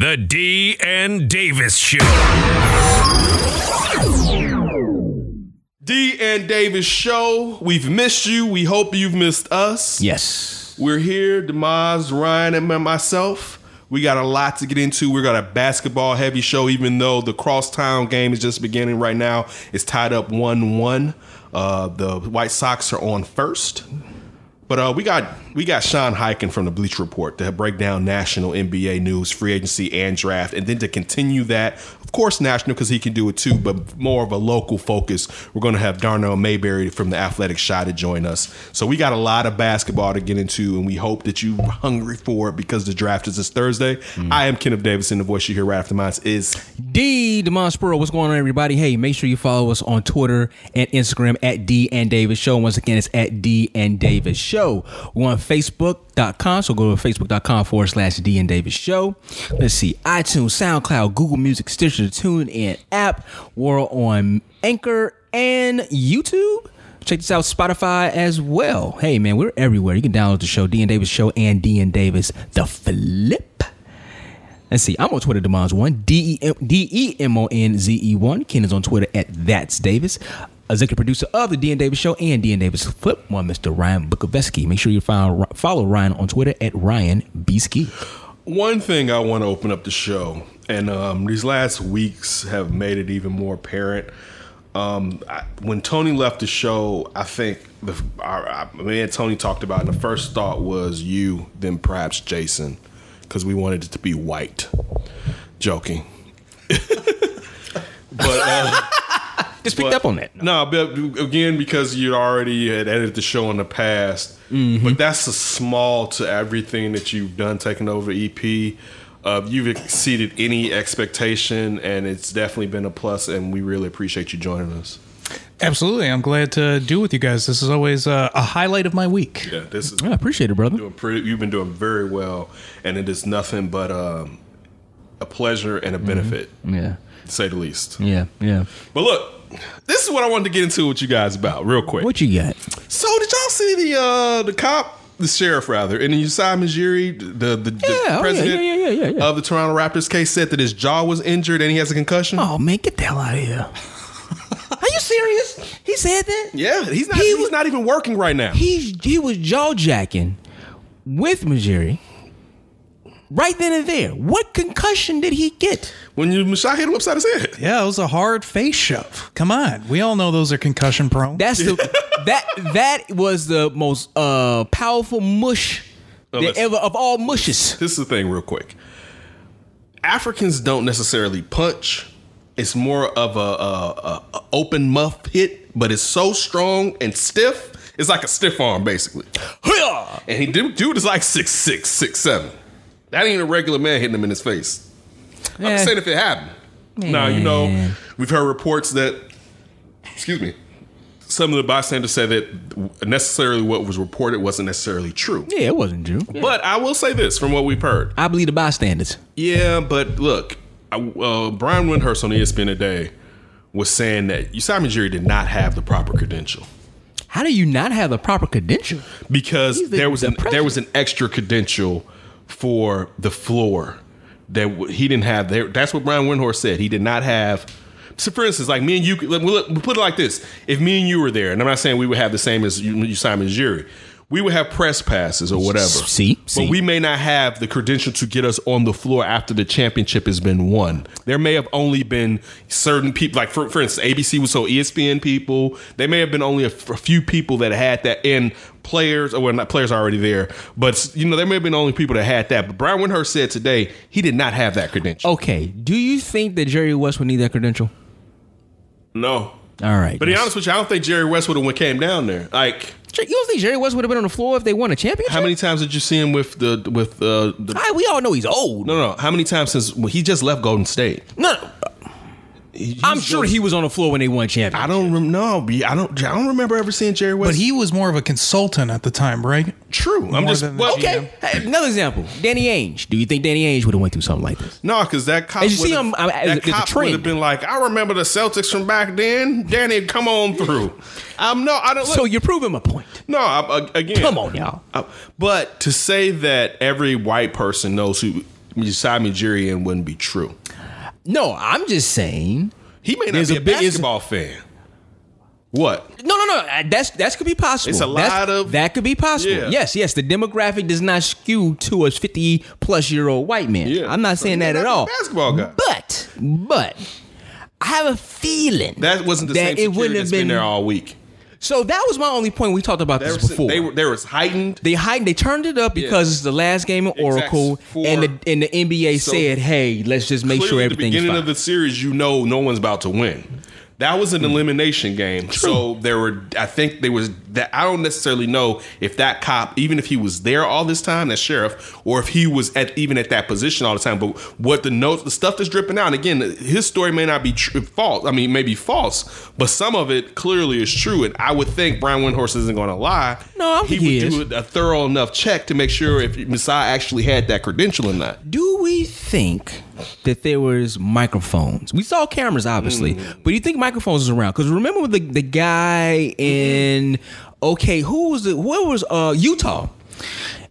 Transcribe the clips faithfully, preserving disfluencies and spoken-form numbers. The D and Davis Show. D and Davis Show. We've missed you. We hope you've missed us. Yes. We're here, Demaz, Ryan, and myself. We got a lot to get into. We've got a basketball-heavy show, even though the Crosstown game is just beginning right now. It's tied up one one. Uh, the White Sox are on first. But uh, we got we got Sean Highkin from the Bleacher Report to break down national N B A news, free agency, and draft. And then to continue that, of course, national, because he can do it too, but more of a local focus, we're going to have Darnell Mayberry from The Athletic Shy to join us. So we got a lot of basketball to get into, and we hope that you're hungry for it because the draft is this Thursday. Mm-hmm. I am Kenneth Davidson. The voice you hear right after mine is D. Demon Spurl. What's going on, everybody? Hey, make sure you follow us on Twitter and Instagram at D and Davis Show. Once again, it's at D and Davis Show. We're on Facebook dot com, so go to Facebook dot com forward slash D and Davis Show. Let's see, iTunes, SoundCloud, Google Music, Stitcher, TuneIn app. We're on Anchor and YouTube. Check this out, Spotify as well. Hey, man, we're everywhere. You can download the show, D and Davis Show and D and Davis The Flip. Let's see, I'm on Twitter, Demons one, D E M O N Z E one. Ken is on Twitter at That's Davis. Executive producer of the D and Davis Show and D and Davis Flip One, Mister Ryan Bukoveski. Make sure you follow, follow Ryan on Twitter at Ryan B. Ski. One thing I want to open up the show, and um, these last weeks have made it even more apparent. Um, I, when Tony left the show, I think the our, our, me and Tony talked about it, and the first thought was you, then perhaps Jason, because we wanted it to be white. Joking. But. Uh, Just picked but, up on that. No, no but again, because you already had edited the show in the past, mm-hmm. but that's a small to everything that you've done taking over E P. Uh, you've exceeded any expectation, and it's definitely been a plus, and we really appreciate you joining us. Absolutely. I'm glad to do with you guys. This is always uh, a highlight of my week. Yeah, this is. I appreciate it, brother. Doing pretty, you've been doing very well, and it is nothing but um, a pleasure and a benefit, mm-hmm. yeah. to say the least. Yeah, yeah. But look, this is what I wanted to get into with you guys about real quick. What you got? So did y'all see the uh, the cop, the sheriff rather, and Masai Ujiri, the, the, the yeah, president oh yeah, yeah, yeah, yeah, yeah. of the Toronto Raptors case, said that his jaw was injured and he has a concussion? Oh man, get the hell out of here. Are you serious? He said that? Yeah, he's not he he's was, not even working right now. He he was jaw jacking with Ujiri. Right then and there. What concussion did he get? When you shot him upside his head. Yeah, it was a hard face shove. Come on. We all know those are concussion prone. That's the that that was the most uh, powerful mush oh, that ever of all mushes. This is the thing real quick. Africans don't necessarily punch. It's more of a, a, a open muff hit, but it's so strong and stiff. It's like a stiff arm basically. And he dude is like six six, six seven. That ain't a regular man hitting him in his face. Yeah. I'm just saying if it happened. Yeah. Now, you know, we've heard reports that, excuse me, some of the bystanders said that necessarily what was reported wasn't necessarily true. Yeah, it wasn't true. Yeah. But I will say this from what we've heard. I believe the bystanders. Yeah, but look, I, uh, Brian Windhorst on E S P N today was saying that Masai Ujiri did not have the proper credential. How do you not have the proper credential? Because the, there was the an, there was an extra credential for the floor that he didn't have there. That's what Brian Windhorst said. He did not have. So for instance, like me and you, we put it like this. If me and you were there, and I'm not saying we would have the same as you, Masai Ujiri, we would have press passes or whatever. See, see. But we may not have the credential to get us on the floor after the championship has been won. There may have only been certain people, like for, for instance, A B C was so E S P N people. They may have been only a, a few people that had that in players, or well, not players already there, but you know, there may have been only people that had that. But Brian Windhorst said today he did not have that credential. Okay, do you think that Jerry West would need that credential? No. All right. But to be honest with you, I don't think Jerry West would have came down there. Like, you don't think Jerry West would have been on the floor if they won a championship? How many times did you see him with the with uh, the? I, we all know he's old. No, no. How many times since well, he just left Golden State? No, he, I'm sure just, he was on the floor when they won championship. I don't rem- no, I don't. I don't remember ever seeing Jerry West. But he was more of a consultant at the time, right? True. More I'm just well, okay. Hey, another example: Danny Ainge. Do you think Danny Ainge would have went through something like this? No, because that cop would have been like, I remember the Celtics from back then. Danny, come on through. I'm no, I don't. Look. So you're proving my point. No, I, again, come on, y'all. I, but to say that every white person knows who Masai Ujiri in wouldn't be true. No, I'm just saying he may not be a big, basketball fan. What? No, no, no. That's that could be possible. It's a lot that's, of that could be possible. Yeah. Yes, yes. The demographic does not skew to a fifty plus year old white man. Yeah. I'm not so saying that at all. Basketball guy. But but I have a feeling that wasn't the that same it wouldn't have been, been there all week. So that was my only point. We talked about there this was, before. They were there was heightened. They heightened. They turned it up because yeah. it's the last game of Oracle, exactly. and the and the N B A so said, "Hey, let's just make sure everything's fine." At the beginning fine. of the series, you know, no one's about to win. That was an elimination game. True. So there were, I think there was, that I don't necessarily know if that cop, even if he was there all this time, that sheriff, or if he was at even at that position all the time. But what the notes, the stuff that's dripping out, and again, his story may not be true, false. I mean, may be false, but some of it clearly is true. And I would think Brian Windhorst isn't going to lie. No, I don't he think would he would do a thorough enough check to make sure if Masai actually had that credential or not. Do we think that there was microphones? We saw cameras, obviously, mm. but you think microphones was around? Because remember the the guy in okay, who was it? Where was uh, Utah?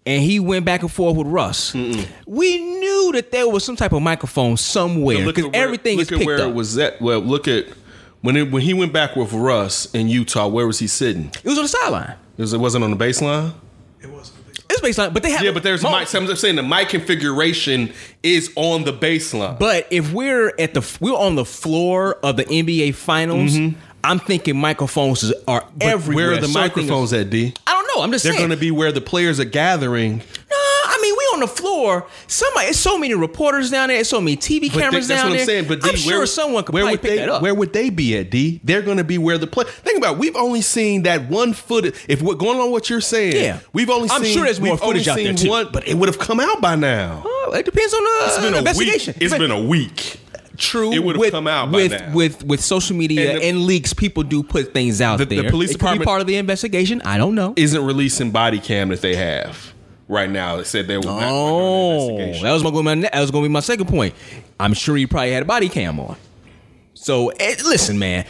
And he went back and forth with Russ. Mm-mm. We knew that there was some type of microphone somewhere because everything where, is picked up. Look at where it was at. Well, look at when it, when he went back with Russ in Utah. Where was he sitting? It was on the sideline. It, was, it wasn't on the baseline. It wasn't. It's baseline, but they have yeah. But there's mic. So I'm saying the mic configuration is on the baseline. But if we're at the we're on the floor of the N B A Finals, mm-hmm. I'm thinking microphones are but everywhere. Where are the so microphones is, at, D? I don't know. I'm just They're saying. They're going to be where the players are gathering. No, I mean we on the floor. Somebody, it's so many reporters down there. It's so many T V but cameras they, that's down what I'm there. Saying, but D, I'm sure where, someone could probably pick they, that up. Where would they be at, D? They're going to be where the play. Think about it. We've only seen that one footage. If we're going on what you're saying, yeah. we've only I'm seen. I'm sure there's more footage out there too. One, but it would have come out by now. Oh, it depends on the it's been uh, a investigation. Week. It's been, been a week. True. It would have come out by with, now. With, with social media and, the, and leaks, people do put things out the, there. The police it department could be part of the investigation. I don't know. Isn't releasing body cam that they have right now. They said they were not oh, going to investigation. That was going to be my second point. I'm sure he probably had a body cam on. So, it, listen, man.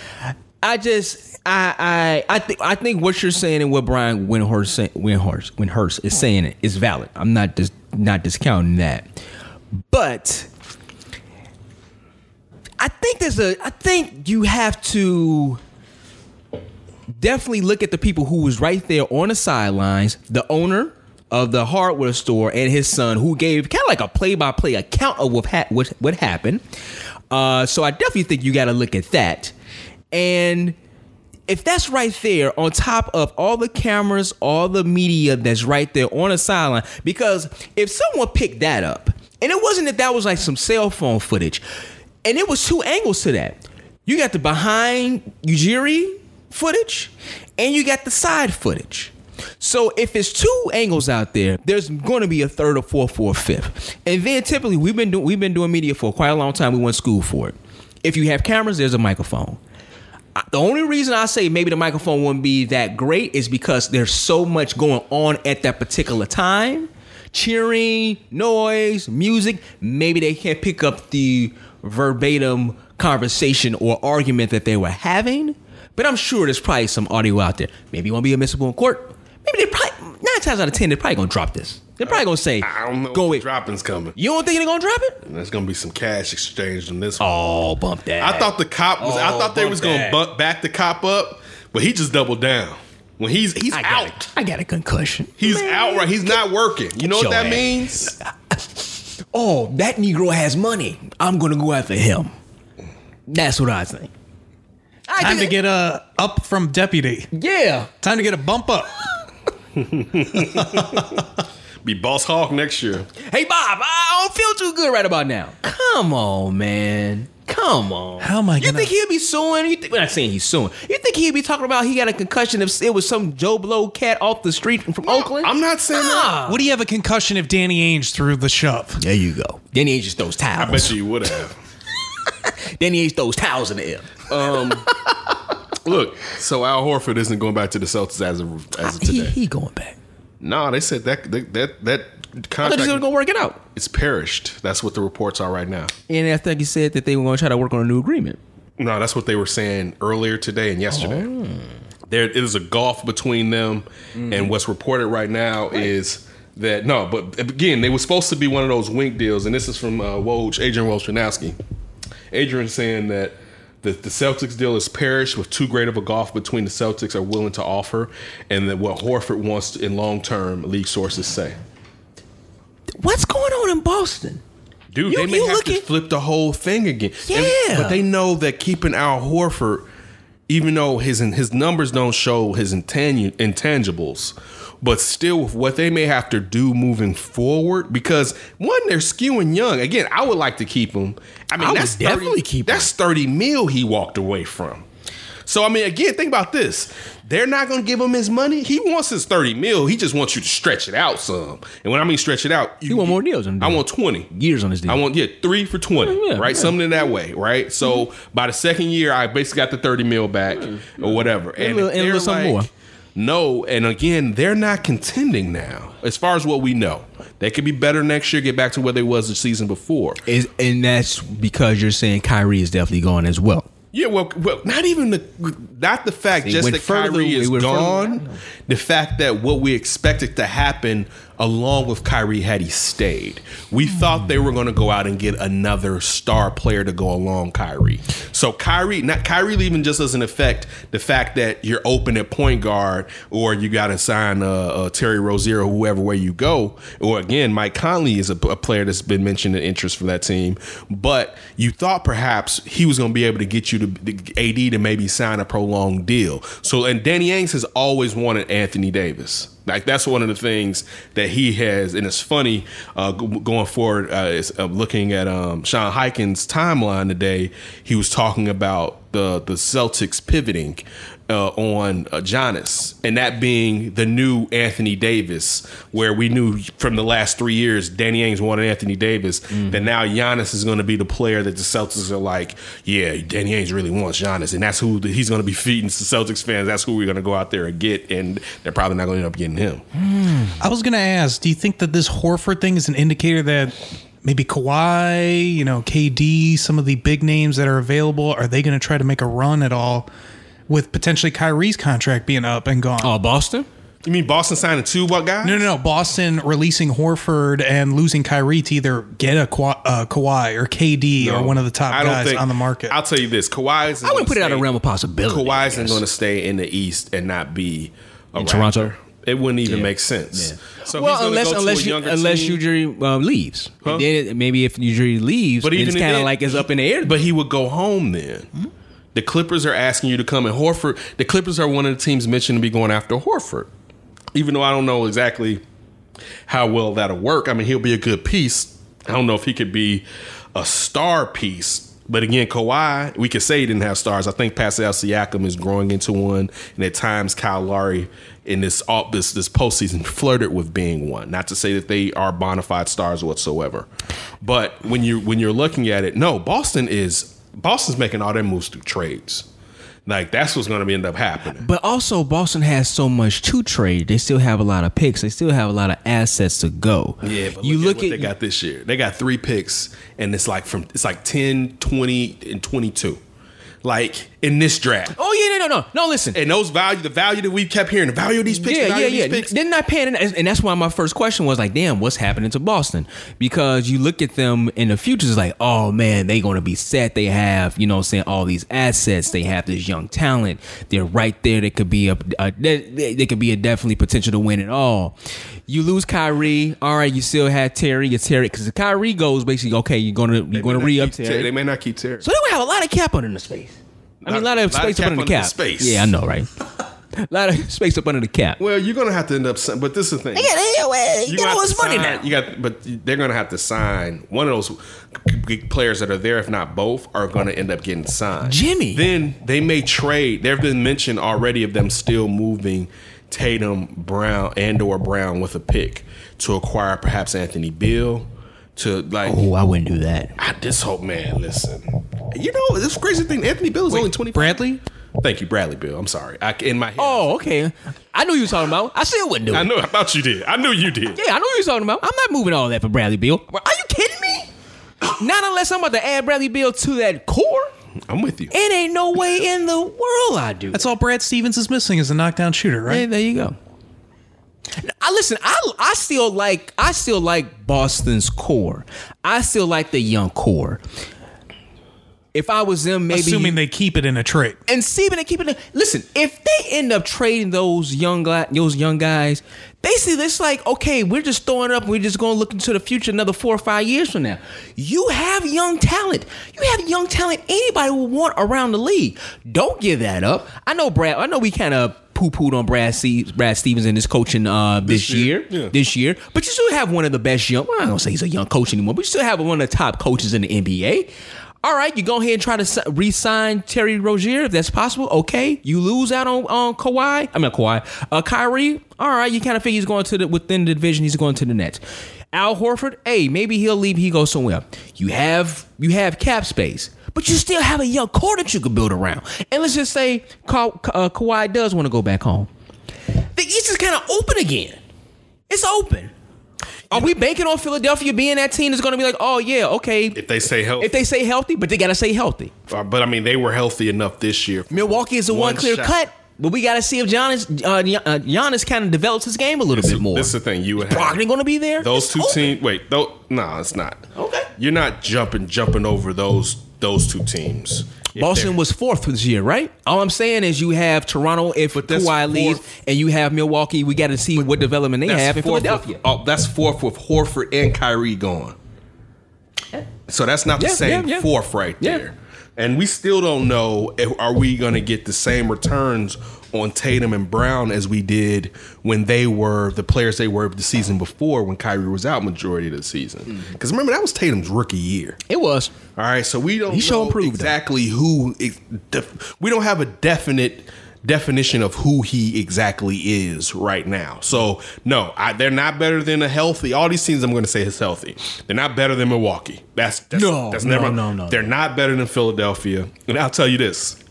I just, I, I, I think, I think what you're saying and what Brian Windhorst, say, Windhorst, Windhorst is saying is valid. I'm not dis, not discounting that, but. I think there's a. I think you have to definitely look at the people who was right there on the sidelines, the owner of the hardware store and his son, who gave kind of like a play-by-play account of what ha- what, what happened. Uh, so I definitely think you got to look at that. And if that's right there on top of all the cameras, all the media that's right there on the sideline, because if someone picked that up, and it wasn't that that was like some cell phone footage. And it was two angles to that. You got the behind Ujiri footage, and you got the side footage. So if it's two angles out there, there's going to be a third or fourth or fifth. And then typically, we've been do- we've been doing media for quite a long time. We went to school for it. If you have cameras, there's a microphone. The only reason I say maybe the microphone wouldn't be that great is because there's so much going on at that particular time. Cheering, noise, music. Maybe they can't pick up the verbatim conversation or argument that they were having, but I'm sure there's probably some audio out there. Maybe it won't be admissible in court. Maybe they probably nine times out of ten they're probably gonna drop this. They're probably gonna say, "I don't know, go dropping's coming." You don't think they're gonna drop it? And there's gonna be some cash exchanged in this one. Oh, bump that! I thought the cop was. Oh, I thought they was that. gonna back the cop up, but he just doubled down. When he's he's I out, got I got a concussion. He's Man. out right. He's get, not working. You know what that ass. means? Oh, that Negro has money. I'm going to go after him. That's what I think. I Time to get a up from deputy. Yeah. Time to get a bump up. Be Boss Hawk next year. Hey, Bob, I don't feel too good right about now. Come on, man. Come on. How am I You think he'll be suing? You think, we're not saying he's suing. You think he'll be talking about he got a concussion if it was some Joe Blow cat off the street from no, Oakland? I'm not saying nah. that. Would he have a concussion if Danny Ainge threw the shove? There you go. Danny Ainge just throws towels. I bet you he would have. Danny Ainge throws towels in the air. Um, look, so Al Horford isn't going back to the Celtics as of, as of today. He, he going back. No, nah, they said that that that, that contract. I thought gonna work it out. It's perished. That's what the reports are right now. And I think he said that they were gonna try to work on a new agreement. No, that's what they were saying earlier today and yesterday. Oh. There is a gulf between them, mm. and what's reported right now right. is that no, but again, they were supposed to be one of those wink deals, and this is from uh, Woj, Adrian Wojnarowski. Adrian's saying that the, the Celtics deal is perished with too great of a gulf between the Celtics are willing to offer and that what Horford wants in long term, league sources say. What's going on in Boston? Dude, you, they may have looking... to flip the whole thing again. Yeah. And, but they know that keeping Al Horford, even though his his numbers don't show his intang- intangibles, but still what they may have to do moving forward, because one, they're skewing young. Again, I would like to keep him. I mean, I that's would definitely thirty, keep him. That's thirty mil he walked away from. So, I mean, again, think about this. They're not going to give him his money. He wants his thirty mil. He just wants you to stretch it out some. And when I mean stretch it out, you, you want more deals on the deal. I want twenty. Years on his deal. I want, yeah, three for twenty, yeah, right? Yeah. Something in that way, right? So, mm-hmm. by the second year, I basically got the thirty mil back mm-hmm. or whatever. And, and, little, and like, some more. No, and again, they're not contending now. As far as what we know, they could be better next year, get back to where they was the season before. Is, and that's because you're saying Kyrie is definitely gone as well. Yeah, well, well, not even the not the fact See, just that further, Kyrie is gone. Further. The fact that what we expected to happen along with Kyrie had he stayed. We mm. thought they were going to go out and get another star player to go along Kyrie. So Kyrie, not Kyrie leaving just doesn't affect the fact that you're open at point guard or you got to sign uh, uh, Terry Rozier or whoever way you go. Or again, Mike Conley is a, a player that's been mentioned in interest for that team. But you thought perhaps he was going to be able to get you to, to A D to maybe sign a prolonged deal. So and Danny Ainge has always wanted Anthony Davis. Like, that's one of the things that he has. And it's funny uh, going forward, uh, is, uh, looking at um, Sean Highkin's timeline today, he was talking about the, the Celtics pivoting uh, on uh, Giannis, and that being the new Anthony Davis, where we knew from the last three years Danny Ainge wanted Anthony Davis, mm. that now Giannis is going to be the player that the Celtics are like, yeah, Danny Ainge really wants Giannis, and that's who the, he's going to be feeding to Celtics fans. That's who we're going to go out there and get, and they're probably not going to end up getting him. Mm. I was going to ask, do you think that this Horford thing is an indicator that maybe Kawhi, you know, K D, some of the big names that are available, are they going to try to make a run at all with potentially Kyrie's contract being up and gone? Oh, uh, Boston? You mean Boston signing two what guys? No, no, no. Boston releasing Horford and losing Kyrie to either get a Ka- uh, Kawhi or K D no, or one of the top guys think, on the market. I'll tell you this. Kawhi's I would put stay, it out of the realm of possibility. Kawhi's isn't going to stay in the East and not be a in Raptor. Toronto? It wouldn't even yeah. make sense. Yeah. So well, unless go unless to a you, unless Ujiri um, leaves, huh? Then maybe if Ujiri leaves, but it's kind of like it's up in the air. But he would go home then. Mm-hmm. The Clippers are asking you to come, and Horford. The Clippers are one of the teams mentioned to be going after Horford, even though I don't know exactly how well that'll work. I mean, he'll be a good piece. I don't know if he could be a star piece. But again, Kawhi, we could say he didn't have stars. I think Pascal Siakam is growing into one, and at times Kyle Lowry in this all, this this postseason flirted with being one. Not to say that they are bona fide stars whatsoever, but when you when you're looking at it, no, Boston is Boston's making all their moves through trades. Like, that's what's going to end up happening. But also, Boston has so much to trade. They still have a lot of picks. They still have a lot of assets to go. Yeah, but you look, look at what at, they got this year. They got three picks, and it's like from it's like ten, twenty, and twenty-two. Like, in this draft. Oh, yeah, no, no, no. No, listen. And those value, the value that we kept hearing, the value of these picks, yeah, the value yeah, of these yeah. picks. They're not paying. And that's why my first question was like, damn, what's happening to Boston? Because you look at them in the future, it's like, oh, man, they're going to be set. They have, you know what I'm saying, all these assets. They have this young talent. They're right there. They could be a, a they, they could be a definitely potential to win it all. You lose Kyrie. All right, you still had Terry. It's Terry. Because if Kyrie goes, basically, okay, you're going to you're going to re-up Terry. Ter- they may not keep Terry. So they would have a lot of cap under the space. I mean, a lot of lot space up under the cap. Space. Yeah, I know, right? A lot of space up under the cap. Well, you're going to have to end up, but this is the thing. They got, you got all this money now. You got, but they're going to have to sign one of those players that are there, if not both, are going to end up getting signed. Jimmy. Then they may trade. There have been mention already of them still moving Tatum, Brown, and or Brown with a pick to acquire perhaps Anthony Beal. To like, oh, I wouldn't do that. I just hope, man. Listen, you know this crazy thing. Anthony Beal is Wait, only twenty. Bradley, thank you, Bradley Beal. I'm sorry. I in my head. Oh, okay. I knew you were talking about. I still wouldn't do I it. I knew. I thought you did. I knew you did. Yeah, I knew you were talking about. I'm not moving all that for Bradley Beal. Are you kidding me? Not unless I'm about to add Bradley Beal to that core. I'm with you. It ain't no way in the world I do. That's all Brad Stevens is missing is a knockdown shooter, right? Hey, there you go. I listen. I I still like I still like Boston's core. I still like the young core. If I was them, maybe assuming they keep it in a trade and see if they keep it. In, listen, if they end up trading those young those young guys, basically it's like, okay, we're just throwing up. We're just going to look into the future another four or five years from now. You have young talent. You have young talent. Anybody will want around the league. Don't give that up. I know, Brad. I know we kind of poo-pooed on Brad Stevens, Brad Stevens and his coaching uh, this, this year, year. Yeah. This year, but you still have one of the best young. Well, I don't say he's a young coach anymore, but you still have one of the top coaches in the N B A. All right, you go ahead and try to re-sign Terry Rozier if that's possible. Okay, you lose out on, on Kawhi. I mean Kawhi, uh, Kyrie. All right, you kind of figure he's going to the within the division. He's going to the Nets. Al Horford. Hey, maybe he'll leave. He goes somewhere. You have you have cap space, but you still have a young core that you can build around. And let's just say Ka- uh, Kawhi does want to go back home. The East is kind of open again. It's open. Are we banking on Philadelphia being that team that's going to be like, oh, yeah, okay. If they stay healthy. If they stay healthy, but they got to stay healthy. Uh, but, I mean, they were healthy enough this year. Milwaukee is the one, one clear shot. Cut, but we got to see if Giannis, uh, Giannis kind of develops his game a little this bit more. This is the thing. You would have. Brogdon going to be there? Those two teams. Wait, no, nah, it's not. Okay. You're not jumping jumping over those those two teams. Boston was fourth this year, right? All I'm saying is you have Toronto if Kawhi leaves, and you have Milwaukee. We got to see what development they have in Philadelphia. With, oh, that's fourth with Horford and Kyrie gone. So that's not the yeah, same yeah, yeah. fourth right yeah. there. And we still don't know, if, are we going to get the same returns on Tatum and Brown as we did when they were the players they were the season before when Kyrie was out majority of the season? Because remember, that was Tatum's rookie year. It was. All right, so we don't he know sure improved exactly that. who – we don't have a definite definition of who he exactly is right now. So, no, I, they're not better than a healthy – all these teams I'm going to say is healthy. They're not better than Milwaukee. That's, that's No, that's never, no, no, no. They're not better than Philadelphia. And I'll tell you this.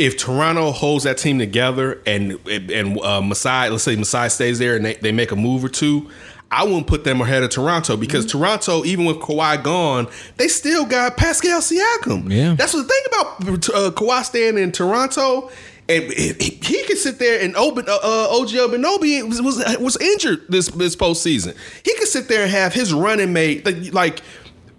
If Toronto holds that team together and and uh, Masai, let's say Masai stays there and they, they make a move or two, I wouldn't put them ahead of Toronto because mm-hmm. Toronto, even with Kawhi gone, they still got Pascal Siakam. Yeah. That's the thing about uh, Kawhi staying in Toronto. And he could sit there and open uh, O G Anunoby was, was was injured this this postseason. He could sit there and have his running mate like.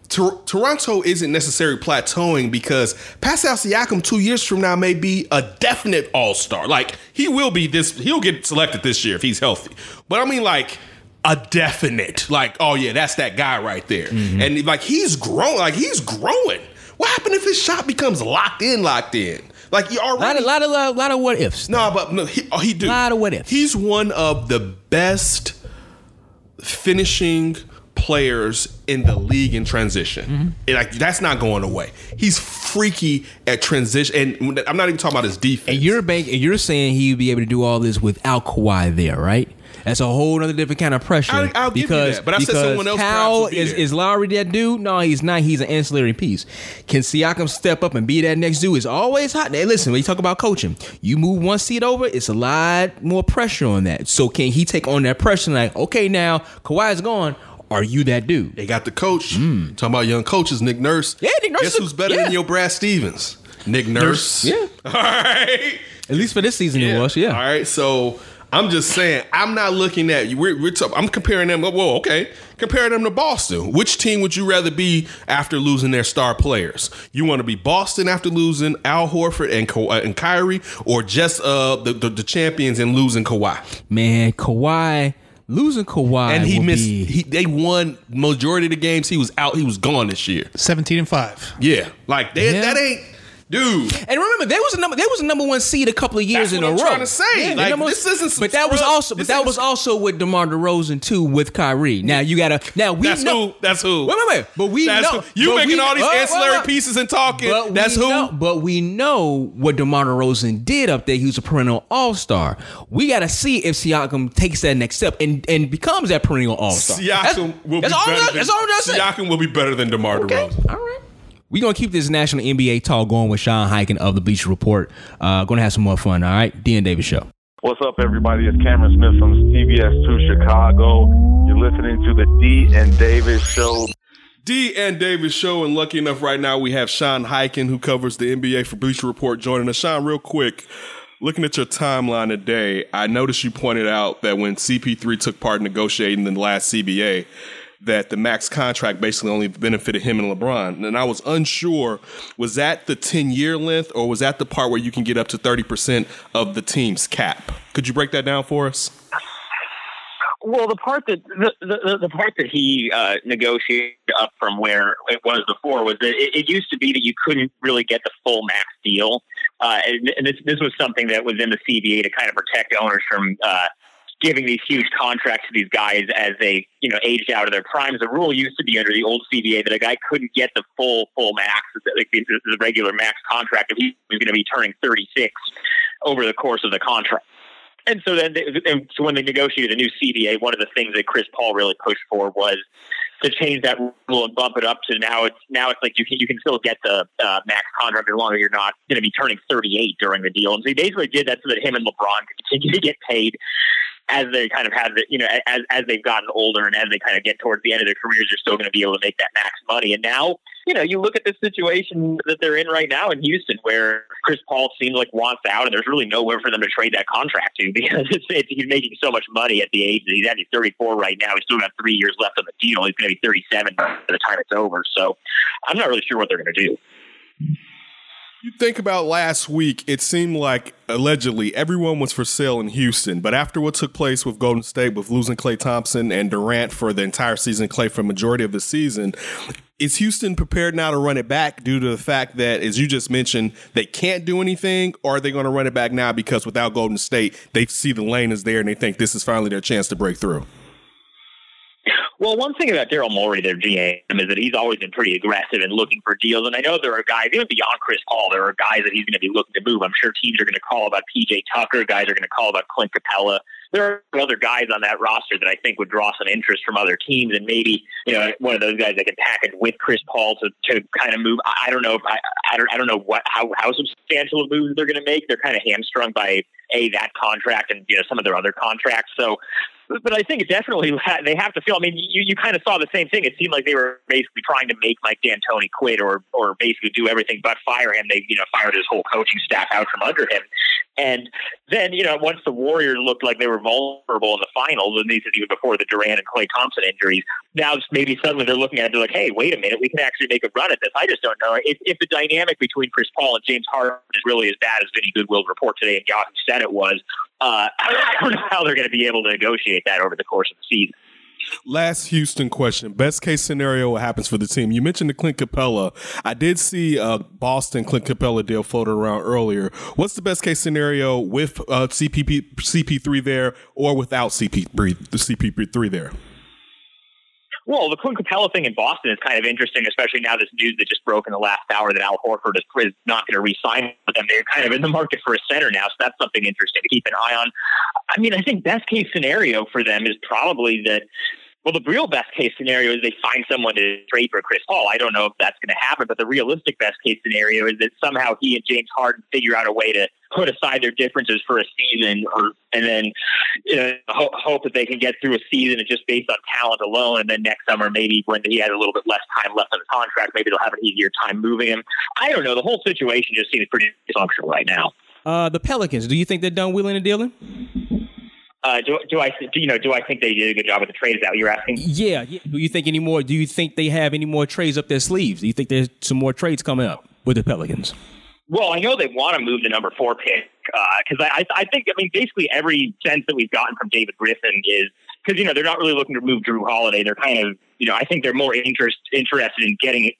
Tor- Toronto isn't necessarily plateauing because Pascal Siakam two years from now may be a definite all-star. Like, he will be this, he'll get selected this year if he's healthy. But I mean, like, a definite, like, oh yeah, that's that guy right there. Mm-hmm. And like, he's grown, like, he's growing. What happens if his shot becomes locked in, locked in? Like, you already. A lot of, lot of, lot of what ifs. No, nah, but no, he, oh, he do. A lot of what ifs. He's one of the best finishing players in the league in transition. Mm-hmm. It, like, that's not going away. He's freaky at transition, and I'm not even talking about his defense. And you're bank, and you're saying he'd be able to do all this without Kawhi there, right? That's a whole other different kind of pressure. I, I'll because, give you that, but I said someone else. How is, is Lowry that dude? No, he's not. He's an ancillary piece. Can Siakam step up and be that next dude? It's always hot. Now, listen, when you talk about coaching, you move one seat over, it's a lot more pressure on that. So can he take on that pressure? Like, okay, now Kawhi's gone. Are you that dude? They got the coach. Mm. Talking about young coaches, Nick Nurse. Yeah, Nick Nurse. Guess who's better yeah. than your Brad Stevens? Nick Nurse. Nurse. Yeah. All right. At least for this season yeah. it was, yeah. All right, so I'm just saying, I'm not looking at you. We're, we're t- I'm comparing them. Whoa, okay. Compare them to Boston. Which team would you rather be after losing their star players? You want to be Boston after losing Al Horford and Ka- and Kyrie, or just uh the, the, the champions and losing Kawhi? Man, Kawhi. Losing Kawhi, and he missed. He, they won majority of the games. He was out. He was gone this year. Seventeen and five. Yeah, like they, yeah. that ain't, dude. And remember, there was a number. There was a number one seed a couple of years That's in what a I'm row. Trying to say, yeah, like, this isn't. Some but that scrub. was also. But this that was also with DeMar DeRozan too, with Kyrie. Now you gotta. Now we. That's know, who. That's who. Wait, wait, wait. But we that's know. Who. You but making we, all these uh, ancillary well, well, pieces and talking. But that's who. Know, but we know what DeMar DeRozan did up there. He was a perennial All Star. We gotta see if Siakam takes that next step and, and becomes that perennial All Star. Siakam that's, will that's be all better. Than, that's all that's Siakam will be better than DeMar okay. DeRozan. All right. We're going to keep this national N B A talk going with Sean Highkin of the Bleacher Report. Uh, going to have some more fun, all right? D and Davis Show. What's up, everybody? It's Cameron Smith from C B S two Chicago. You're listening to the D and Davis Show. D and Davis Show, and lucky enough right now we have Sean Highkin, who covers the N B A for Bleacher Report, joining us. Sean, real quick. looking at your timeline today, I noticed you pointed out that when C P three took part in negotiating the last C B A, that the max contract basically only benefited him and LeBron. And I was unsure, was that the ten-year length, or was that the part where you can get up to thirty percent of the team's cap? Could you break that down for us? Well, the part that the, the, the part that he uh, negotiated up from where it was before was that it, it used to be that you couldn't really get the full max deal. Uh, and and this, this was something that was in the C B A to kind of protect owners from uh, giving these huge contracts to these guys as they, you know, aged out of their primes. The rule used to be under the old C B A that a guy couldn't get the full, full max, like the, the regular max contract, if he was going to be turning thirty-six over the course of the contract. And so then they, and so when they negotiated a new C B A, one of the things that Chris Paul really pushed for was to change that rule and bump it up to now it's now it's like you can you can still get the uh, max contract as long as you're not going to be turning thirty-eight during the deal. And so he basically did that so that him and LeBron could continue to get paid as they kind of have the, you know, as as they've gotten older and as they kind of get towards the end of their careers, they're still going to be able to make that max money. And now, you know, you look at the situation that they're in right now in Houston, where Chris Paul seems like wants out, and there's really nowhere for them to trade that contract to because it's, it's, he's making so much money at the age that he's at. He's thirty-four right now. He's still got three years left on the deal. He's going to be thirty-seven by the time it's over. So I'm not really sure what they're going to do. You think about last week, it seemed like allegedly everyone was for sale in Houston, but after what took place with Golden State, with losing Klay Thompson and Durant for the entire season, Klay for the majority of the season, is Houston prepared now to run it back due to the fact that, as you just mentioned, they can't do anything, or are they going to run it back now because without Golden State, they see the lane is there and they think this is finally their chance to break through? Well, one thing about Daryl Morey, their G M, is that he's always been pretty aggressive and looking for deals. And I know there are guys, even beyond Chris Paul, there are guys that he's going to be looking to move. I'm sure teams are going to call about P J Tucker. Guys are going to call about Clint Capella. There are other guys on that roster that I think would draw some interest from other teams, and maybe, you know, one of those guys that could package with Chris Paul to, to kind of move. I don't know if I, I don't I don't know what how, how substantial of moves they're going to make. They're kind of hamstrung by a that contract and, you know, some of their other contracts. So, but I think definitely they have to feel. I mean, you you kind of saw the same thing. It seemed like they were basically trying to make Mike D'Antoni quit or or basically do everything but fire him. They you know fired his whole coaching staff out from under him. And then, you know, once the Warriors looked like they were vulnerable in the finals, and these are even before the Durant and Klay Thompson injuries, now maybe suddenly they're looking at it and they're like, hey, wait a minute, we can actually make a run at this. I just don't know. If, if the dynamic between Chris Paul and James Harden is really as bad as Vinny Goodwill's report today and Yahoo said it was, uh, I don't know how they're going to be able to negotiate that over the course of the season. Last Houston question. Best case scenario, what happens for the team? You mentioned the Clint Capella. I did see a Boston Clint Capella deal floated around earlier. What's the best case scenario with uh, C P three there or without C P three there? Well, the Clint Capella thing in Boston is kind of interesting, especially now this news that just broke in the last hour that Al Horford is, is not going to re-sign with them. They're kind of in the market for a center now, so that's something interesting to keep an eye on. I mean, I think best case scenario for them is probably that, well, the real best case scenario is they find someone to trade for Chris Paul. I don't know if that's going to happen, but the realistic best case scenario is that somehow he and James Harden figure out a way to put aside their differences for a season, or and then you know, ho- hope that they can get through a season and just based on talent alone. And then next summer, maybe when he has a little bit less time left on the contract, maybe they'll have an easier time moving him. I don't know. The whole situation just seems pretty dysfunctional right now. Uh, the Pelicans, do you think they're done wheeling and dealing? Uh, do, do I do, you know? Do I think they did a good job with the trades? Is that what you're asking? Yeah. Do you think any more? Do you think they have any more trades up their sleeves? Do you think there's some more trades coming up with the Pelicans? Well, I know they want to move the number four pick because uh, I, I think, I mean, basically every sense that we've gotten from David Griffin is because, you know, they're not really looking to move Jrue Holiday. They're kind of, you know, I think they're more interest, interested in getting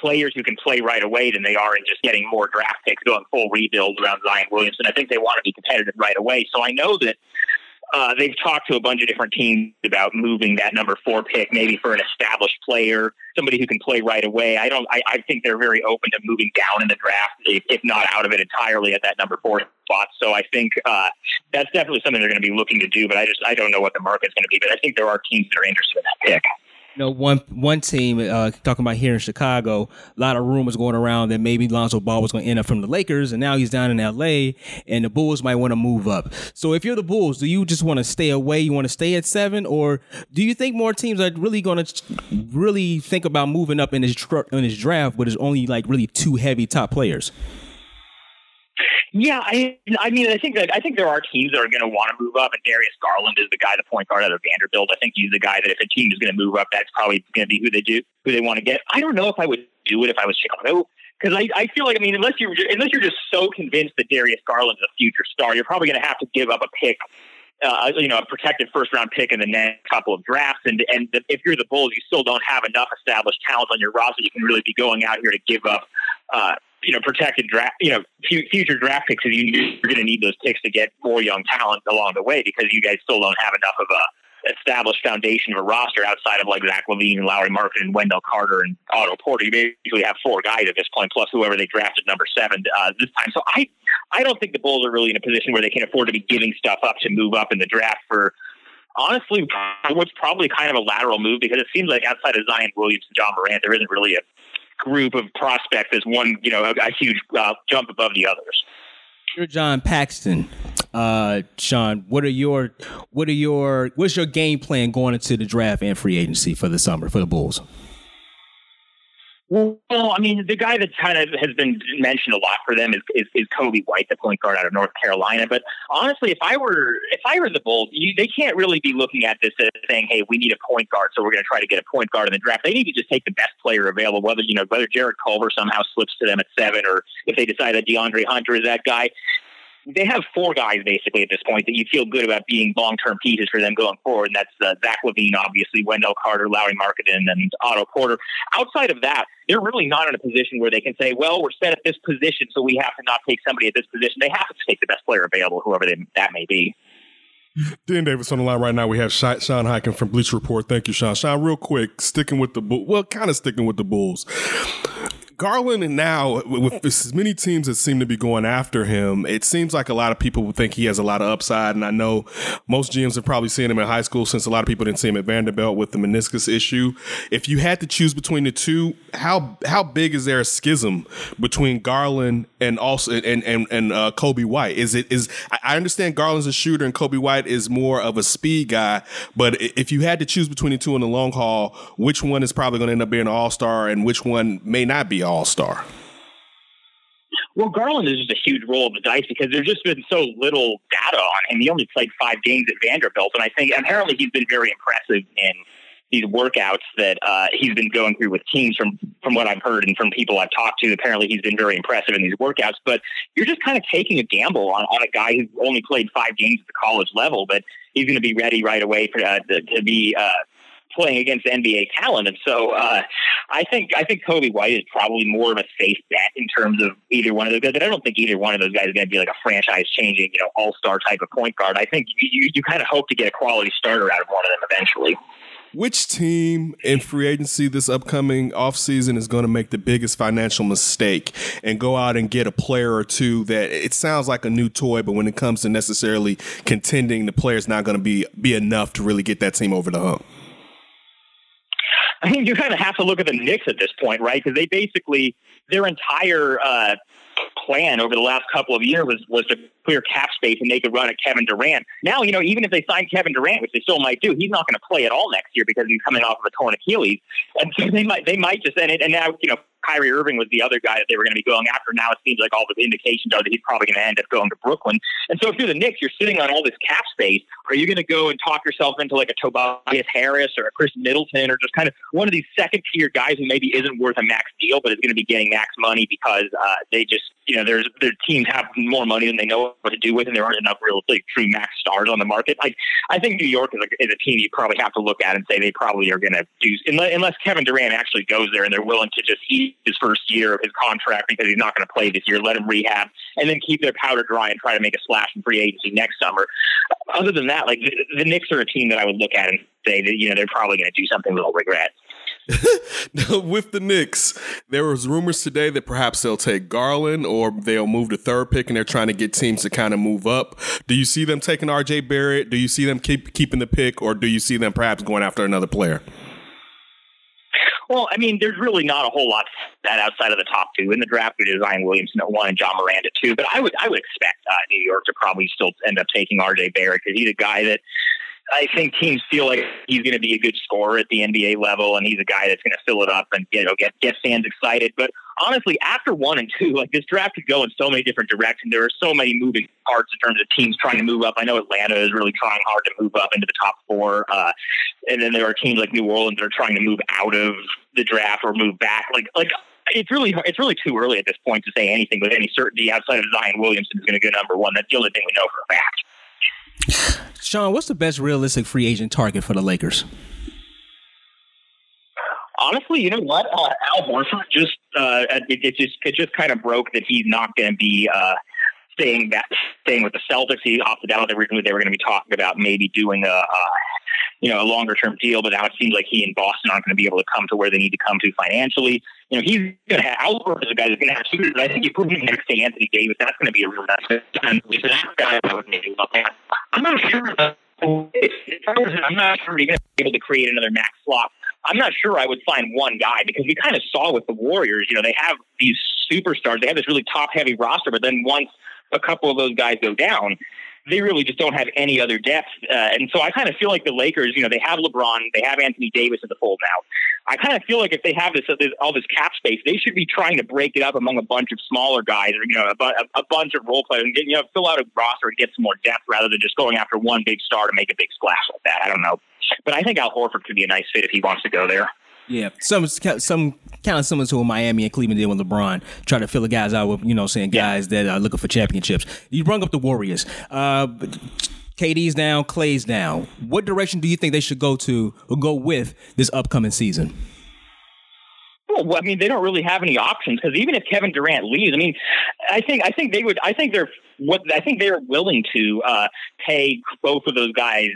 players who can play right away than they are in just getting more draft picks going full rebuild around Zion Williamson. I think they want to be competitive right away. So I know that Uh, they've talked to a bunch of different teams about moving that number four pick, maybe for an established player, somebody who can play right away. I don't. I, I think they're very open to moving down in the draft, if not out of it entirely, at that number four spot. So I think uh, that's definitely something they're going to be looking to do. But I just I don't know what the market's going to be. But I think there are teams that are interested in that pick. You know, one one team uh, talking about here in Chicago, a lot of rumors going around that maybe Lonzo Ball was going to end up from the Lakers, and now he's down in L A, and the Bulls might want to move up. So if you're the Bulls, do you just want to stay away? You want to stay at seven, or do you think more teams are really going to really think about moving up in this, in this draft, but it's only like really two heavy top players? Yeah, I, I mean, I think that I think there are teams that are going to want to move up, and Darius Garland is the guy, the point guard out of Vanderbilt. I think he's the guy that if a team is going to move up, that's probably going to be who they do, who they want to get. I don't know if I would do it if I was Chicago, because I, I feel like I mean, unless you unless you're just so convinced that Darius Garland is a future star, you're probably going to have to give up a pick, uh, you know, a protected first round pick in the next couple of drafts, and and the, if you're the Bulls, you still don't have enough established talent on your roster. You can really be going out here to give up. Uh, you know, protected draft, you know, future draft picks, and you're going to need those picks to get more young talent along the way, because you guys still don't have enough of a established foundation of a roster outside of like Zach LaVine, Lauri Markkanen, Wendell Carter, and Otto Porter. You basically have four guys at this point, plus whoever they drafted number seven uh, this time. So I, I don't think the Bulls are really in a position where they can afford to be giving stuff up to move up in the draft for, honestly, what's probably kind of a lateral move, because it seems like outside of Zion Williamson, John Morant, there isn't really a group of prospects as one, you know, a, a huge uh, jump above the others. You're John Paxton. Uh, Sean, what are your, what are your, what's your game plan going into the draft and free agency for the summer for the Bulls? Well, I mean, the guy that kind of has been mentioned a lot for them is, is, is Coby White, the point guard out of North Carolina. But honestly, if I were if I were the Bulls, you, they can't really be looking at this as saying, "Hey, we need a point guard, so we're going to try to get a point guard in the draft." They need to just take the best player available, whether you know whether Jared Culver somehow slips to them at seven, or if they decide that DeAndre Hunter is that guy. They have four guys basically at this point that you feel good about being long-term pieces for them going forward. And that's uh, Zach LaVine, obviously, Wendell Carter, Lauri Markkanen, and Otto Porter. Outside of that, they're really not in a position where they can say, well, we're set at this position, so we have to not take somebody at this position. They have to take the best player available, whoever they, that may be. Dan Davis on the line right now. We have Sean Highkin from Bleacher Report. Thank you, Sean. Sean, real quick, sticking with the Bulls. Well, kind of sticking with the Bulls. Garland, and now with as many teams that seem to be going after him, it seems like a lot of people would think he has a lot of upside. And I know most G Ms have probably seen him in high school, since a lot of people didn't see him at Vanderbilt with the meniscus issue. If you had to choose between the two, how how big is there a schism between Garland and also and and and uh, Coby White? Is it is I understand Garland's a shooter and Coby White is more of a speed guy, but if you had to choose between the two in the long haul, which one is probably going to end up being an all-star and which one may not be all-star? Well, Garland is just a huge roll of the dice, because there's just been so little data on him. He only played five games at Vanderbilt, and I think apparently he's been very impressive in these workouts that uh, he's been going through with teams. From from what I've heard and from people I've talked to, apparently he's been very impressive in these workouts. But you're just kind of taking a gamble on, on a guy who's only played five games at the college level, but he's going to be ready right away for, uh, to, to be uh, playing against N B A talent. And so uh, I think I think Coby White is probably more of a safe bet in terms of either one of those guys. But I don't think either one of those guys is going to be like a franchise-changing, you know, all-star type of point guard. I think you, you kind of hope to get a quality starter out of one of them eventually. Which team in free agency this upcoming offseason is going to make the biggest financial mistake and go out and get a player or two that it sounds like a new toy, but when it comes to necessarily contending, the player's not going to be, be enough to really get that team over the hump? I mean, you kind of have to look at the Knicks at this point, right? Because they basically, their entire uh, plan over the last couple of years was, was to clear cap space and make a run at Kevin Durant. Now, you know, even if they sign Kevin Durant, which they still might do, he's not going to play at all next year because he's coming off of a torn Achilles. And so they might, they might just end it. And now, you know, Kyrie Irving was the other guy that they were going to be going after. Now it seems like all the indications are that he's probably going to end up going to Brooklyn. And so if you're the Knicks, you're sitting on all this cap space. Are you going to go and talk yourself into like a Tobias Harris or a Chris Middleton or just kind of one of these second-tier guys who maybe isn't worth a max deal but is going to be getting max money because uh, they just, you know, there's their teams have more money than they know what to do with, and there aren't enough real like, true max stars on the market. Like, I think New York is a, is a team you probably have to look at and say they probably are going to do, unless, unless Kevin Durant actually goes there and they're willing to just eat his first year of his contract because he's not going to play this year, let him rehab, and then keep their powder dry and try to make a splash in free agency next summer. Other than that, like the, the Knicks are a team that I would look at and say that, you know, they're probably going to do something they'll regret. With the Knicks, there was rumors today that perhaps they'll take Garland or they'll move to third pick, and they're trying to get teams to kind of move up. Do you see them taking R J. Barrett? Do you see them keep keeping the pick, or do you see them perhaps going after another player? Well, I mean, there's really not a whole lot that outside of the top two in the draft. We did Zion Williamson at one and John Morant at two, but I would I would expect uh, New York to probably still end up taking R J. Barrett because he's a guy that I think teams feel like he's going to be a good scorer at the N B A level, and he's a guy that's going to fill it up and, you know, get get fans excited. But honestly, after one and two, like, this draft could go in so many different directions. There are so many moving parts in terms of teams trying to move up. I know Atlanta is really trying hard to move up into the top four, uh, and then there are teams like New Orleans that are trying to move out of the draft or move back. Like, like it's really it's really too early at this point to say anything with any certainty outside of Zion Williamson is going to go number one. That's the only thing we know for a fact. Sean, what's the best realistic free agent target for the Lakers? Honestly, you know what? Uh, Al Horford just, uh, it, it just it just kind of broke that he's not going to be uh, staying, that, staying with the Celtics. He opted out. Originally, they were going to be talking about maybe doing a uh, you know a longer-term deal, but now it seems like he and Boston aren't going to be able to come to where they need to come to financially. You know, he's going to have, Al Horford is a guy that's going to have two, but I think you put him next to Anthony Davis, that's going to be a real nice time. That guy I would maybe love that. I'm not sure. If I'm not sure he's going to be able to create another max slot. I'm not sure I would sign one guy, because we kind of saw with the Warriors, you know, they have these superstars. They have this really top-heavy roster, but then once a couple of those guys go down, they really just don't have any other depth. Uh, and so I kind of feel like the Lakers, you know, they have LeBron, they have Anthony Davis in the fold now. I kind of feel like if they have this, this all this cap space, they should be trying to break it up among a bunch of smaller guys, or, you know, a, a, a bunch of role players, and get, you know, fill out a roster and get some more depth rather than just going after one big star to make a big splash like that. I don't know. But I think Al Horford could be a nice fit if he wants to go there. Yeah, some some kind of similar to what Miami and Cleveland did with LeBron, try to fill the guys out with, you know, saying guys yeah. that are looking for championships. You brung up the Warriors. Uh, K D's down, Klay's down. What direction do you think they should go to or go with this upcoming season? Well, I mean, they don't really have any options, because even if Kevin Durant leaves, I mean, I think I think they would. I think they're what I think they're willing to uh, pay both of those guys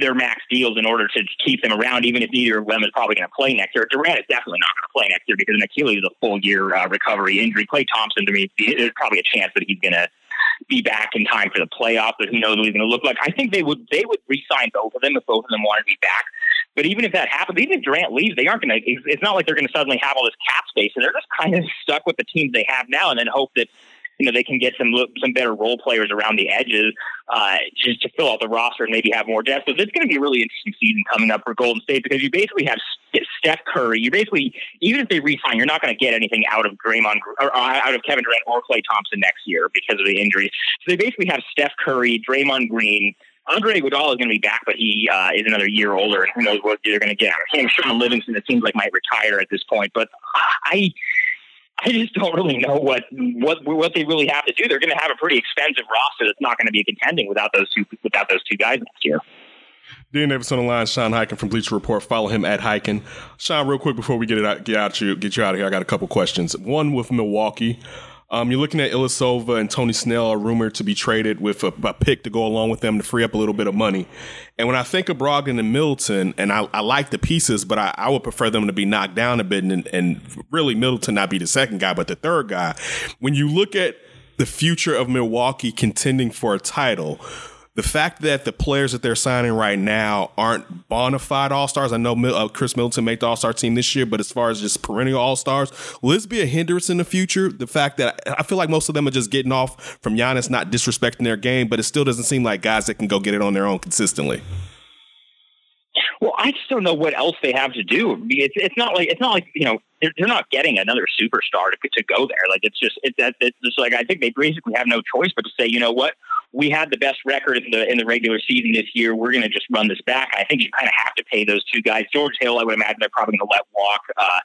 their max deals in order to keep them around, even if neither of them is probably going to play next year. Durant is definitely not going to play next year because an Achilles is a full-year uh, recovery injury. Klay Thompson, to me, there's probably a chance that he's going to be back in time for the playoffs, but who knows what he's going to look like. I think they would they would re-sign both of them if both of them wanted to be back. But even if that happens, even if Durant leaves, they aren't going to – it's not like they're going to suddenly have all this cap space, and they're just kind of stuck with the teams they have now and then hope that – you know, they can get some some better role players around the edges uh, just to fill out the roster and maybe have more depth. So it's going to be a really interesting season coming up for Golden State, because you basically have Steph Curry. You basically, even if they re-sign, you're not going to get anything out of Draymond or out of Kevin Durant or Klay Thompson next year because of the injury. So they basically have Steph Curry, Draymond Green. Andre Iguodala is going to be back, but he uh, is another year older, and who knows what they're going to get out of him. Sean Livingston, it seems like, might retire at this point, but I. I just don't really know what, what what they really have to do. They're going to have a pretty expensive roster that's not going to be contending without those two without those two guys next year. Dan Davis on the line, Sean Highkin from Bleacher Report. Follow him at Highkin. Sean, real quick before we get it out, get out you get you out of here, I got a couple questions. One with Milwaukee. Um, you're looking at Ilyasova and Tony Snell are rumored to be traded with a, a pick to go along with them to free up a little bit of money. And when I think of Brogdon and Middleton, and I, I like the pieces, but I, I would prefer them to be knocked down a bit and, and really Middleton not be the second guy, but the third guy. When you look at the future of Milwaukee contending for a title, the fact that the players that they're signing right now aren't bona fide all-stars. I know uh, Chris Middleton made the all-star team this year, but as far as just perennial all-stars, will this be a hindrance in the future? The fact that I feel like most of them are just getting off from Giannis, not disrespecting their game, but it still doesn't seem like guys that can go get it on their own consistently. Well, I just don't know what else they have to do. It's, it's not like, it's not like, you know, they're, they're not getting another superstar to, to go there. Like, it's just, it's, it's just like, I think they basically have no choice but to say, you know what, we had the best record in the in the regular season this year. We're going to just run this back. I think you kind of have to pay those two guys. George Hill, I would imagine they're probably going to let walk. Uh,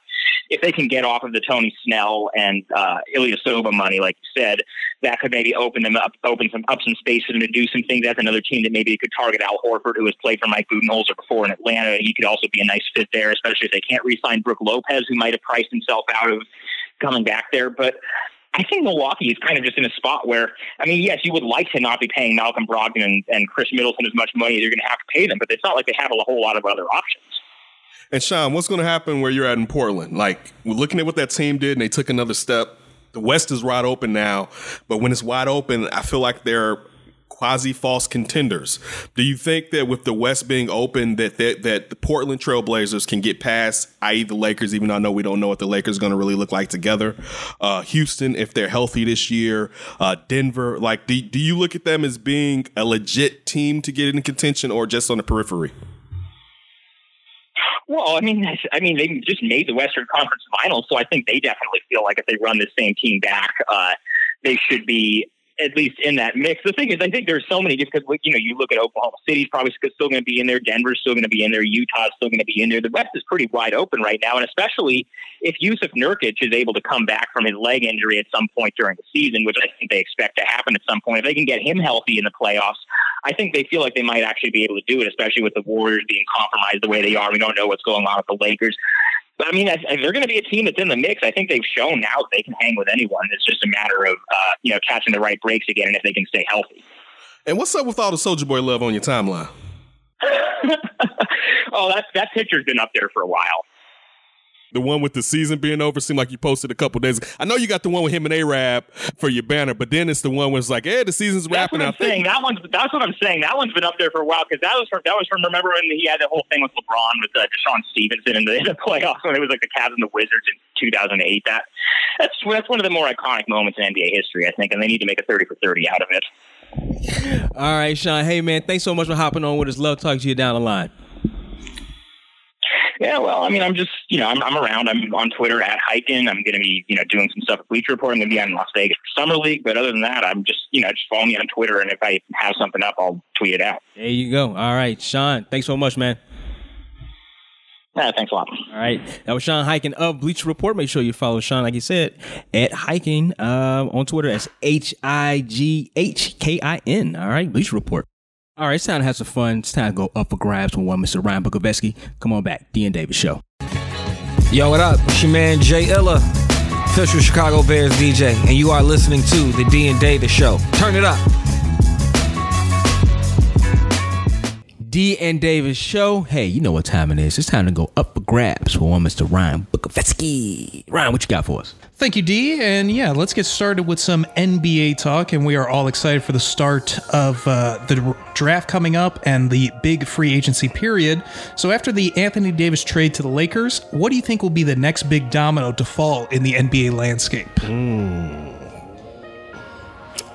if they can get off of the Tony Snell and uh, Ilyasova money, like you said, that could maybe open them up, open some up some space for them to do some things. That's another team that maybe they could target Al Horford, who has played for Mike Budenholzer before in Atlanta. He could also be a nice fit there, especially if they can't re-sign Brooke Lopez, who might have priced himself out of coming back there. But I think Milwaukee is kind of just in a spot where, I mean, yes, you would like to not be paying Malcolm Brogdon and, and Chris Middleton as much money as you're going to have to pay them, but it's not like they have a whole lot of other options. And, Sean, what's going to happen where you're at in Portland? Like, we're looking at what that team did, and they took another step. The West is wide open now, but when it's wide open, I feel like they're quasi-false contenders. Do you think that with the West being open, that, that that the Portland Trail Blazers can get past, that is the Lakers, even though I know we don't know what the Lakers are going to really look like together, uh, Houston, if they're healthy this year, uh, Denver, like, do, do you look at them as being a legit team to get in contention or just on the periphery? Well, I mean, I mean, they just made the Western Conference Finals, so I think they definitely feel like if they run the same team back, uh, they should be at least in that mix. The thing is, I think there's so many, just because, you know, you look at Oklahoma City's probably still going to be in there, Denver's still going to be in there, Utah's still going to be in there. The West is pretty wide open right now, and especially if Yusuf Nurkic is able to come back from his leg injury at some point during the season, which I think they expect to happen at some point. If they can get him healthy in the playoffs, I think they feel like they might actually be able to do it, especially with the Warriors being compromised the way they are. We don't know what's going on with the Lakers. But, I mean, I, I, they're going to be a team that's in the mix. I think they've shown now they can hang with anyone. It's just a matter of, uh, you know, catching the right breaks again and if they can stay healthy. And what's up with all the Soulja Boy love on your timeline? Oh, that, that picture's been up there for a while. The one with the season being over seemed like you posted a couple days ago. I know you got the one with him and A-Rab for your banner, but then it's the one where it's like, hey, the season's wrapping up. That's what I'm saying. That one's, that's what I'm saying. That one's been up there for a while because that was from, that was from, remember when he had the whole thing with LeBron with uh, Deshaun Stevenson in the, in the playoffs when it was like the Cavs and the Wizards in two thousand eight. That, that's, that's one of the more iconic moments in N B A history, I think, and they need to make a thirty for thirty out of it. All right, Sean. Hey, man, thanks so much for hopping on with us. Love talking to you down the line. Yeah, well, I mean, I'm just, you know, I'm, I'm around. I'm on Twitter at Highkin. I'm going to be, you know, doing some stuff at Bleacher Report. I'm going to be out in Las Vegas for Summer League. But other than that, I'm just, you know, just follow me on Twitter. And if I have something up, I'll tweet it out. There you go. All right, Sean, thanks so much, man. Yeah, thanks a lot. All right. That was Sean Highkin of Bleacher Report. Make sure you follow Sean, like he said, at Highkin uh, on Twitter. That's H I G H K I N. All right, Bleacher Report. All right, it's time to have some fun. It's time to go up for grabs with one Mister Ryan Bukovetsky. Come on back, D and Davis Show. Yo, what up? It's your man, Jay Illa, official Chicago Bears D J, and you are listening to the D and Davis Show. Turn it up. D and Davis Show. Hey, you know what time it is. It's time to go up for grabs with one Mister Ryan Bukovetsky. Ryan, what you got for us? Thank you, D. And yeah, let's get started with some N B A talk. And we are all excited for the start of uh, the draft coming up and the big free agency period. So after the Anthony Davis trade to the Lakers, what do you think will be the next big domino to fall in the N B A landscape? Mm.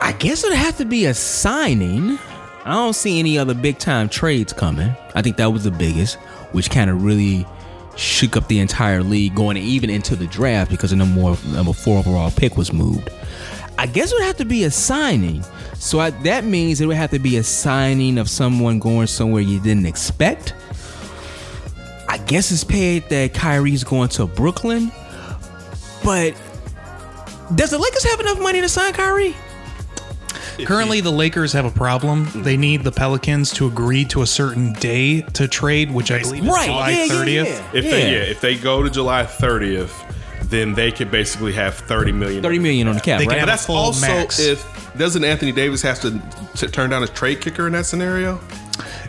I guess it'd have to be a signing. I don't see any other big-time trades coming. I think that was the biggest, which kind of really shook up the entire league going even into the draft because the number, number four overall pick was moved. I guess it would have to be a signing. So I, that means it would have to be a signing of someone going somewhere you didn't expect. I guess it's paid that Kyrie's going to Brooklyn. But does the Lakers have enough money to sign Kyrie? Currently, the Lakers have a problem. They need the Pelicans to agree to a certain day to trade, which I believe is right. July thirtieth. Yeah, yeah, yeah. If yeah. they yeah, if they go to July thirtieth, then they could basically have thirty million dollars. thirty million dollars on the cap, they right? But that's also max. If doesn't Anthony Davis have to t- turn down a trade kicker in that scenario?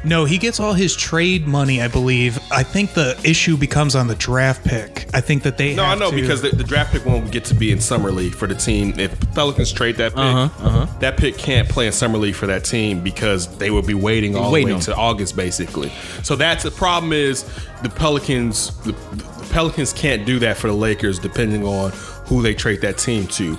No, he gets all his trade money, I believe. I think the issue becomes on the draft pick. I think that they no, have No, I know, to... because the, the draft pick won't get to be in Summer League for the team. If Pelicans trade that pick, uh-huh, uh-huh. that pick can't play in Summer League for that team because they would be waiting all waiting the way to August, basically. So that's the problem is the Pelicans, the, the Pelicans can't do that for the Lakers depending on who they trade that team to.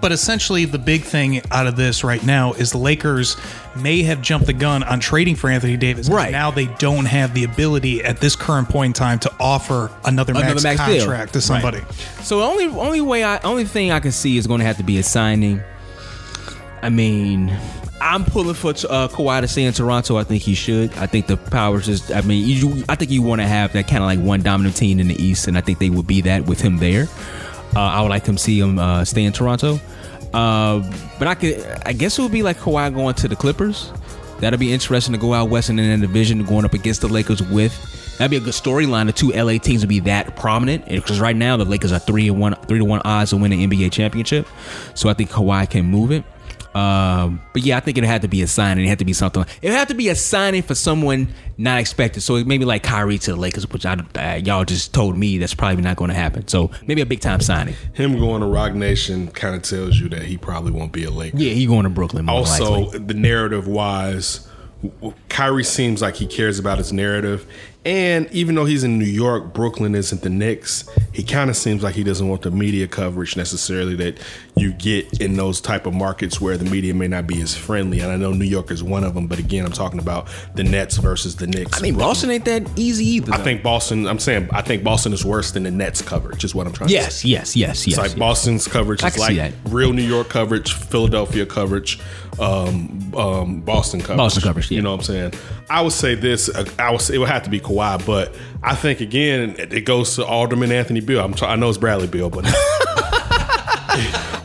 But essentially the big thing out of this right now is the Lakers may have jumped the gun on trading for Anthony Davis. Right. Now they don't have the ability at this current point in time to offer another, another max, max contract deal to somebody. Right. So the only, only way I, only thing I can see is going to have to be a signing. I mean, I'm pulling for uh, Kawhi to stay in Toronto. I think he should. I think the Powers is, I mean, you, I think you want to have that kind of like one dominant team in the East, and I think they would be that with him there. Uh, I would like to see him uh, stay in Toronto. Uh, but I could, I guess it would be like Kawhi going to the Clippers. That'd be interesting to go out west and in the division going up against the Lakers with. That'd be a good storyline. The two L A teams would be that prominent because right now the Lakers are three and one, three to one odds to win the N B A championship. So I think Kawhi can move it. Um, but yeah, I think it had to be a signing. It had to be something. It had to be a signing for someone not expected. So it maybe like Kyrie to the Lakers, which I, uh, y'all just told me that's probably not going to happen. So maybe a big time signing. Him going to Roc Nation kind of tells you that he probably won't be a Laker. Yeah, he going to Brooklyn. More also, likely. The narrative wise, Kyrie seems like he cares about his narrative. And even though he's in New York, Brooklyn isn't the Knicks. He kind of seems like he doesn't want the media coverage necessarily that you get in those type of markets where the media may not be as friendly. And I know New York is one of them, but again, I'm talking about the Nets versus the Knicks. I mean, Boston ain't that easy either. Though. I think Boston, I'm saying, I think Boston is worse than the Nets coverage is what I'm trying yes, to say. Yes, yes, yes, it's yes. It's like yes. Boston's coverage is like real New York coverage, Philadelphia coverage, um, um, Boston coverage. Boston coverage, yeah. You know what I'm saying? I would say this, I would say it would have to be Why, but I think again it goes to Alderman Anthony Beal. I'm t- I know it's Bradley Beal, but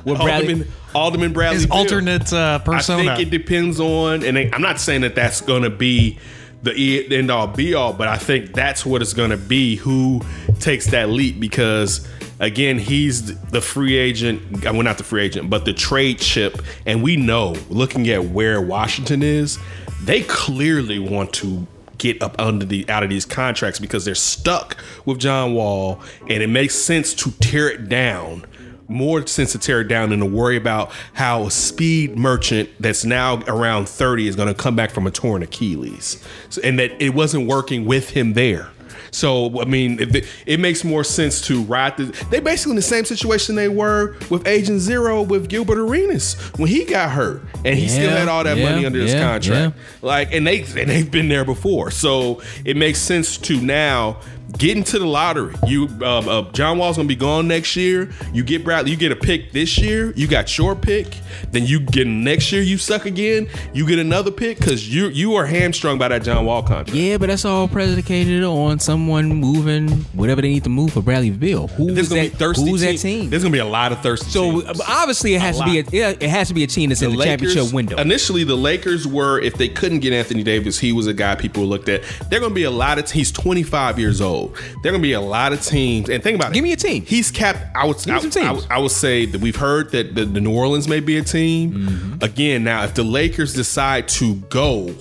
well, Bradley, Alderman, Alderman Bradley his Beal. alternate uh, persona. I think it depends on, and I'm not saying that that's going to be the end all be all, but I think that's what it's going to be. Who takes that leap? Because again, he's the free agent. Well, not the free agent, but the trade chip, and we know looking at where Washington is, they clearly want to get up under the out of these contracts because they're stuck with John Wall, and it makes sense to tear it down. More sense to tear it down than to worry about how a speed merchant that's now around thirty is going to come back from a torn Achilles, so, and that it wasn't working with him there. So I mean, it, it makes more sense to ride. The, they basically in the same situation they were with Agent Zero with Gilbert Arenas when he got hurt, and he yeah, still had all that yeah, money under yeah, his contract. Yeah. Like, and they and they've been there before, so it makes sense to now get into the lottery. You uh, uh, John Wall's gonna be gone next year. You get Bradley. You get a pick this year. You got your pick. Then you get next year. You suck again. You get another pick because you you are hamstrung by that John Wall contract. Yeah, but that's all predicated on some. Someone moving whatever they need to move for Bradley Beal. Who's that? Who's that team? There's gonna be a lot of thirsty. So teams. Obviously, it has a to lot. be a, it has to be a team that's the in the Lakers, championship window. Initially, the Lakers were if they couldn't get Anthony Davis, he was a guy people looked at. They're gonna be a lot of. He's twenty-five years old. They're gonna be a lot of teams. And think about it. Give me a team. He's capped. I would. I, I, I would say that we've heard that the, the New Orleans may be a team. Mm-hmm. Again, now if the Lakers decide to go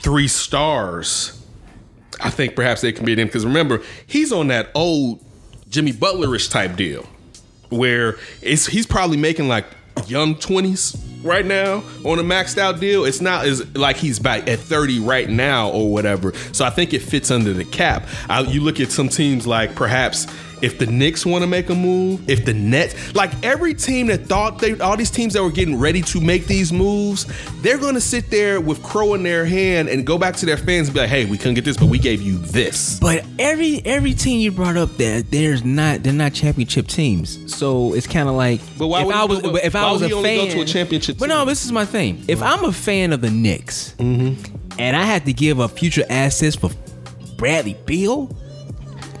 three stars. I think perhaps they can be them because remember he's on that old Jimmy Butlerish type deal where it's he's probably making like young twenties right now on a maxed out deal. It's not as like he's back at thirty right now or whatever. So I think it fits under the cap. I, you look at some teams like perhaps if the Knicks want to make a move, if the Nets, like every team that thought they, all these teams that were getting ready to make these moves, they're going to sit there with crow in their hand and go back to their fans and be like, hey, we couldn't get this, but we gave you this. But every every team you brought up there, there's not, they're not championship teams. So it's kind of like, but why if would I was, go, if why I was would a only fan, go to a championship but team? No, this is my thing. If I'm a fan of the Knicks mm-hmm. and I had to give up future assets for Bradley Beal,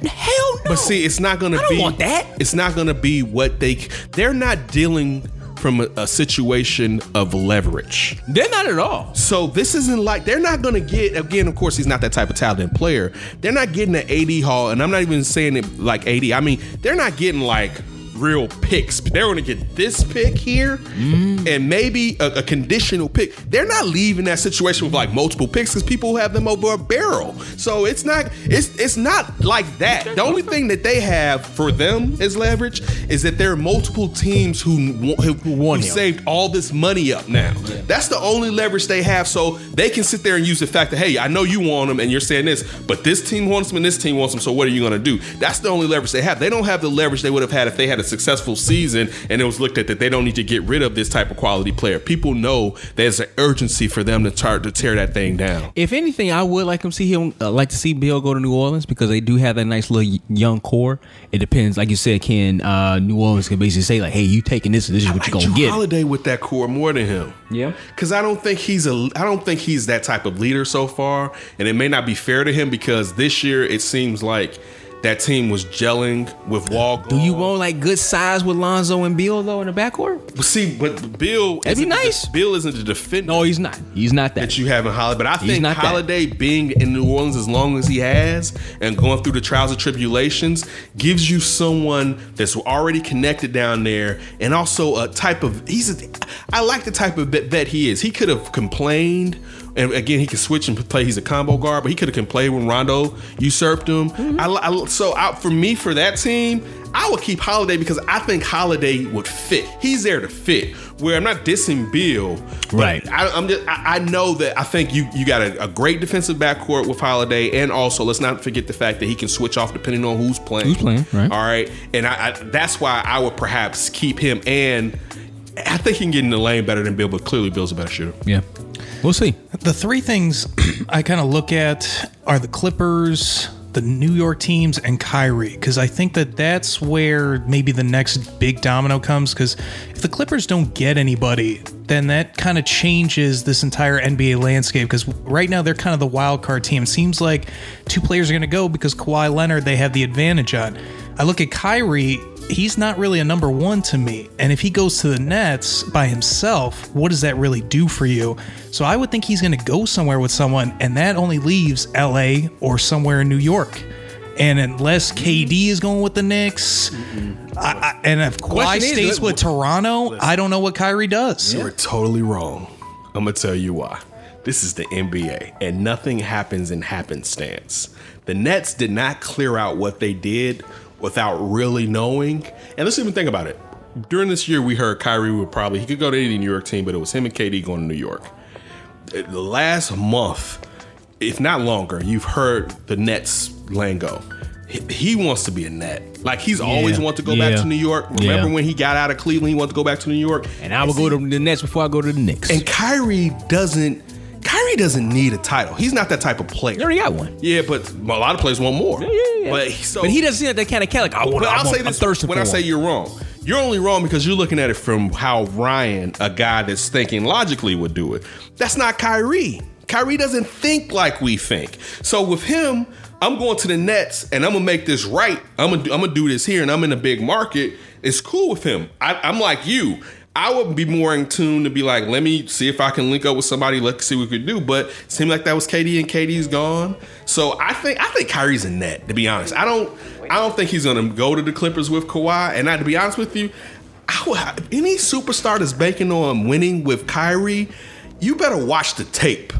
hell no. But see, it's not gonna I don't be want that. It's not gonna be what they they're not dealing from a, a situation of leverage. They're not at all. So this isn't like they're not gonna get again, of course he's not that type of talented player. They're not getting an A D haul, and I'm not even saying it like A D. I mean, they're not getting like real picks. They're going to get this pick here mm. and maybe a, a conditional pick. They're not leaving that situation with like multiple picks because people have them over a barrel. So it's not it's it's not like that. The only thing that they have for them as leverage is that there are multiple teams who who, who, who saved all this money up now. Yeah. That's the only leverage they have. So they can sit there and use the fact that, hey, I know you want them and you're saying this, but this team wants them and this team wants them. So what are you going to do? That's the only leverage they have. They don't have the leverage they would have had if they had a successful season and it was looked at that they don't need to get rid of this type of quality player. People know there's an urgency for them to tar- to tear that thing down. If anything, I would like them see him uh, like to see Bill go to New Orleans because they do have that nice little young core. It depends, like you said, Ken. Uh, New Orleans can basically say like, "Hey, you taking this? And this is what you're gonna get." Holiday with that core more than him. Yeah, because I don't think he's a I don't think he's that type of leader so far, and it may not be fair to him because this year it seems like That team was gelling with Wall. Do you want like good size with Lonzo and Beal though in the backcourt? Well, see, but Beal that'd be nice. Beal isn't a defender. No, he's not. He's not that. That you have in Holiday. But I think Holiday that. being in New Orleans as long as he has and going through the trials and tribulations gives you someone that's already connected down there, and also a type of he's. A, I like the type of vet he is. He could have complained. And again, he can switch and play. He's a combo guard, but he could have complained when Rondo usurped him. Mm-hmm. I, I, so I, for me, for that team, I would keep Holiday because I think Holiday would fit. He's there to fit. Where I'm not dissing Bill, right? I, I'm just I, I know that I think you you got a, a great defensive backcourt with Holiday, and also let's not forget the fact that he can switch off depending on who's playing. Who's playing, right? All right, and I, I, that's why I would perhaps keep him. And I think he can get in the lane better than Bill, but clearly Bill's a better shooter. Yeah. We'll see. The three things I kind of look at are the Clippers, the New York teams, and Kyrie, because I think that that's where maybe the next big domino comes, because if the Clippers don't get anybody, then that kind of changes this entire N B A landscape, because right now they're kind of the wild card team. It seems like two players are going to go because Kawhi Leonard, they have the advantage on. I look at Kyrie. He's not really a number one to me. And if he goes to the Nets by himself, what does that really do for you? So I would think he's going to go somewhere with someone, and that only leaves L A or somewhere in New York. And unless K D is going with the Knicks, mm-hmm. I, I, and if Kawhi stays with Toronto, listen. I don't know what Kyrie does. You yeah. were totally wrong. I'm going to tell you why. This is the N B A, and nothing happens in happenstance. The Nets did not clear out what they did without really knowing. And let's even think about it. During this year, we heard Kyrie would probably, he could go to any New York team, but it was him and K D going to New York. The last month, if not longer, you've heard the Nets laying go. He wants to be a Net. Like, he's yeah. always wanted to go yeah. back to New York. Remember yeah. when he got out of Cleveland, he wanted to go back to New York. And I will go to the Nets before I go to the Knicks. And Kyrie doesn't, Kyrie doesn't need a title. He's not that type of player. He already got one. Yeah, but a lot of players want more. Yeah, yeah, yeah. But, so, but he doesn't have that kind of cat. Like, I want, I'll say this, thirsty when I say you're wrong. You're only wrong because you're looking at it from how Ryan, a guy that's thinking logically, would do it. That's not Kyrie. Kyrie doesn't think like we think. So with him, I'm going to the Nets and I'm going to make this right. I'm going to I'm gonna do this here and I'm in a big market. It's cool with him. I, I'm like you. I would be more in tune to be like, let me see if I can link up with somebody. Let's see what we could do. But it seemed like that was K D, and K D's gone. So I think I think Kyrie's in net, to be honest. I don't I don't think he's going to go to the Clippers with Kawhi. And I, to be honest with you, I would, if any superstar that's banking on winning with Kyrie, you better watch the tape.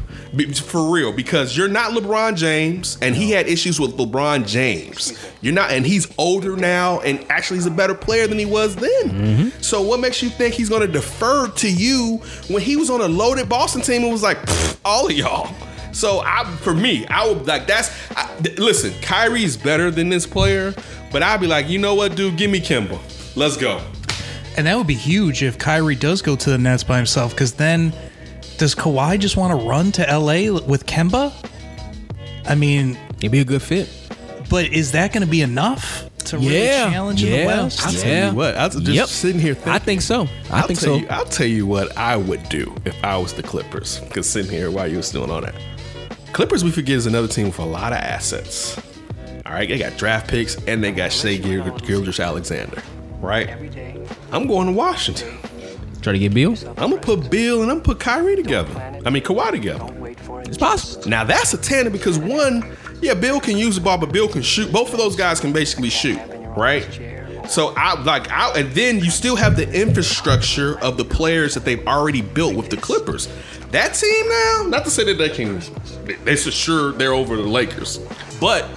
For real, because you're not LeBron James, and he had issues with LeBron James. You're not, and he's older now, and actually he's a better player than he was then. Mm-hmm. So what makes you think he's going to defer to you when he was on a loaded Boston team and was like, all of y'all? So I, for me, I would like that's. I, th- listen, Kyrie's better than this player, but I'd be like, you know what, dude, give me Kimba. Let's go. And that would be huge if Kyrie does go to the Nets by himself, because then. Does Kawhi just want to run to L A with Kemba? I mean, it'd be a good fit. But is that going to be enough to really yeah, challenge yeah, in the West? I'll yeah. tell you what. I was just yep. sitting here thinking. I think so. I I'll think so. You, I'll tell you what I would do if I was the Clippers. Because sitting here while you was doing all that. Clippers, we forget, is another team with a lot of assets. All right. They got draft picks and they got Shai Gilgeous-Alexander. Right? I'm going to Washington. Try to get Bill? I'm going to put Bill and I'm going to put Kyrie together. I mean, Kawhi together. It's possible. Now, that's a tandem because one, yeah, Bill can use the ball, but Bill can shoot. Both of those guys can basically shoot, right? So, I like, I, and then you still have the infrastructure of the players that they've already built with the Clippers. That team now, not to say that they can, they're sure they're over the Lakers, but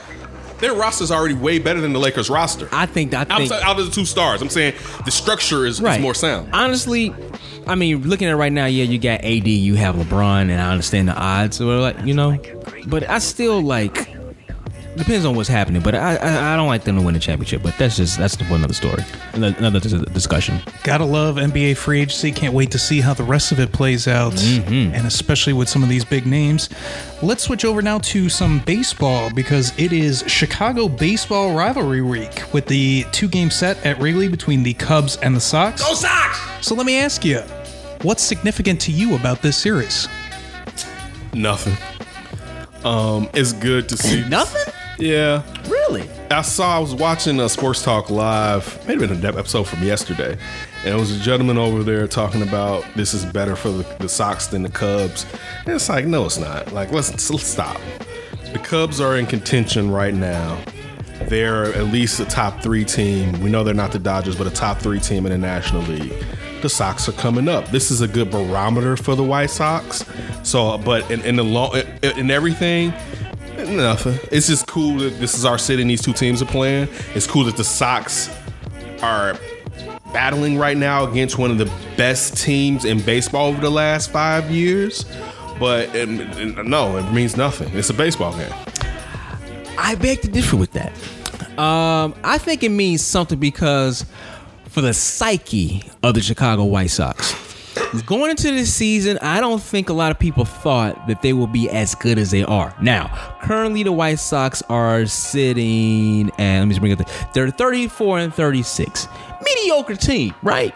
their roster's already way better than the Lakers roster. I think that I think out of the two stars. I'm saying the structure is, right. is more sound. Honestly, I mean, looking at it right now, yeah, you got A D, you have LeBron, and I understand the odds, or like, you know. But I still like depends on what's happening. But I, I I don't like them to win the championship. But that's just that's for another story, another discussion. Gotta love N B A free agency. Can't wait to see how the rest of it plays out, mm-hmm. and especially with some of these big names. Let's switch over now to some baseball because it is Chicago baseball rivalry week with the two-game set at Wrigley between the Cubs and the Sox. Go Sox! So let me ask you, what's significant to you about this series? Nothing. Um, it's good to see nothing. Yeah. Really? Really? I saw, I was watching a Sports Talk Live, maybe an episode from yesterday, and it was a gentleman over there talking about this is better for the, the Sox than the Cubs. And it's like, no, it's not. Like, let's, let's stop. The Cubs are in contention right now. They're at least a top three team. We know they're not the Dodgers, but a top three team in the National League. The Sox are coming up. This is a good barometer for the White Sox. So, but in, in the long, in, in everything, nothing. It's just cool that this is our city and these two teams are playing. It's cool that the Sox are battling right now against one of the best teams in baseball over the last five years. But it, it, no, it means nothing. It's a baseball game. I beg to differ with that. Um, I think it means something because for the psyche of the Chicago White Sox, going into this season, I don't think a lot of people thought that they will be as good as they are. Now, currently the White Sox are sitting, and let me just bring up the, they're thirty-four and thirty-six. Mediocre team, right?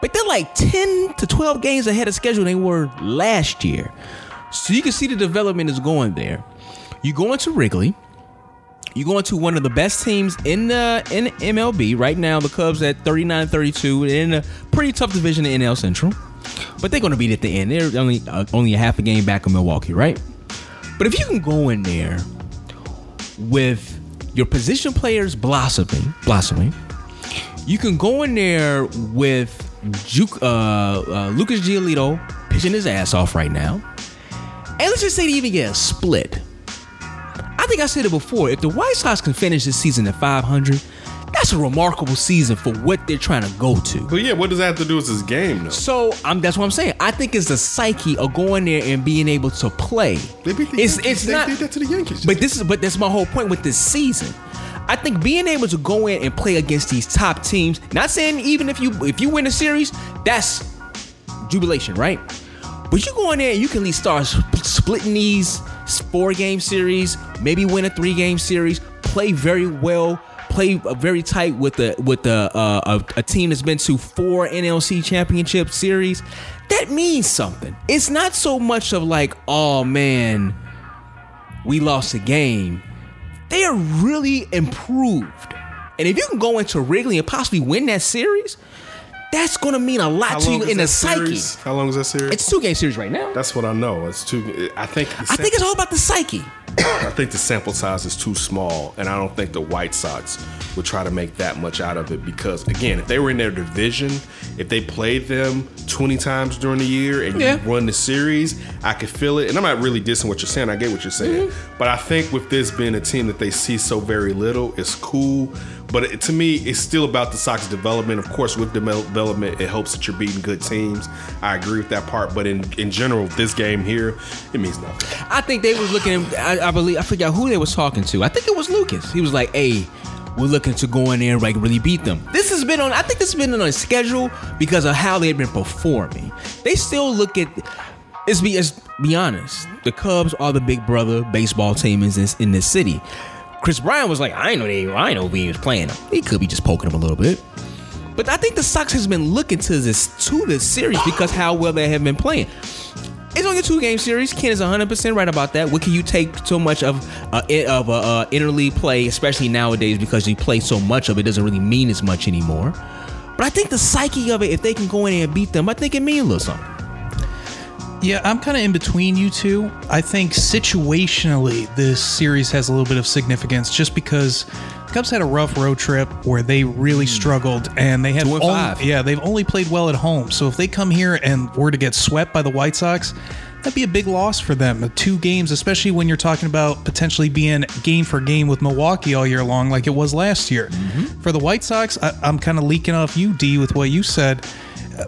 But they're like ten to twelve games ahead of schedule they were last year. So you can see the development is going there. You go into Wrigley. You go into one of the best teams in the in M L B right now. The Cubs at thirty-nine thirty-two in a pretty tough division in N L Central, but they're going to beat at the end. They're only uh, only a half a game back of Milwaukee, right? But if you can go in there with your position players blossoming, blossoming, you can go in there with Juke, uh, uh, Lucas Giolito pitching his ass off right now, and let's just say they even get a split. I think I said it before. If the White Sox can finish this season at five hundred, that's a remarkable season for what they're trying to go to. But yeah, what does that have to do with this game, though? So um, that's what I'm saying. I think it's the psyche of going there and being able to play. They beat the it's, Yankees. It's they not, did that to the Yankees. But this is but that's my whole point with this season. I think being able to go in and play against these top teams. Not saying even if you if you win a series, that's jubilation, right? But you go in there and you can at least start splitting these four-game series, maybe win a three-game series, play very well, play very tight with a with a, uh, a a team that's been to four N L C championship series. That means something. It's not so much of like, oh man, we lost a game. They are really improved, and if you can go into Wrigley and possibly win that series, that's going to mean a lot how to you in the series? Psyche. How long is that series? It's a two-game series right now. That's what I know. It's two. I think. Sample, I think it's all about the psyche. I think the sample size is too small, and I don't think the White Sox would try to make that much out of it because, again, if they were in their division, if they played them twenty times during the year and yeah. you won the series, I could feel it. And I'm not really dissing what you're saying. I get what you're saying. Mm-hmm. But I think with this being a team that they see so very little, it's cool. But it, to me, it's still about the Sox development. Of course, with development, it helps that you're beating good teams. I agree with that part. But in, in general, this game here, it means nothing. I think they was looking, I, I believe, I forgot who they was talking to. I think it was Lucas. He was like, hey, we're looking to go in there and like really beat them. This has been on, I think this has been on a schedule because of how they've been performing. They still look at, let's be, let's be honest, the Cubs are the big brother baseball team in this, in this city. Chris Bryant was like, I ain't know they, I ain't know we was playing them. He could be just poking them a little bit, but I think the Sox has been looking to this to this series because how well they have been playing. It's only a two game series. Ken is one hundred percent right about that. What can you take so much of uh, of uh, interleague play, especially nowadays because you play so much of it, doesn't really mean as much anymore. But I think the psyche of it, if they can go in there and beat them, I think it means a little something. Yeah, I'm kind of in between you two. I think situationally, this series has a little bit of significance just because the Cubs had a rough road trip where they really struggled, and they had Two and only, five. Yeah, they've only played well at home. So if they come here and were to get swept by the White Sox, that'd be a big loss for them. Two games, especially when you're talking about potentially being game for game with Milwaukee all year long, like it was last year. Mm-hmm. For the White Sox, I, I'm kind of leaking off you, D, with what you said.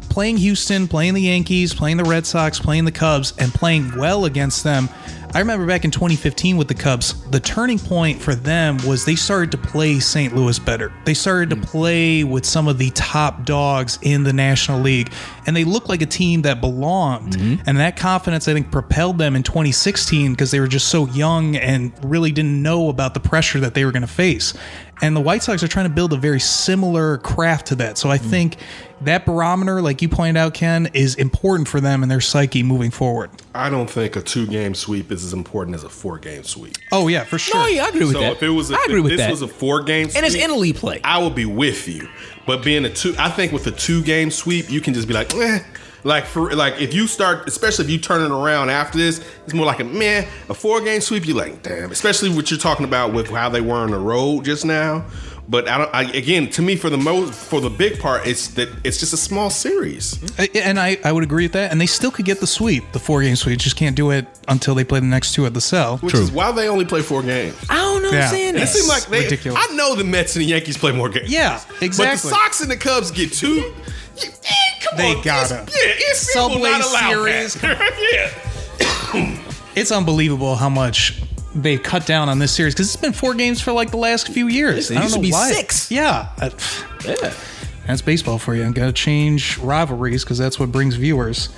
Playing Houston, playing the Yankees, playing the Red Sox, playing the Cubs, and playing well against them. I remember back in twenty fifteen with the Cubs, the turning point for them was they started to play Saint Louis better. They started to play with some of the top dogs in the National League, and they looked like a team that belonged. Mm-hmm. And that confidence, I think, propelled them in twenty sixteen because they were just so young and really didn't know about the pressure that they were going to face. And the White Sox are trying to build a very similar craft to that. So I mm-hmm. think that barometer, like you pointed out, Ken, is important for them and their psyche moving forward. I don't think a two-game sweep is is as important as a four-game sweep. Oh, yeah, for sure. No, yeah, I agree with so that. If it was a, I agree if with this that. was a four-game sweep. And it's in league play. I would be with you. But being a two, I think with a two-game sweep, you can just be like, eh. Like, for, like if you start, especially if you turn it around after this, it's more like a meh. A four-game sweep, you're like, damn. Especially what you're talking about with how they were on the road just now. But I don't. I, again, to me, for the most, for the big part, it's that it's just a small series. And I, I would agree with that. And they still could get the sweep, the four game sweep. Just can't do it until they play the next two at the cell. Which True. is why they only play four games. I don't know. Yeah. What I'm saying, it seems like they. Ridiculous. I know the Mets and the Yankees play more games. Yeah, exactly. But the Sox and the Cubs get two. Yeah, come they on, gotta. It's, yeah, it's Subway not series. yeah. It's unbelievable how much they've cut down on this series, because it's been four games for like the last few years. It used to be six. Yeah. I, yeah. That's baseball for you. I'm going to change rivalries because that's what brings viewers.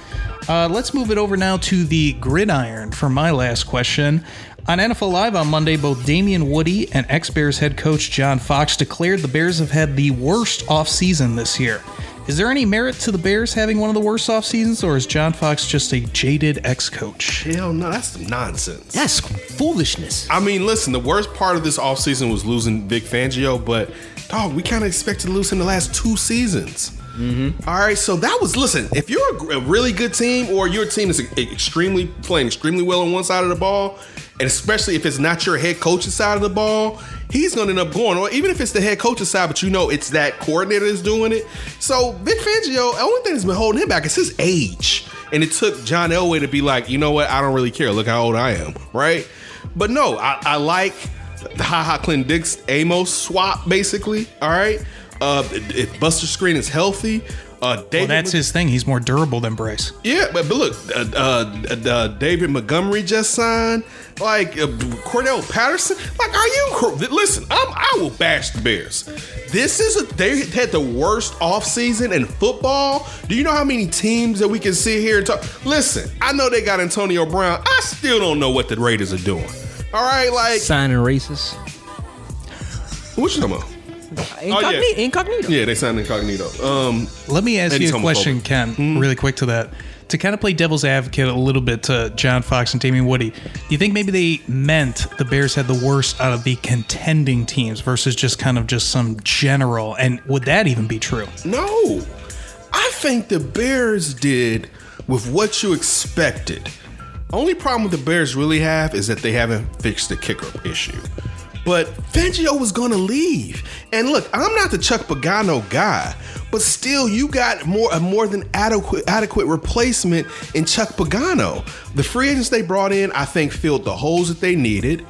Uh, let's move it over now to the gridiron for my last question. On N F L Live on Monday, both Damian Woody and ex-Bears head coach John Fox declared the Bears have had the worst offseason this year. Is there any merit to the Bears having one of the worst off seasons, or is John Fox just a jaded ex-coach? Hell no, that's some nonsense. That's foolishness. I mean, listen, the worst part of this offseason was losing Vic Fangio, but, dog, we kind of expected to lose him the last two seasons. Mm-hmm. All right, so that was, listen, if you're a really good team or your team is extremely playing extremely well on one side of the ball, and especially if it's not your head coach's side of the ball, he's going to end up going. Or even if it's the head coach's side, but you know it's that coordinator that's doing it. So Vic Fangio, the only thing that's been holding him back is his age. And it took John Elway to be like, you know what? I don't really care. Look how old I am, right? But no, I, I like the ha-ha Clint Dix Amos swap, basically, all right? Uh, if Buster Screen is healthy. Uh, David well, that's Mc- his thing. He's more durable than Bryce. Yeah, but, but look, uh, uh, uh, David Montgomery just signed. Like uh, Cordell Patterson. Like, are you? Listen, I'm, I will bash the Bears. This is a they had the worst offseason in football. Do you know how many teams that we can sit here and talk? Listen, I know they got Antonio Brown. I still don't know what the Raiders are doing. All right, like signing racists. What you talking about? Incognito. Oh, yeah. Incognito. Yeah, they signed Incognito. Um, Let me ask you a question, Ken, mm-hmm. really quick to that. To kind of play devil's advocate a little bit to John Fox and Damian Woody, do you think maybe they meant the Bears had the worst out of the contending teams versus just kind of just some general? And would that even be true? No. I think the Bears did with what you expected. Only problem with the Bears really have is that they haven't fixed the kicker issue. But Fangio was going to leave. And look, I'm not the Chuck Pagano guy, but still you got more a more than adequate adequate replacement in Chuck Pagano. The free agents they brought in, I think, filled the holes that they needed.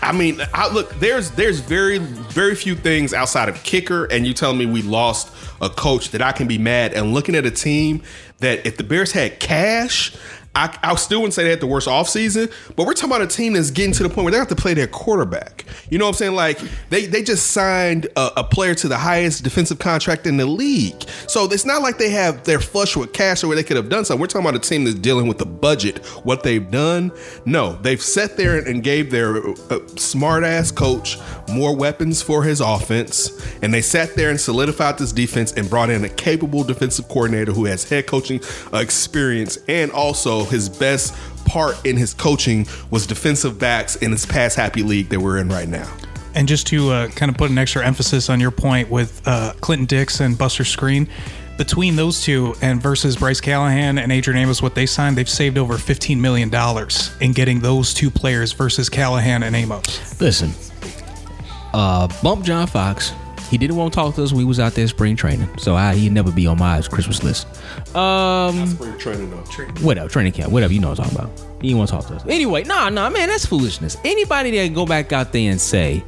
I mean, I, look, there's there's very, very few things outside of kicker, and you telling me we lost a coach that I can be mad. And looking at a team that if the Bears had cash, I, I still wouldn't say they had the worst offseason, but we're talking about a team that's getting to the point where they have to play their quarterback. You know what I'm saying? Like, they, they just signed a, a player to the highest defensive contract in the league. So it's not like they have their flush with cash or where they could have done something. We're talking about a team that's dealing with the budget, what they've done. No, they've sat there and gave their uh, smart-ass coach more weapons for his offense, and they sat there and solidified this defense and brought in a capable defensive coordinator who has head coaching experience, and also his best part in his coaching was defensive backs in this past happy league that we're in right now. And just to uh, kind of put an extra emphasis on your point with uh, Clinton Dix and Buster Screen, between those two and versus Bryce Callahan and Adrian Amos, what they signed, they've saved over fifteen million dollars in getting those two players versus Callahan and Amos. Listen, uh, bump John Fox. He didn't want to talk to us. We was out there spring training, so I, he'd never be on my Christmas list. Um, Not spring training, no. Training. Whatever, training camp, whatever. You know what I'm talking about. He didn't want to talk to us. Anyway, nah, nah, man, that's foolishness. Anybody that can go back out there and say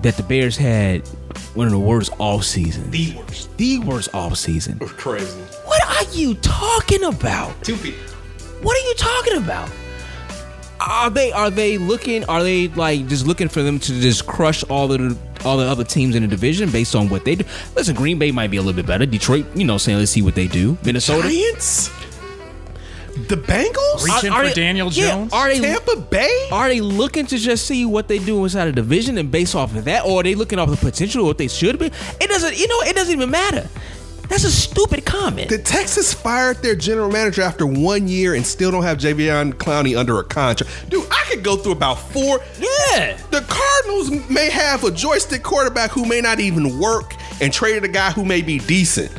that the Bears had one of the worst off seasons, the worst, the worst off season, was crazy. What are you talking about? Two people. What are you talking about? Are they are they looking? Are they like just looking for them to just crush all the all the other teams in the division based on what they do? Listen, Green Bay might be a little bit better. Detroit, you know, saying let's see what they do. Minnesota, Giants, the Bengals, reaching are, are for they, Daniel Jones. Yeah, are they, Tampa Bay? Are they looking to just see what they do inside a division and based off of that, or are they looking off the potential of what they should be? It doesn't, you know, it doesn't even matter. That's a stupid comment. The Texans fired their general manager after one year and still don't have Jadeveon Clowney under a contract. Dude, I could go through about four. Yeah. The Cardinals may have a joystick quarterback who may not even work and traded a guy who may be decent.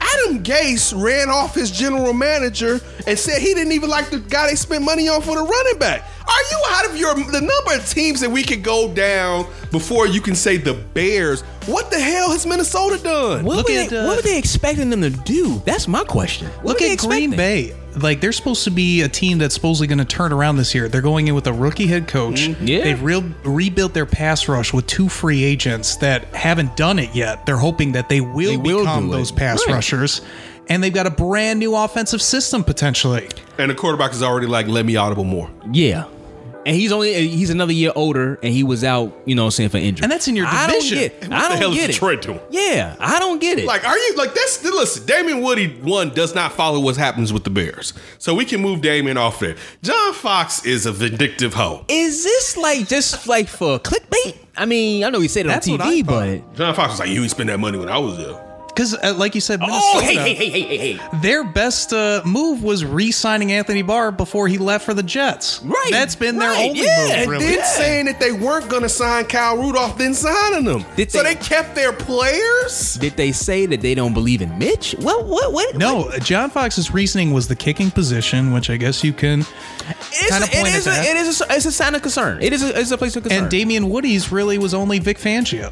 Adam Gase ran off his general manager and said he didn't even like the guy they spent money on for the running back. Are you out of your... The number of teams that we could go down before you can say the Bears. What the hell has Minnesota done? What, were, at, they, uh, what were they expecting them to do? That's my question. What look at Green Bay. Like, they're supposed to be a team that's supposedly going to turn around this year. They're going in with a rookie head coach. Mm, yeah. They've re- rebuilt their pass rush with two free agents that haven't done it yet. They're hoping that they will, they will become those pass right. rushers. And they've got a brand new offensive system, potentially. And the quarterback is already like, let me audible more. Yeah. And he's only he's another year older, and he was out, you know what I'm saying, for injury. And that's in your division. I don't get it. What I don't the hell get is Detroit doing? Yeah, I don't get it. Like, are you, like, that's, listen, Damian Woody, one, does not follow what happens with the Bears. So we can move Damian off there. John Fox is a vindictive hoe. Is this, like, just, like, for clickbait? I mean, I know he said it that's on T V, but. John Fox was like, you ain't spend that money when I was there. Because, uh, like you said, Minnesota, oh, hey, hey, hey, hey, hey, hey. their best uh, move was re-signing Anthony Barr before he left for the Jets. Right. That's been right, their only yeah, move, really. And then yeah. saying that they weren't going to sign Kyle Rudolph, then signing him. Did so they, they kept their players? Did they say that they don't believe in Mitch? What, what, what? No, what? John Fox's reasoning was the kicking position, which I guess you can kind of point it is at a, that. It is a, it's a sign of concern. It is a, it's a place of concern. And Damian Woody's really was only Vic Fangio,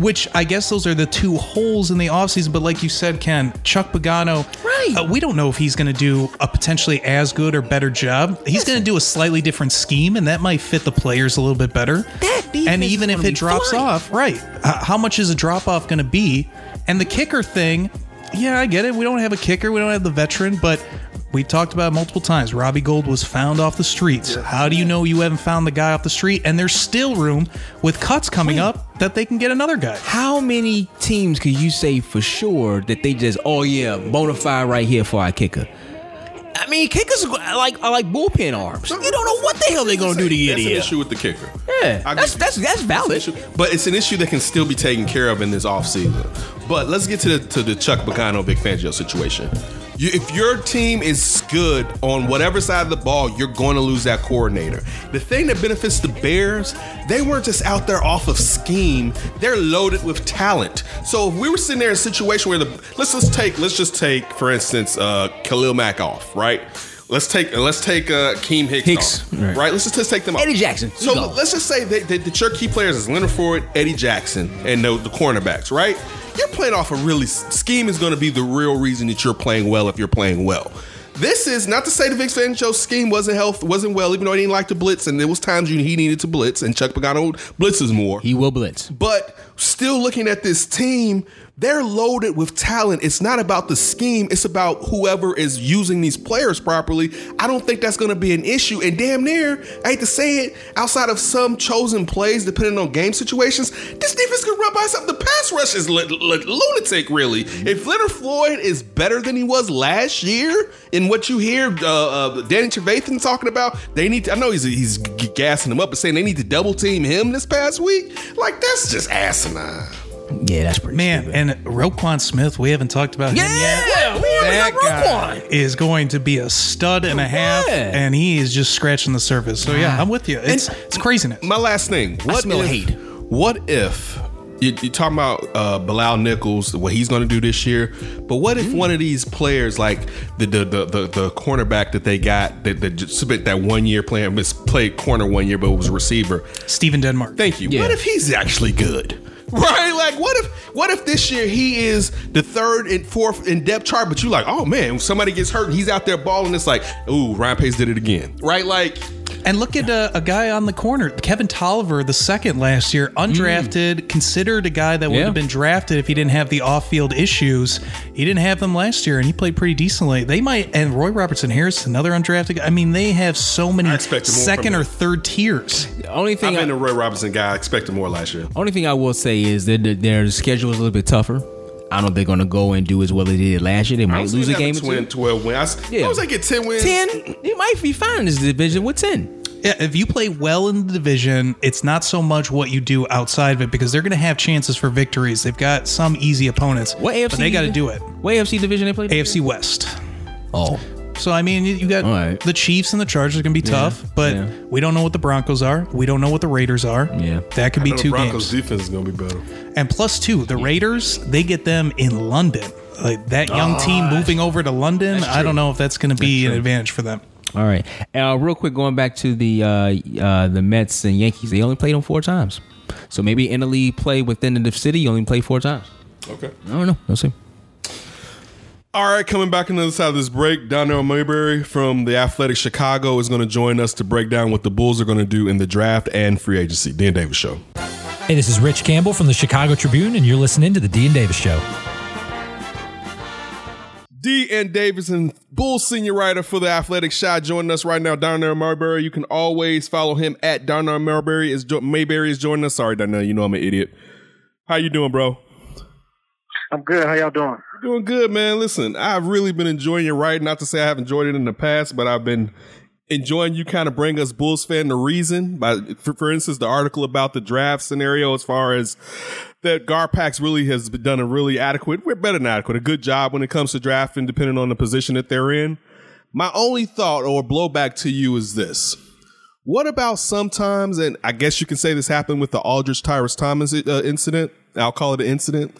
which I guess those are the two holes in the offseason. But like you said, Ken, Chuck Pagano, right. uh, we don't know if he's going to do a potentially as good or better job. He's going to do a slightly different scheme, and that might fit the players a little bit better. That and even if it drops flying. off, right, uh, how much is a drop-off going to be? And the kicker thing, yeah, I get it. We don't have a kicker. We don't have the veteran, but we talked about it multiple times. Robbie Gould was found off the streets. Yeah. How do you know you haven't found the guy off the street? And there's still room with cuts coming Wait. up that they can get another guy. How many teams can you say for sure that they just, oh yeah, bona fide right here for our kicker? I mean, kickers are like, are like bullpen arms. You don't know what the hell they're going to do to you. That's an issue with the kicker. Yeah, that's, that's, that's valid. But it's an issue that can still be taken care of in this offseason. But let's get to the, to the Chuck Pagano, Vic Fangio situation. You, if your team is good on whatever side of the ball, you're going to lose that coordinator. The thing that benefits the Bears, they weren't just out there off of scheme. They're loaded with talent. So if we were sitting there in a situation where the let's let's take let's just take for instance uh, Khalil Mack off, right? Let's take let's take uh, Keem Hicks, Hicks off, right. right? Let's just let's take them off. Eddie Jackson. So gone. let's just say that, that, that your key players is Leonard Ford, Eddie Jackson, and the, the cornerbacks, right? You're playing off a really scheme is going to be the real reason that you're playing well if you're playing well. This is not to say the Vic Fangio's scheme wasn't health wasn't well, even though he didn't like to blitz, and there was times he needed to blitz, and Chuck Pagano blitzes more. He will blitz, but still looking at this team, they're loaded with talent. It's not about the scheme; it's about whoever is using these players properly. I don't think that's going to be an issue, and damn near, I hate to say it, outside of some chosen plays, depending on game situations, this defense can run by itself. The pass rush is l- l- lunatic, really. If Leonard Floyd is better than he was last year, in what you hear uh, uh, Danny Trevathan talking about, they need to, I know he's he's gassing him up, but saying they need to double team him this past week. Like, that's just asinine. Yeah, that's pretty Man, stupid. And Roquan Smith, we haven't talked about yeah, him yet. Yeah, we haven't got Roquan. Is going to be a stud and a half, yeah. and he is just scratching the surface. So, yeah, I'm with you. It's and it's craziness. My last thing. What I smell if, hate. What if, you, you're talking about uh, Bilal Nichols, what he's going to do this year, but what if mm. one of these players, like the the the, the, the cornerback that they got, that, that just spent that one year playing, played corner one year, but was a receiver. Steven Denmark. Thank you. Yeah. What if he's actually good? Right, like what if what if this year he is the third and fourth in depth chart, but you like, oh man, when somebody gets hurt and he's out there balling, it's like, ooh, Ryan Pace did it again, right? Like, and look at a, a guy on the corner, Kevin Tolliver, the second last year, undrafted, mm. considered a guy that would yeah. have been drafted if he didn't have the off-field issues. He didn't have them last year, and he played pretty decently. They might, and Roy Robertson Harris, another undrafted guy. I mean, they have so many second or third tiers. The only thing I've I, been a Roy Robertson guy. I expected more last year. Only thing I will say is that their schedule is a little bit tougher. I don't know if they're going to go and do as well as they did last year. They might lose a game or two. twelve wins. I was like, get ten wins. ten? They might be fine in this division with ten. if you play well in the division, it's not so much what you do outside of it, because they're going to have chances for victories. They've got some easy opponents, what A F C, but they got to do it. What A F C division they played? A F C West. Oh. So, I mean, you got right. the Chiefs and the Chargers are going to be yeah, tough, but yeah. we don't know what the Broncos are. We don't know what the Raiders are. Yeah, that could I be know two the Broncos games. Broncos' defense is going to be better. And plus two, the Raiders, they get them in London. Like that young oh, team moving over to London, I don't know if that's going to be an advantage for them. All right. Uh, real quick, going back to the uh, uh, the Mets and Yankees, they only played them four times. So maybe in the league play within the city, you only play four times. Okay. I don't know. We'll see. All right, coming back on the other side of this break, Darnell Mayberry from The Athletic Chicago is going to join us to break down what the Bulls are going to do in the draft and free agency. Dean Davis Show. Hey, this is Rich Campbell from the Chicago Tribune, and you're listening to the Dean Davis Show. Dean Davis and Bulls senior writer for The Athletic Shot joining us right now, Darnell Mayberry. You can always follow him at Darnell Mayberry. Is jo- Mayberry is joining us. Sorry, Darnell, you know I'm an idiot. How you doing, bro? I'm good. How y'all doing? Doing good, man. Listen, I've really been enjoying your writing. Not to say I have enjoyed it in the past, but I've been enjoying you kind of bring us Bulls fan the reason. By, for, for instance, the article about the draft scenario, as far as that Garpax really has done a really adequate, we're better than adequate, a good job when it comes to drafting, depending on the position that they're in. My only thought or blowback to you is this. What about sometimes, and I guess you can say this happened with the Aldridge Tyrese Thomas uh, incident. I'll call it an incident.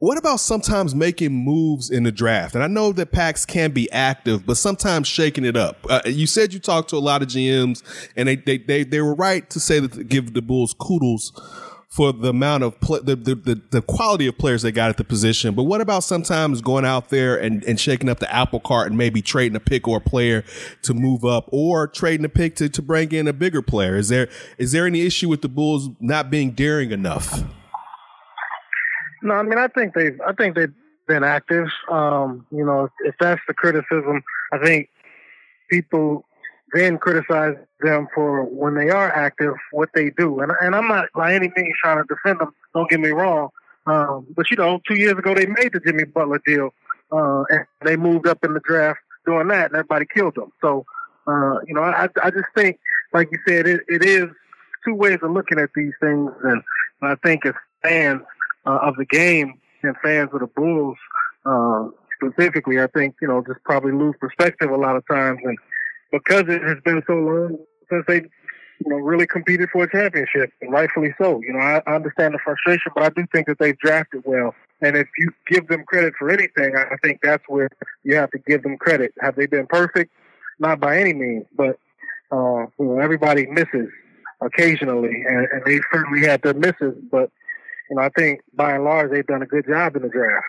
What about sometimes making moves in the draft? And I know that packs can be active, but sometimes shaking it up. Uh, you said you talked to a lot of G Ms, and they they they, they were right to say that to give the Bulls kudos for the amount of play, the, the the the quality of players they got at the position. But what about sometimes going out there and, and shaking up the apple cart and maybe trading a pick or a player to move up, or trading a pick to, to bring in a bigger player? Is there is there any issue with the Bulls not being daring enough? No, I mean, I think they've, I think they've been active. Um, you know, if that's the criticism, I think people then criticize them for when they are active, what they do. And and I'm not by any means trying to defend them. Don't get me wrong. Um, but you know, two years ago they made the Jimmy Butler deal, uh, and they moved up in the draft doing that, and everybody killed them. So, uh, you know, I I just think, like you said, it, it is two ways of looking at these things, and I think as fans. Uh, of the game and fans of the Bulls uh, specifically, I think, you know, just probably lose perspective a lot of times. And because it has been so long since they, you know, really competed for a championship, and rightfully so. You know, I, I understand the frustration, but I do think that they've drafted well. And if you give them credit for anything, I think that's where you have to give them credit. Have they been perfect? Not by any means, but uh, you know, everybody misses occasionally, and, and they certainly had their misses, but and I think, by and large, they've done a good job in the draft.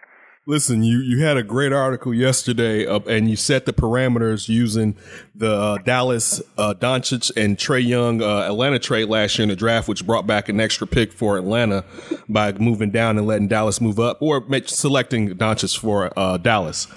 Listen, you, you had a great article yesterday, uh, and you set the parameters using the uh, Dallas uh, Doncic and Trae Young uh, Atlanta trade last year in the draft, which brought back an extra pick for Atlanta by moving down and letting Dallas move up, or selecting Doncic for uh, Dallas.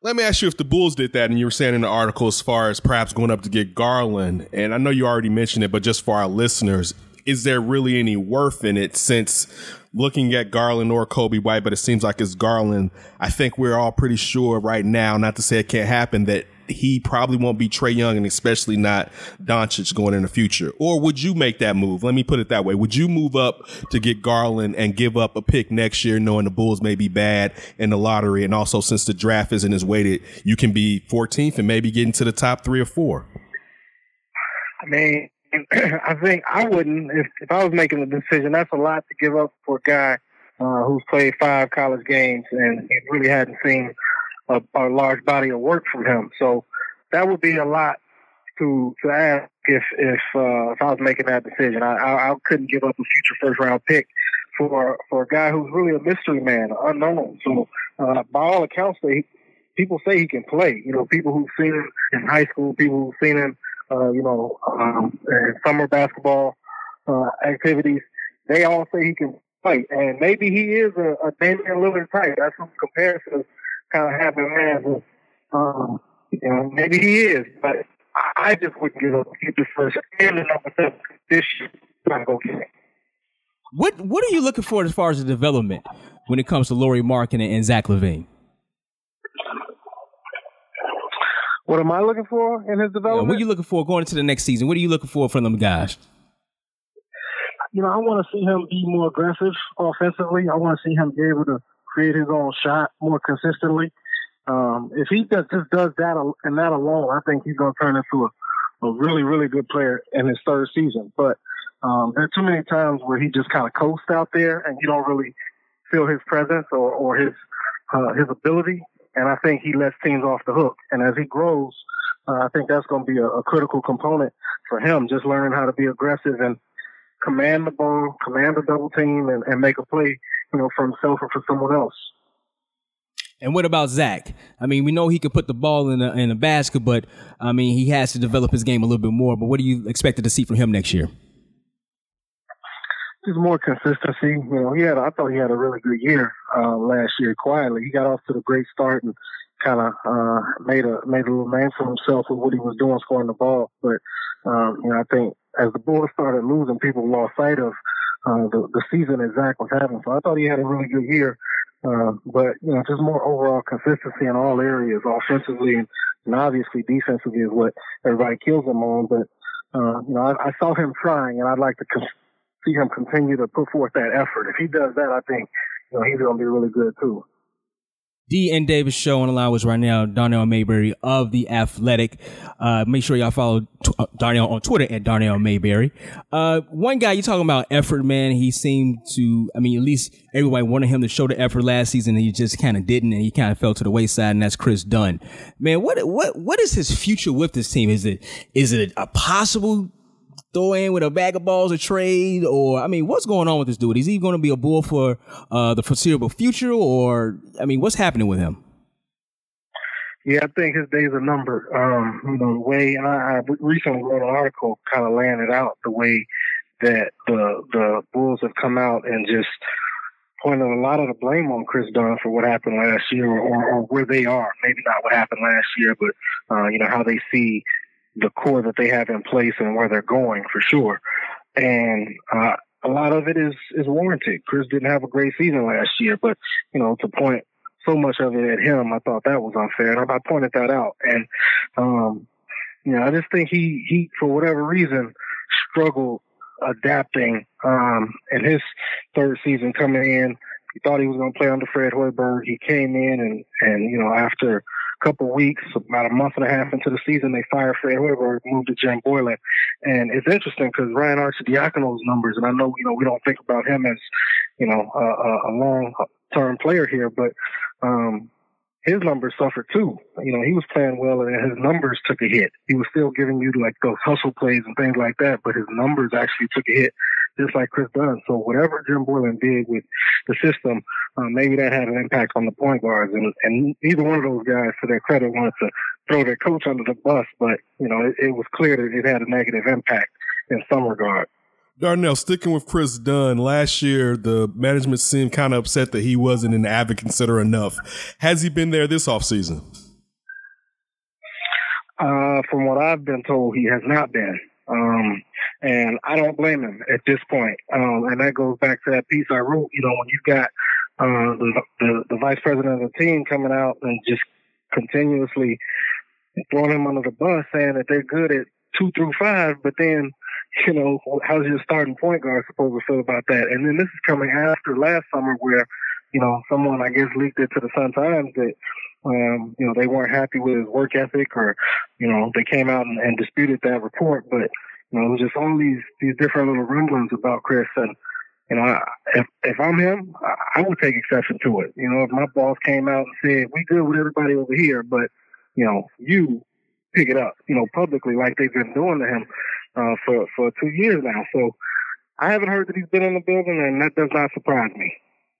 Let me ask you if the Bulls did that, and you were saying in the article as far as perhaps going up to get Garland, and I know you already mentioned it, but just for our listeners, is there really any worth in it, since looking at Garland or Coby White, but it seems like it's Garland. I think we're all pretty sure right now, not to say it can't happen, that he probably won't be Trae Young, and especially not Doncic going in the future. Or would you make that move? Let me put it that way. Would you move up to get Garland and give up a pick next year, knowing the Bulls may be bad in the lottery? And also, since the draft isn't as weighted, you can be fourteenth and maybe get into the top three or four. I mean, I think I wouldn't, if, if I was making the decision. That's a lot to give up for a guy uh, who's played five college games and he really hadn't seen a, a large body of work from him. So that would be a lot to to ask if if, uh, if I was making that decision. I, I, I couldn't give up a future first round pick for for a guy who's really a mystery man, unknown. So uh, by all accounts, they, people say he can play. You know, people who've seen him in high school, people who've seen him. Uh, you know, um, and summer basketball uh, activities, they all say he can play. And maybe he is a, a Damian Lillard type. That's what comparisons kind of happen, man. Um, you know, maybe he is, but I just wouldn't give up the first and the number seven this year. I'm not going to get it. What, what are you looking for as far as the development when it comes to Lauri Markkanen and Zach LaVine? What am I looking for in his development? Yeah, what are you looking for going into the next season? What are you looking for from them guys? You know, I want to see him be more aggressive offensively. I want to see him be able to create his own shot more consistently. Um, if he does, just does that and that alone, I think he's going to turn into a, a really, really good player in his third season. But um, there are too many times where he just kind of coasts out there and you don't really feel his presence or, or his uh, his ability. And I think he lets teams off the hook. And as he grows, uh, I think that's going to be a, a critical component for him, just learning how to be aggressive and command the ball, command the double team, and, and make a play, you know, for himself or for someone else. And what about Zach? I mean, we know he could put the ball in a, in a basket, but, I mean, he has to develop his game a little bit more. But what do you expect to see from him next year? Just more consistency. You know, he had, I thought he had a really good year uh, last year quietly. He got off to the great start and kind of uh, made a made a little name for himself with what he was doing, scoring the ball. But, um, you know, I think as the Bulls started losing, people lost sight of uh, the, the season that Zach was having. So I thought he had a really good year. Uh, but, you know, just more overall consistency in all areas, offensively and, and obviously defensively is what everybody kills him on. But, uh, you know, I, I saw him trying, and I'd like to con- see him continue to put forth that effort. If he does that, I think, you know, he's going to be really good, too. D and Davis Show on the line with right now, Darnell Mayberry of The Athletic. Uh, make sure y'all follow t- uh, Darnell on Twitter at Darnell Mayberry. Uh, one guy, you're talking about effort, man. He seemed to, I mean, at least everybody wanted him to show the effort last season, and he just kind of didn't, and he kind of fell to the wayside, and that's Chris Dunn. Man, what what what is his future with this team? Is it is it a possible throw in with a bag of balls, a trade, or, I mean, what's going on with this dude? Is he going to be a Bull for uh, the foreseeable future, or, I mean, what's happening with him? Yeah, I think his days are numbered. Um, you know, the way, and I, I recently wrote an article kind of laying it out, the way that the the Bulls have come out and just pointed a lot of the blame on Chris Dunn for what happened last year, or, or, or where they are. Maybe not what happened last year, but, uh, you know, how they see the core that they have in place and where they're going for sure. And uh, a lot of it is, is warranted. Chris didn't have a great season last year, but, you know, to point so much of it at him, I thought that was unfair. And I pointed that out. And, um, you know, I just think he, he, for whatever reason, struggled adapting um, in his third season coming in. He thought he was going to play under Fred Hoiberg. He came in and, and, you know, after couple weeks, about a month and a half into the season, they fired Fred Hoiberg, moved to Jim Boylan. And it's interesting because Ryan Arcidiacono's numbers, and I know, you know, we don't think about him as, you know, a, a long-term player here, but um, his numbers suffered too. You know, he was playing well and his numbers took a hit. He was still giving you like those hustle plays and things like that, but his numbers actually took a hit, just like Chris Dunn. So whatever Jim Boylan did with the system, uh, maybe that had an impact on the point guards. And, and neither one of those guys, to their credit, wanted to throw their coach under the bus. But, you know, it, it was clear that it had a negative impact in some regard. Darnell, sticking with Chris Dunn, last year the management seemed kind of upset that he wasn't an avid considerer enough. Has he been there this offseason? Uh, from what I've been told, he has not been. Um, and I don't blame him at this point. Um, and that goes back to that piece I wrote, you know, when you got, uh, the, the, the vice president of the team coming out and just continuously throwing him under the bus, saying that they're good at two through five, but then, you know, how's your starting point guard supposed to feel about that? And then this is coming after last summer where, you know, someone, I guess, leaked it to the Sun-Times that, Um, you know, they weren't happy with his work ethic, or, you know, they came out and, and disputed that report. But, you know, it was just all these, these different little rumblings about Chris. And, you know, I, if, if I'm him, I, I would take exception to it. You know, if my boss came out and said, we good with everybody over here, but, you know, you pick it up, you know, publicly like they've been doing to him uh, for, for two years now. So I haven't heard that he's been in the building, and that does not surprise me.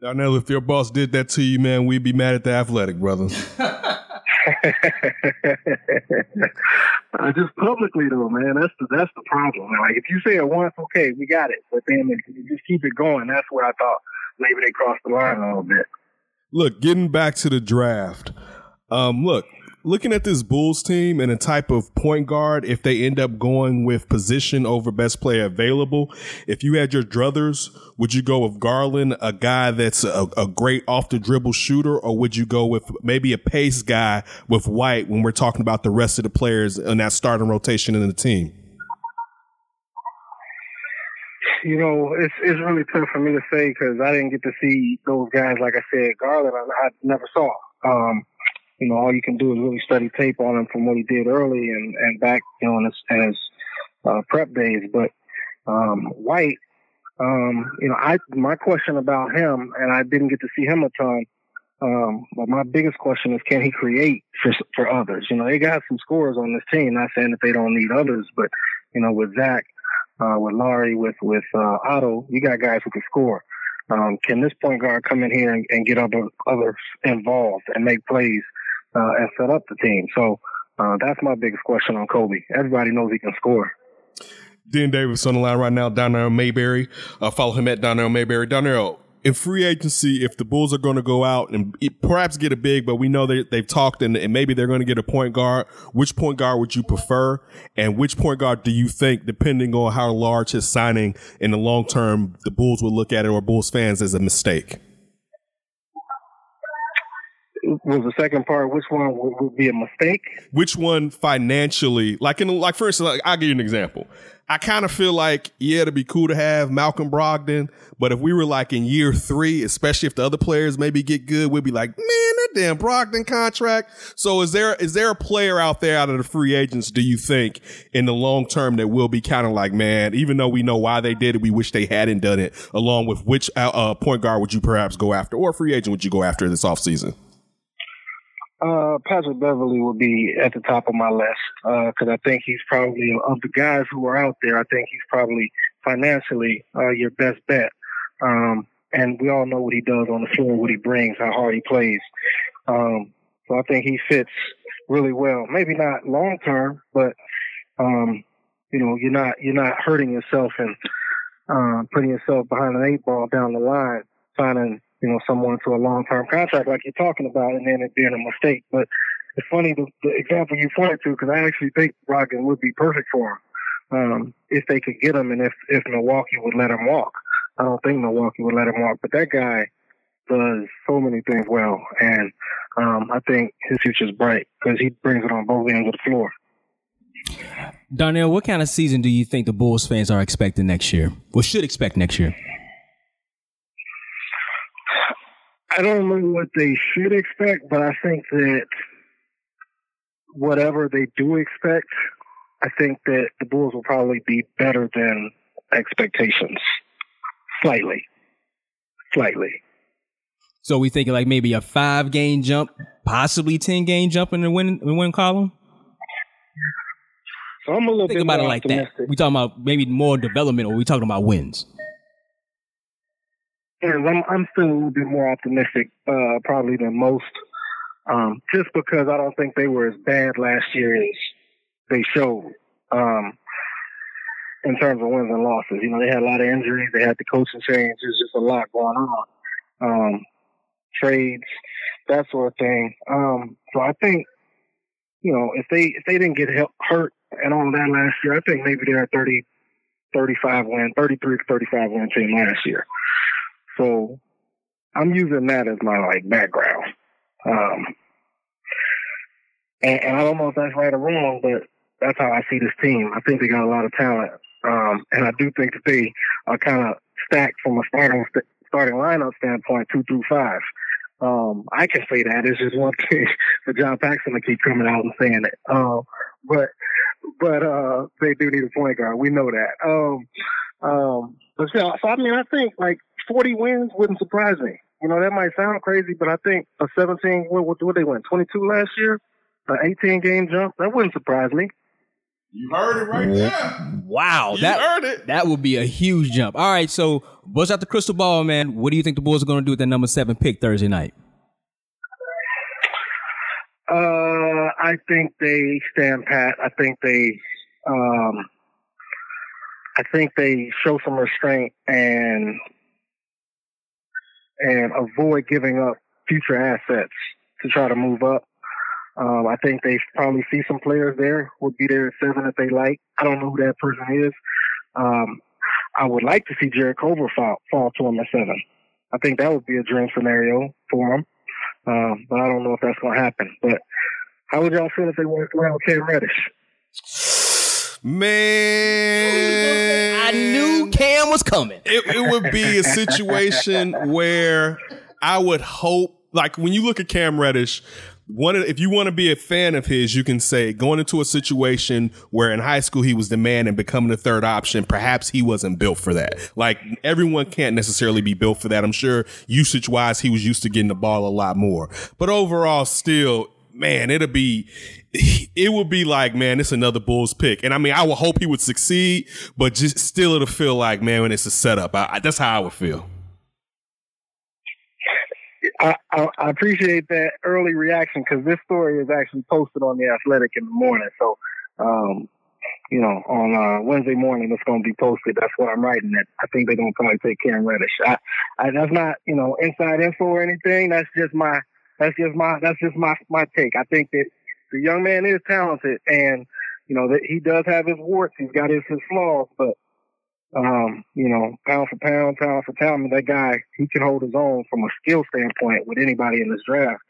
Darnell, if your boss did that to you, man, we'd be mad at The Athletic, brother. uh, just publicly, though, man, that's the that's the problem. Like, if you say it once, okay, we got it. But then if you just keep it going, that's where I thought maybe they crossed the line a little bit. Look, getting back to the draft, um, look, looking at this Bulls team and a type of point guard, if they end up going with position over best player available, if you had your druthers, would you go with Garland, a guy that's a, a great off the dribble shooter, or would you go with maybe a pace guy with White when we're talking about the rest of the players in that starting rotation in the team? You know, it's it's really tough for me to say because I didn't get to see those guys. Like I said, Garland, I, I never saw. Um, you know, all you can do is really study tape on him from what he did early and, and back, you know, in his, in his uh, prep days. But um, White, um, you know, I my question about him, and I didn't get to see him a ton, um, but my biggest question is, can he create for for others? You know, they got some scorers on this team. Not saying that they don't need others, but, you know, with Zach, Uh, with Lauri, with, with, uh, Otto, you got guys who can score. Um, can this point guard come in here and, and get other, others involved and make plays, uh, and set up the team? So, uh, that's my biggest question on Kobe. Everybody knows he can score. Dean Davis on the line right now, Darnell Mayberry. Uh, follow him at Darnell Mayberry. Darnell, in free agency, if the Bulls are going to go out and perhaps get a big, but we know that they've talked and, and maybe they're going to get a point guard, which point guard would you prefer? And which point guard do you think, depending on how large his signing in the long term, the Bulls would look at it, or Bulls fans, as a mistake? Was the second part, which one would be a mistake? Which one financially? Like, in, like for instance, like, I'll give you an example. I kind of feel like, yeah, it'd be cool to have Malcolm Brogdon, but if we were like in year three, especially if the other players maybe get good, we'd be like, man, that damn Brogdon contract. So is there is there a player out there out of the free agents, do you think, in the long term that will be kind of like, man, even though we know why they did it, we wish they hadn't done it, along with which uh, point guard would you perhaps go after, or free agent would you go after this offseason? Uh, Patrick Beverly would be at the top of my list, uh, cause I think he's probably, of the guys who are out there, I think he's probably financially, uh, your best bet. Um, and we all know what he does on the floor, what he brings, how hard he plays. Um, so I think he fits really well. Maybe not long term, but, um, you know, you're not, you're not hurting yourself and, uh, putting yourself behind an eight ball down the line, signing, you know, someone to a long-term contract like you're talking about, and then it being a mistake. But it's funny, the, the example you pointed to, because I actually think Brogdon would be perfect for him um, if they could get him and if, if Milwaukee would let him walk. I don't think Milwaukee would let him walk, but that guy does so many things well, and um, I think his future's bright because he brings it on both ends of the floor. Darnell, what kind of season do you think the Bulls fans are expecting next year, or should expect next year? I don't know what they should expect, but I think that whatever they do expect, I think that the Bulls will probably be better than expectations. Slightly. Slightly. So we thinking like maybe a five-game jump, possibly ten-game jump in the win, the win column? So I'm a little think bit about more it like optimistic. That. We talking about maybe more development, or we talking about wins? I'm, I'm still a little bit more optimistic, uh, probably than most, um, just because I don't think they were as bad last year as they showed um, in terms of wins and losses. You know, they had a lot of injuries. They had the coaching change. There's just a lot going on, um, trades, that sort of thing. Um, so I think, you know, if they if they didn't get help, hurt and all that last year, I think maybe they're a thirty, thirty-five win, thirty-three to thirty-five win team last year. So I'm using that as my, like, background. Um, and, and I don't know if that's right or wrong, but that's how I see this team. I think they got a lot of talent. Um, and I do think that they are kind of stacked from a starting starting lineup standpoint, two through five. Um, I can say that. It's just one thing for John Paxson to keep coming out and saying it. Uh, but but uh, they do need a point guard. We know that. Um, um, but so, so, I mean, I think, like, forty wins wouldn't surprise me. You know, that might sound crazy, but I think a seventeen, what, what, what they win, twenty-two last year? An eighteen-game jump? That wouldn't surprise me. You heard it right there. Wow. You that, heard it. That would be a huge jump. All right, so bust out the crystal ball, man. What do you think the Bulls are going to do with that number seven pick Thursday night? Uh, I think they stand pat. I think they um, I think they show some restraint and – and avoid giving up future assets to try to move up. Um, I think they probably see some players there would be there at seven if they like. I don't know who that person is. Um, I would like to see Jared Culver fall, fall to him at seven. I think that would be a dream scenario for him. Um, but I don't know if that's going to happen. But how would y'all feel if they went around Cam Reddish? Man. I knew Cam was coming. It, it would be a situation where I would hope, like when you look at Cam Reddish, One, if you want to be a fan of his, you can say going into a situation where in high school he was the man and becoming the third option, perhaps he wasn't built for that. Like everyone can't necessarily be built for that. I'm sure usage wise, he was used to getting the ball a lot more. But overall, still, man, it'll be it would be like, man, it's another Bulls pick. And I mean, I would hope he would succeed, but just still it'll feel like, man, when it's a setup, I, I, that's how I would feel. I, I, I appreciate that early reaction because this story is actually posted on The Athletic in the morning. So, um, you know, on uh, Wednesday morning, it's going to be posted. That's what I'm writing at. I think they're going to probably take Cam Reddish. I, I, that's not, you know, inside info or anything. That's just my, that's just my, that's just my, my take. I think that the young man is talented and, you know, that he does have his warts. He's got his, his flaws, but, Um, you know, pound for pound, pound for pound, that guy, he can hold his own from a skill standpoint with anybody in this draft,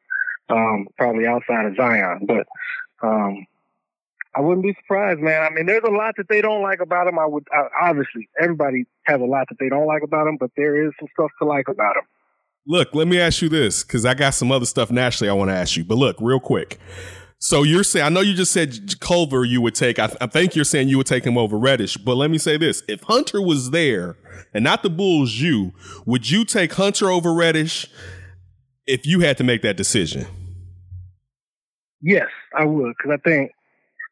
um, probably outside of Zion. But um, I wouldn't be surprised, man. I mean, there's a lot that they don't like about him. I would I, obviously, everybody has a lot that they don't like about him, but there is some stuff to like about him. Look, let me ask you this, because I got some other stuff nationally I want to ask you. But look, real quick. So you're saying, I know you just said Culver you would take, I, th- I think you're saying you would take him over Reddish, but let me say this. If Hunter was there and not the Bulls, you, would you take Hunter over Reddish if you had to make that decision? Yes, I would. Cause I think,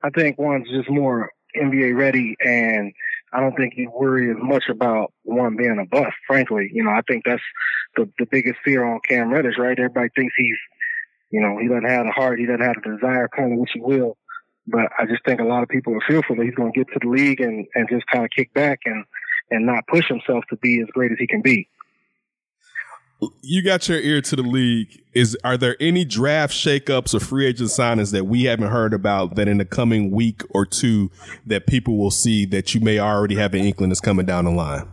I think one's just more N B A ready and I don't think you worry as much about one being a bust, frankly. You know, I think that's the, the biggest fear on Cam Reddish, right? Everybody thinks he's, you know, he doesn't have the heart. He doesn't have the desire, kind of what you will. But I just think a lot of people are fearful that he's going to get to the league and, and just kind of kick back and, and not push himself to be as great as he can be. You got your ear to the league. Is Are there any draft shakeups or free agent signings that we haven't heard about that in the coming week or two that people will see that you may already have an inkling is coming down the line?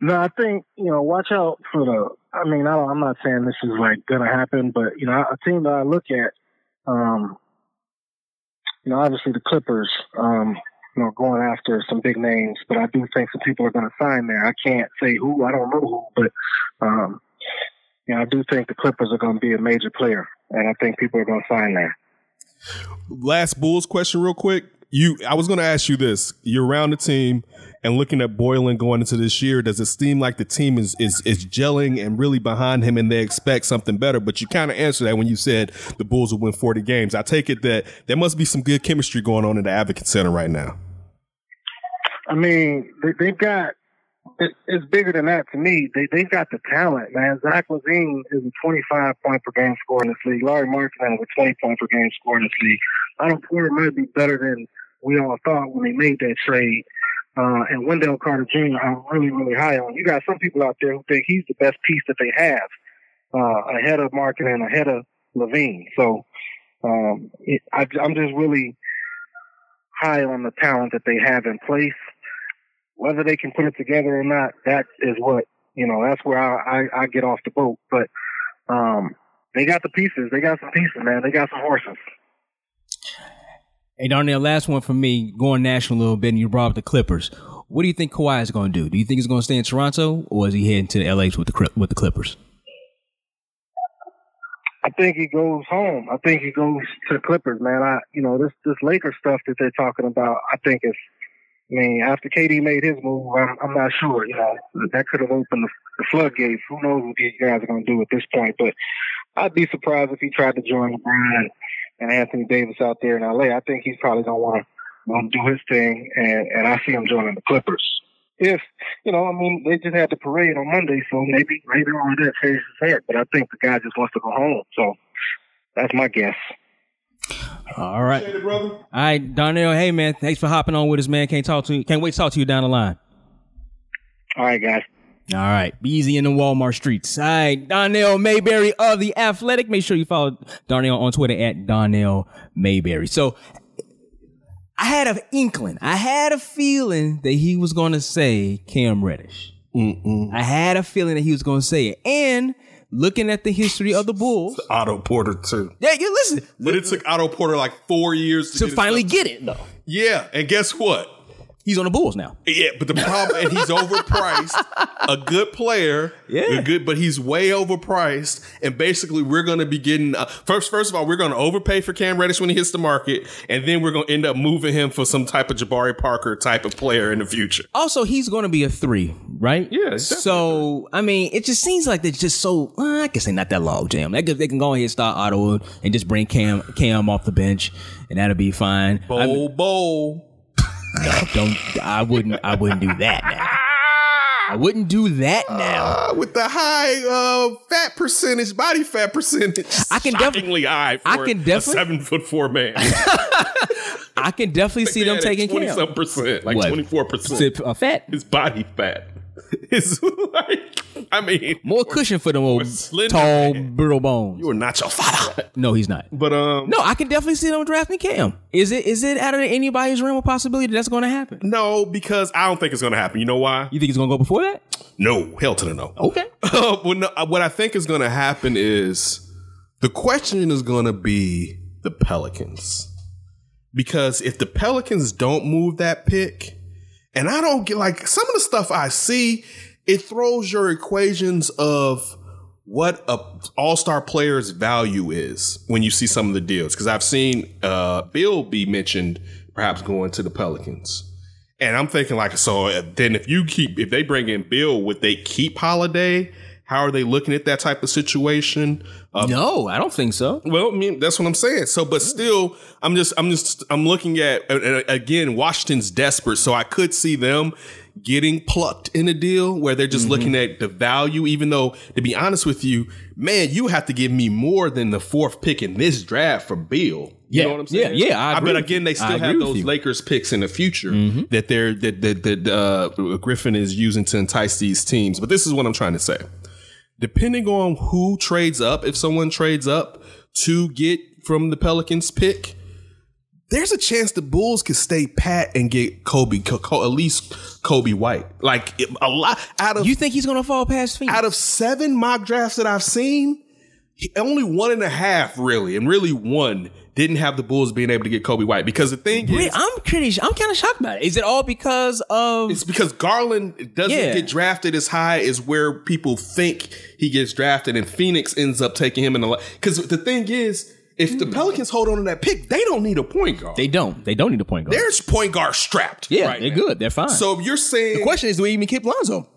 No, I think, you know, watch out for the, I mean, I don't, I'm not saying this is like going to happen, but, you know, a team that I look at, um, you know, obviously the Clippers, um, you know, going after some big names, but I do think some people are going to sign there. I can't say who, I don't know who, but, um, you know, I do think the Clippers are going to be a major player, and I think people are going to sign there. Last Bulls question real quick. You, I was going to ask you this. You're around the team and looking at Boylan going into this year. Does it seem like the team is is is gelling and really behind him and they expect something better? But you kind of answered that when you said the Bulls will win forty games. I take it that there must be some good chemistry going on in the Advocate Center right now. I mean, they, they've got it, it's bigger than that to me. They, they've got the talent, man. Zach LaVine is a twenty-five point per game scorer in this league. Lauri Markkanen is a twenty point per game scorer in this league. I don't think it might be better than we all thought when they made that trade. Uh, and Wendell Carter Junior, I'm really, really high on. You got some people out there who think he's the best piece that they have, uh, ahead of Markkanen and ahead of LaVine. So um, it, I, I'm just really high on the talent that they have in place. Whether they can put it together or not, that is what, you know, that's where I, I, I get off the boat. But um, they got the pieces. They got some pieces, man. They got some horses. Hey, Darnell, last one for me, going national a little bit, and you brought up the Clippers. What do you think Kawhi is going to do? Do you think he's going to stay in Toronto, or is he heading to the L A with the with the Clippers? I think he goes home. I think he goes to the Clippers, man. I, you know, this this Lakers stuff that they're talking about, I think it's, I mean, after K D made his move, I'm, I'm not sure. You know, that could have opened the, the floodgates. Who knows what these guys are going to do at this point? But I'd be surprised if he tried to join LeBron and Anthony Davis out there in L A. I think he's probably going to want to do his thing, and, and I see him joining the Clippers. If, you know, I mean, they just had the parade on Monday, so maybe maybe all that changes his head, but I think the guy just wants to go home. So that's my guess. All right. Appreciate it, brother. All right, Darnell, hey, man, thanks for hopping on with us, man. Can't talk to you. Can't wait to talk to you down the line. All right, guys. All right. Be easy in the Walmart streets. All right. Darnell Mayberry of The Athletic. Make sure you follow Darnell on Twitter at Darnell Mayberry. So I had an inkling. I had a feeling that he was going to say Cam Reddish. Mm-mm. I had a feeling that he was going to say it. And looking at the history of the Bulls. Otto Porter, too. Yeah, you listen. But it took Otto Porter like four years to, to get finally it get it, though. Yeah. And guess what? He's on the Bulls now. Yeah, but the problem, and he's overpriced. A good player, yeah, good, but he's way overpriced. And basically, we're going to be getting uh, first. First of all, we're going to overpay for Cam Reddish when he hits the market, and then we're going to end up moving him for some type of Jabari Parker type of player in the future. Also, he's going to be a three, right? Yeah. So I mean, it just seems like they're just so. Uh, I guess they're not that log jam. They, they can go ahead and start Otto and just bring Cam Cam off the bench, and that'll be fine. Bowl I mean, bowl. No, don't. I wouldn't. I wouldn't do that now. I wouldn't do that now. Uh, with the high uh, fat percentage, body fat percentage, I can definitely. High for I can definitely a seven foot four man. I can definitely see them taking twenty some percent, like twenty four percent fat. His body fat is like. I mean, more cushion for them old tall, man. Brittle bones. You are not your father. No, he's not. But um, no, I can definitely see them drafting Cam. Is it is it out of anybody's realm of possibility that that's going to happen? No, because I don't think it's going to happen. You know why? You think it's going to go before that? No, hell to the no. Okay. Uh, when, uh, what I think is going to happen is the question is going to be the Pelicans, because if the Pelicans don't move that pick, and I don't get like some of the stuff I see. It throws your equations of what a all-star player's value is when you see some of the deals. Because I've seen uh, Bill be mentioned perhaps going to the Pelicans. And I'm thinking like, so then if you keep, if they bring in Bill, would they keep Holiday? How are they looking at that type of situation? Uh, no, I don't think so. Well, I mean, that's what I'm saying. So, but still, I'm just, I'm just, I'm looking at, and again, Washington's desperate. So I could see them getting plucked in a deal where they're just mm-hmm. looking at the value, even though, to be honest with you, man, you have to give me more than the fourth pick in this draft for Bill. You yeah. know what I'm saying? Yeah, yeah. I, agree I But again, they still I have those Lakers picks in the future mm-hmm. that they're that that, that uh, Griffin is using to entice these teams. But this is what I'm trying to say. Depending on who trades up, if someone trades up to get from the Pelicans pick, there's a chance the Bulls could stay pat and get Kobe, co- co- at least Coby White. Like a lot out of you think he's going to fall past Phoenix? Out of seven mock drafts that I've seen, he, only one and a half really, and really one didn't have the Bulls being able to get Coby White because the thing Wait, is, I'm pretty, I'm kind of shocked about it. Is it all because of? It's because Garland doesn't yeah. get drafted as high as where people think he gets drafted, and Phoenix ends up taking him in the. Because the thing is, if mm. the Pelicans hold on to that pick, they don't need a point guard. They don't. They don't need a point guard. There's point guard strapped. Yeah, right they're now. good. They're fine. So if you're saying the question is, do we even keep Lonzo?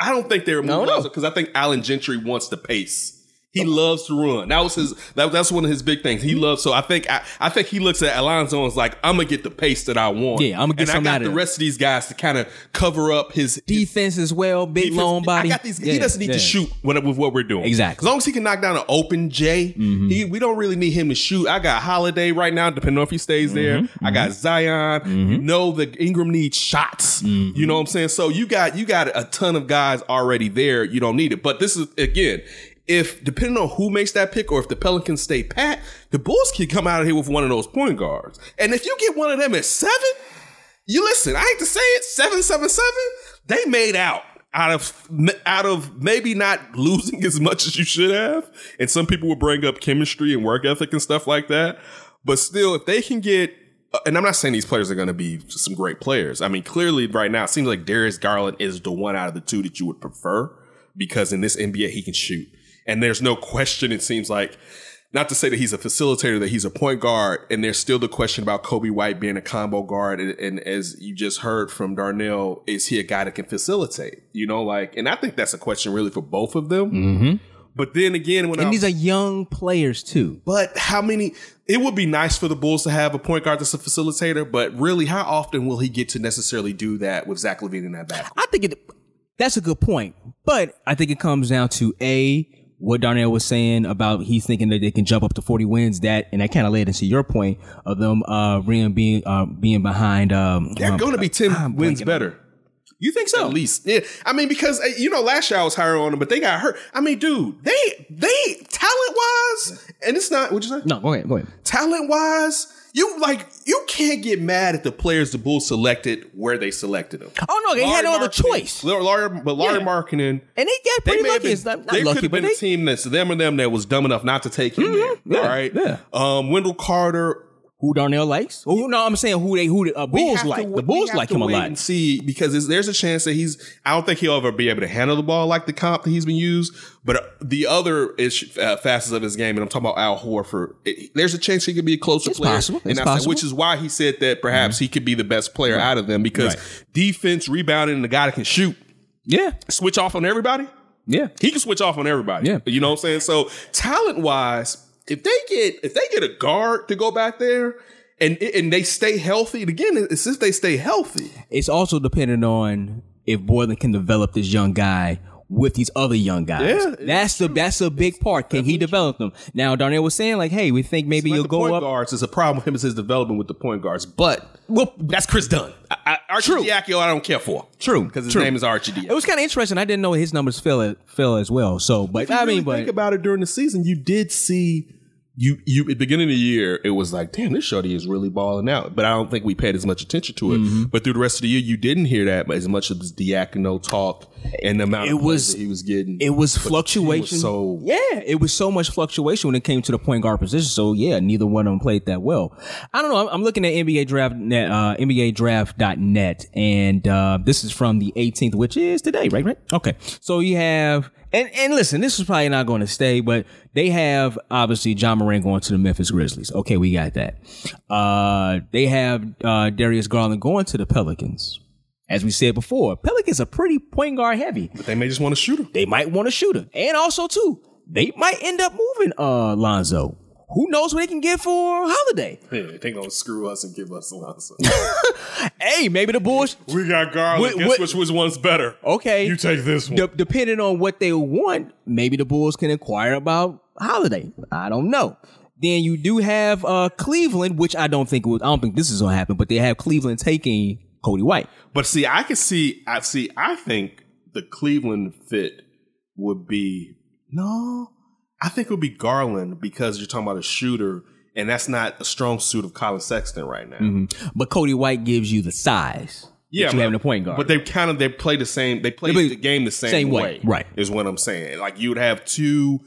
I don't think they're no, Lonzo because no. I think Allen Gentry wants the pace. He loves to run. That was his. That, that's one of his big things. He loves. So I think. I, I think he looks at Alonzo and is like, I'm gonna get the pace that I want. Yeah, I'm gonna get. And I got the rest of these guys to kind of cover up his defense his, as well. Big defense. Long body. I got these. Yeah, he doesn't need yeah. to shoot when, with what we're doing. Exactly. As long as he can knock down an open J, mm-hmm. he, we don't really need him to shoot. I got Holiday right now, depending on if he stays there. Mm-hmm. I got Zion. Mm-hmm. You know that Ingram needs shots. Mm-hmm. You know what I'm saying? So you got you got a ton of guys already there. You don't need it. But this is again. If depending on who makes that pick or if the Pelicans stay pat, the Bulls can come out of here with one of those point guards. And if you get one of them at seven, you listen, I hate to say it, seven, seven, seven, they made out out of out of maybe not losing as much as you should have. And some people will bring up chemistry and work ethic and stuff like that. But still, if they can get, and I'm not saying these players are going to be some great players. I mean, clearly right now, it seems like Darius Garland is the one out of the two that you would prefer because in this N B A, he can shoot. And there's no question, it seems like, not to say that he's a facilitator, that he's a point guard. And there's still the question about Coby White being a combo guard. And, and as you just heard from Darnell, is he a guy that can facilitate? You know, like, and I think that's a question really for both of them. Mm-hmm. But then again, when and I, these are young players too. But how many? It would be nice for the Bulls to have a point guard that's a facilitator. But really, how often will he get to necessarily do that with Zach LaVine in that back? I think it, that's a good point. But I think it comes down to a. What Darnell was saying about he's thinking that they can jump up to forty wins, that and that kind of led into your point of them uh being being uh, being behind. Um, They're um, going to be ten uh, wins better. You think so? At least. Yeah. I mean, because, you know, last year I was higher on them, but they got hurt. I mean, dude, they, they talent-wise, and it's not, what'd you say? No, go ahead, go ahead. Talent-wise, you like you can't get mad at the players the Bulls selected where they selected them. Oh, no, they Lauri had no other choice. But Lauri yeah. Markkanen. And they got pretty they lucky. Been, it's not, not they could have been they... a team that's them or them that was dumb enough not to take him mm-hmm. there. Yeah, all right? Yeah. Um, Wendell Carter. Who Darnell likes? Who, no, I'm saying who they who the uh, Bulls like. To, the Bulls like him a lot. And see, because there's a chance that he's. I don't think he'll ever be able to handle the ball like the comp that he's been used. But the other ish, uh, facets of his game, and I'm talking about Al Horford. It, there's a chance he could be a closer it's player, possible. It's and I said, which is why he said that perhaps mm-hmm. he could be the best player right. out of them because right. defense, rebounding, and the guy that can shoot. Yeah, switch off on everybody. Yeah, he can switch off on everybody. Yeah, you know what I'm saying. So talent wise. If they get if they get a guard to go back there and and they stay healthy, and again, it's if they stay healthy. It's also dependent on if Boylan can develop this young guy with these other young guys. Yeah, that's the true. That's a big it's part. Can he develop true. them? Now, Darnell was saying like, hey, we think maybe he'll like go point up. Guards is a problem with him is his development with the point guards, but well, that's Chris Dunn. I, I, Archie Diaco, I don't care for. True, because his true. name is Archie Diaco. It was kind of interesting. I didn't know his numbers fell fell as well. So, but if you I really mean, but think about it during the season, you did see. You you at the beginning of the year, it was like, damn, this shorty is really balling out. But I don't think we paid as much attention to it. Mm-hmm. But through the rest of the year, you didn't hear that as much of this Diacono talk and the amount it of was, that he was getting. It was but fluctuation. It was so, yeah, it was so much fluctuation when it came to the point guard position. So, yeah, neither one of them played that well. I don't know. I'm, I'm looking at N B A Draft net, uh, N B A Draft dot net, and uh, this is from the eighteenth, which is today, right? Right. Okay. So you have... And and listen, this is probably not going to stay, but they have, obviously, John Moran going to the Memphis Grizzlies. Okay, we got that. Uh, they have uh, Darius Garland going to the Pelicans. As we said before, Pelicans are pretty point guard heavy. But they may just want to shoot him. They might want to shoot him. And also, too, they might end up moving uh, Lonzo. Who knows what they can get for Holiday? Yeah, they're going to screw us and give us Lonzo. Hey, maybe the Bulls. We got Garland. What, what, Guess which one's better. Okay. You take this one. De- depending on what they want, maybe the Bulls can inquire about Holiday. I don't know. Then you do have uh, Cleveland, which I don't think was, I don't think this is going to happen, but they have Cleveland taking Coby White. But see, I can see, I see, I think the Cleveland fit would be, no. I think it would be Garland because you're talking about a shooter, and that's not a strong suit of Colin Sexton right now. Mm-hmm. But Coby White gives you the size. Yeah, you having a point guard. But they kind of they play the same. They play, they play the game the same, same way, way. Right? Is what I'm saying. Like you would have two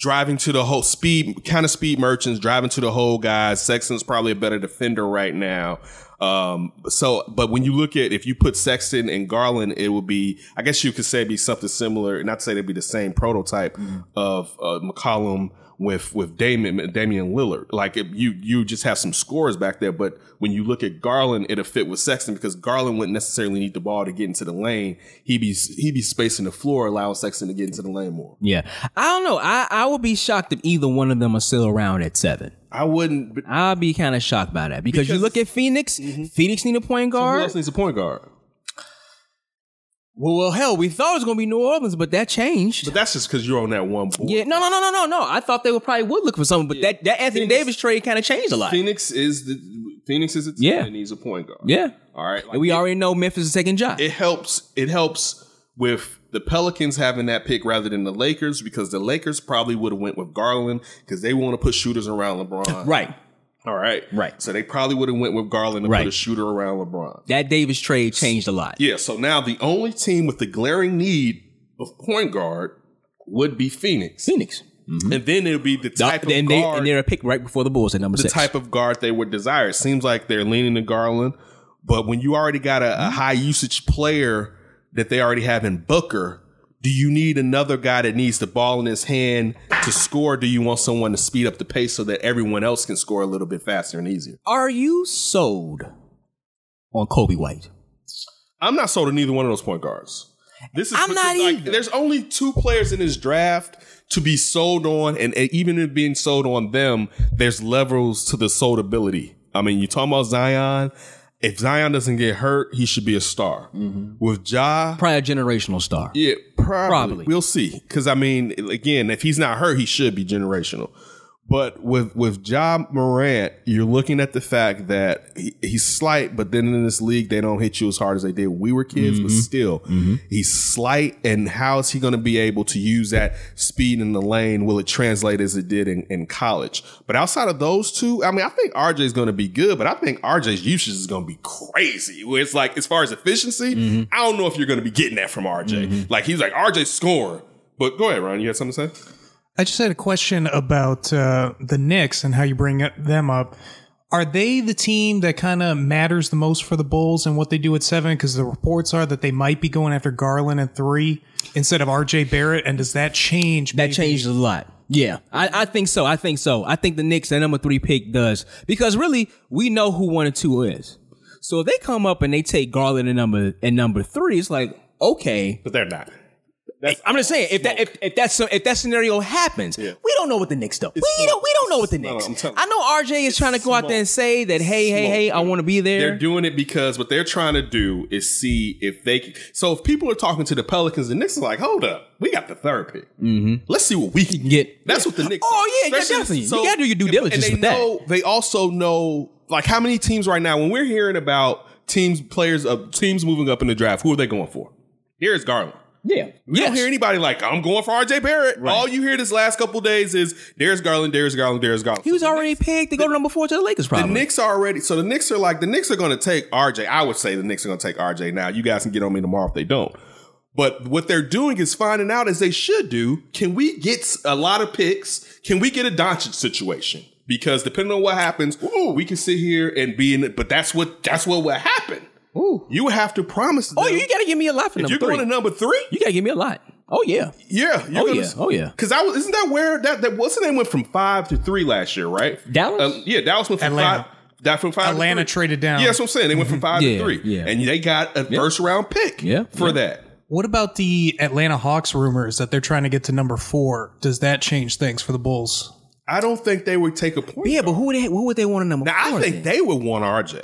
driving to the hole, speed kind of speed merchants driving to the hole guys. Sexton's probably a better defender right now. Um, so, but when you look at, if you put Sexton and Garland, it would be, I guess you could say it'd be something similar, not to say it'd be the same prototype mm-hmm. of, uh, McCollum with, with Damian, Damian Lillard. Like if you, you just have some scorers back there, but when you look at Garland, it'll fit with Sexton because Garland wouldn't necessarily need the ball to get into the lane. He'd be, he'd be spacing the floor, allowing Sexton to get into the lane more. Yeah. I don't know. I, I would be shocked if either one of them are still around at seven. I wouldn't. But I'll be kind of shocked by that because, because you look at Phoenix. Mm-hmm. Phoenix need a point guard. So who else needs a point guard? Well, well, hell, we thought it was going to be New Orleans, but that changed. But that's just because you're on that one board. Yeah, no, no, no, no, no, no. I thought they were probably would look for something, but yeah. that, that Anthony Phoenix, Davis trade kind of changed a lot. Phoenix is the Phoenix is a team yeah. that needs a point guard. Yeah. All right. Like and we it, already know Memphis is taking Josh. It helps. It helps with the Pelicans having that pick rather than the Lakers because the Lakers probably would have went with Garland because they want to put shooters around LeBron. Right. All right. Right. So they probably would have went with Garland to right. put a shooter around LeBron. That Davis trade changed a lot. Yeah. So now the only team with the glaring need of point guard would be Phoenix. Phoenix. Mm-hmm. And then it'll be the type the, of and guard. They, and they're a pick right before the Bulls at number the six. The type of guard they would desire. It seems like they're leaning to Garland. But when you already got a, mm-hmm. a high usage player that they already have in Booker, do you need another guy that needs the ball in his hand to score? Do you want someone to speed up the pace so that everyone else can score a little bit faster and easier? Are you sold on Coby White? I'm not sold on either one of those point guards. This is I'm not like, either. There's only two players in this draft to be sold on, and, and even if being sold on them, there's levels to the soldability. I mean, you're talking about Zion. If Zion doesn't get hurt, he should be a star. Mm-hmm. With Ja... Probably a generational star. Yeah, probably. probably. We'll see. Because, I mean, again, if he's not hurt, he should be generational. But with with Ja Morant, you're looking at the fact that he, he's slight, but then in this league, they don't hit you as hard as they did when we were kids, mm-hmm. but still, mm-hmm. he's slight, and how is he going to be able to use that speed in the lane? Will it translate as it did in, in college? But outside of those two, I mean, I think R J's going to be good, but I think R J's usage is going to be crazy. Where it's like, as far as efficiency, mm-hmm. I don't know if you're going to be getting that from R J. Mm-hmm. Like, he's like, R J's scoring. But go ahead, Ryan, you had something to say? I just had a question about uh, the Knicks and how you bring them up. Are they the team that kind of matters the most for the Bulls and what they do at seven? Because the reports are that they might be going after Garland at three instead of R J. Barrett. And does that change? That maybe? Changed a lot. Yeah, I, I think so. I think so. I think the Knicks, that number three pick does. Because really, we know who one and two is. So if they come up and they take Garland at number, at number three, it's like, okay. But they're not. That's I'm just saying, if smoke. that if, if that's if that scenario happens, yeah. we don't know what the Knicks do. It's we smoke. don't we don't know what the Knicks. No, I know R J is it's trying to go smoke. out there and say that hey smoke. hey hey I want to be there. They're doing it because what they're trying to do is see if they can. So if people are talking to the Pelicans, the Knicks are like, hold up, we got the third pick. Mm-hmm. Let's see what we can get. That's yeah. what the Knicks. Oh yeah, yeah definitely. So, you got to do your due diligence and they with know, that. They also know like how many teams right now when we're hearing about teams players of uh, teams moving up in the draft. Who are they going for? Here's Garland. Yeah, we yes. don't hear anybody like I'm going for R J. Barrett. Right. All you hear this last couple days is Darius Garland, Darius Garland, Darius Garland. He was so already Knicks, picked to go the, number four to the Lakers. Probably the Knicks are already. So the Knicks are like the Knicks are going to take R J. I would say the Knicks are going to take R J. Now you guys can get on me tomorrow if they don't. But what they're doing is finding out as they should do. Can we get a lot of picks? Can we get a Doncic situation? Because depending on what happens, ooh, we can sit here and be in it. But that's what that's what will happen. Ooh. You have to promise them. Oh, you got to give me a lot for number three. If you're going to number three? You got to give me a lot. Oh, yeah. Yeah. Oh, gonna, yeah. Oh, yeah. Because I was, isn't that where, that, that what's the name, went from five to three last year, right? Dallas? Uh, yeah, Dallas went from Atlanta. five. That from five Atlanta to three. traded down. Yeah, that's what I'm saying. They went from five yeah, to three. Yeah. And they got a yep. first round pick yep. for yep. that. What about the Atlanta Hawks rumors that they're trying to get to number four? Does that change things for the Bulls? I don't think they would take a point. Yeah, though. But who would they, who would they want a number now, four? Now, I think then? they would want R J.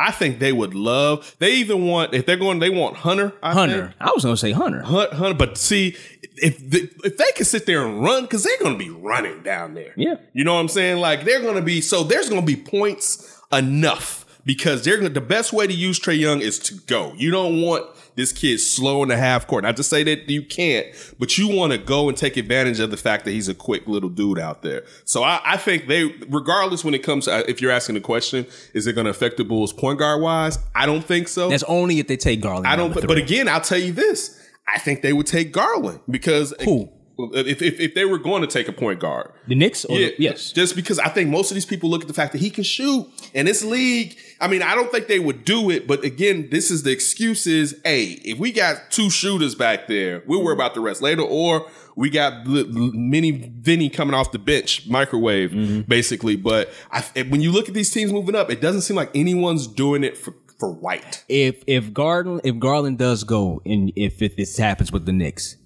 I think they would love. They even want if they're going. They want Hunter. I Hunter. Think. I was going to say Hunter. Hunt, Hunter. But see, if the, if they can sit there and run, because they're going to be running down there. Yeah. You know what I'm saying? Like they're going to be. So there's going to be points enough because they're gonna, the best way to use Trae Young is to go. You don't want this kid slow in the half court. Not to say that you can't, but you want to go and take advantage of the fact that he's a quick little dude out there. So I, I think they, regardless when it comes to, if you're asking the question, is it going to affect the Bulls point guard wise? I don't think so. That's only if they take Garland. I don't. But, but again, I'll tell you this. I think they would take Garland because who? If, if if they were going to take a point guard. The Knicks? Or yeah, the, yes. Just because I think most of these people look at the fact that he can shoot. And this league, I mean, I don't think they would do it. But again, this is the excuse is, hey, if we got two shooters back there, we'll worry about the rest later. Or we got mini Vinny coming off the bench, microwave, mm-hmm. basically. But I, when you look at these teams moving up, it doesn't seem like anyone's doing it for for White. If, if, Garland, if Garland does go, and if, if this happens with the Knicks,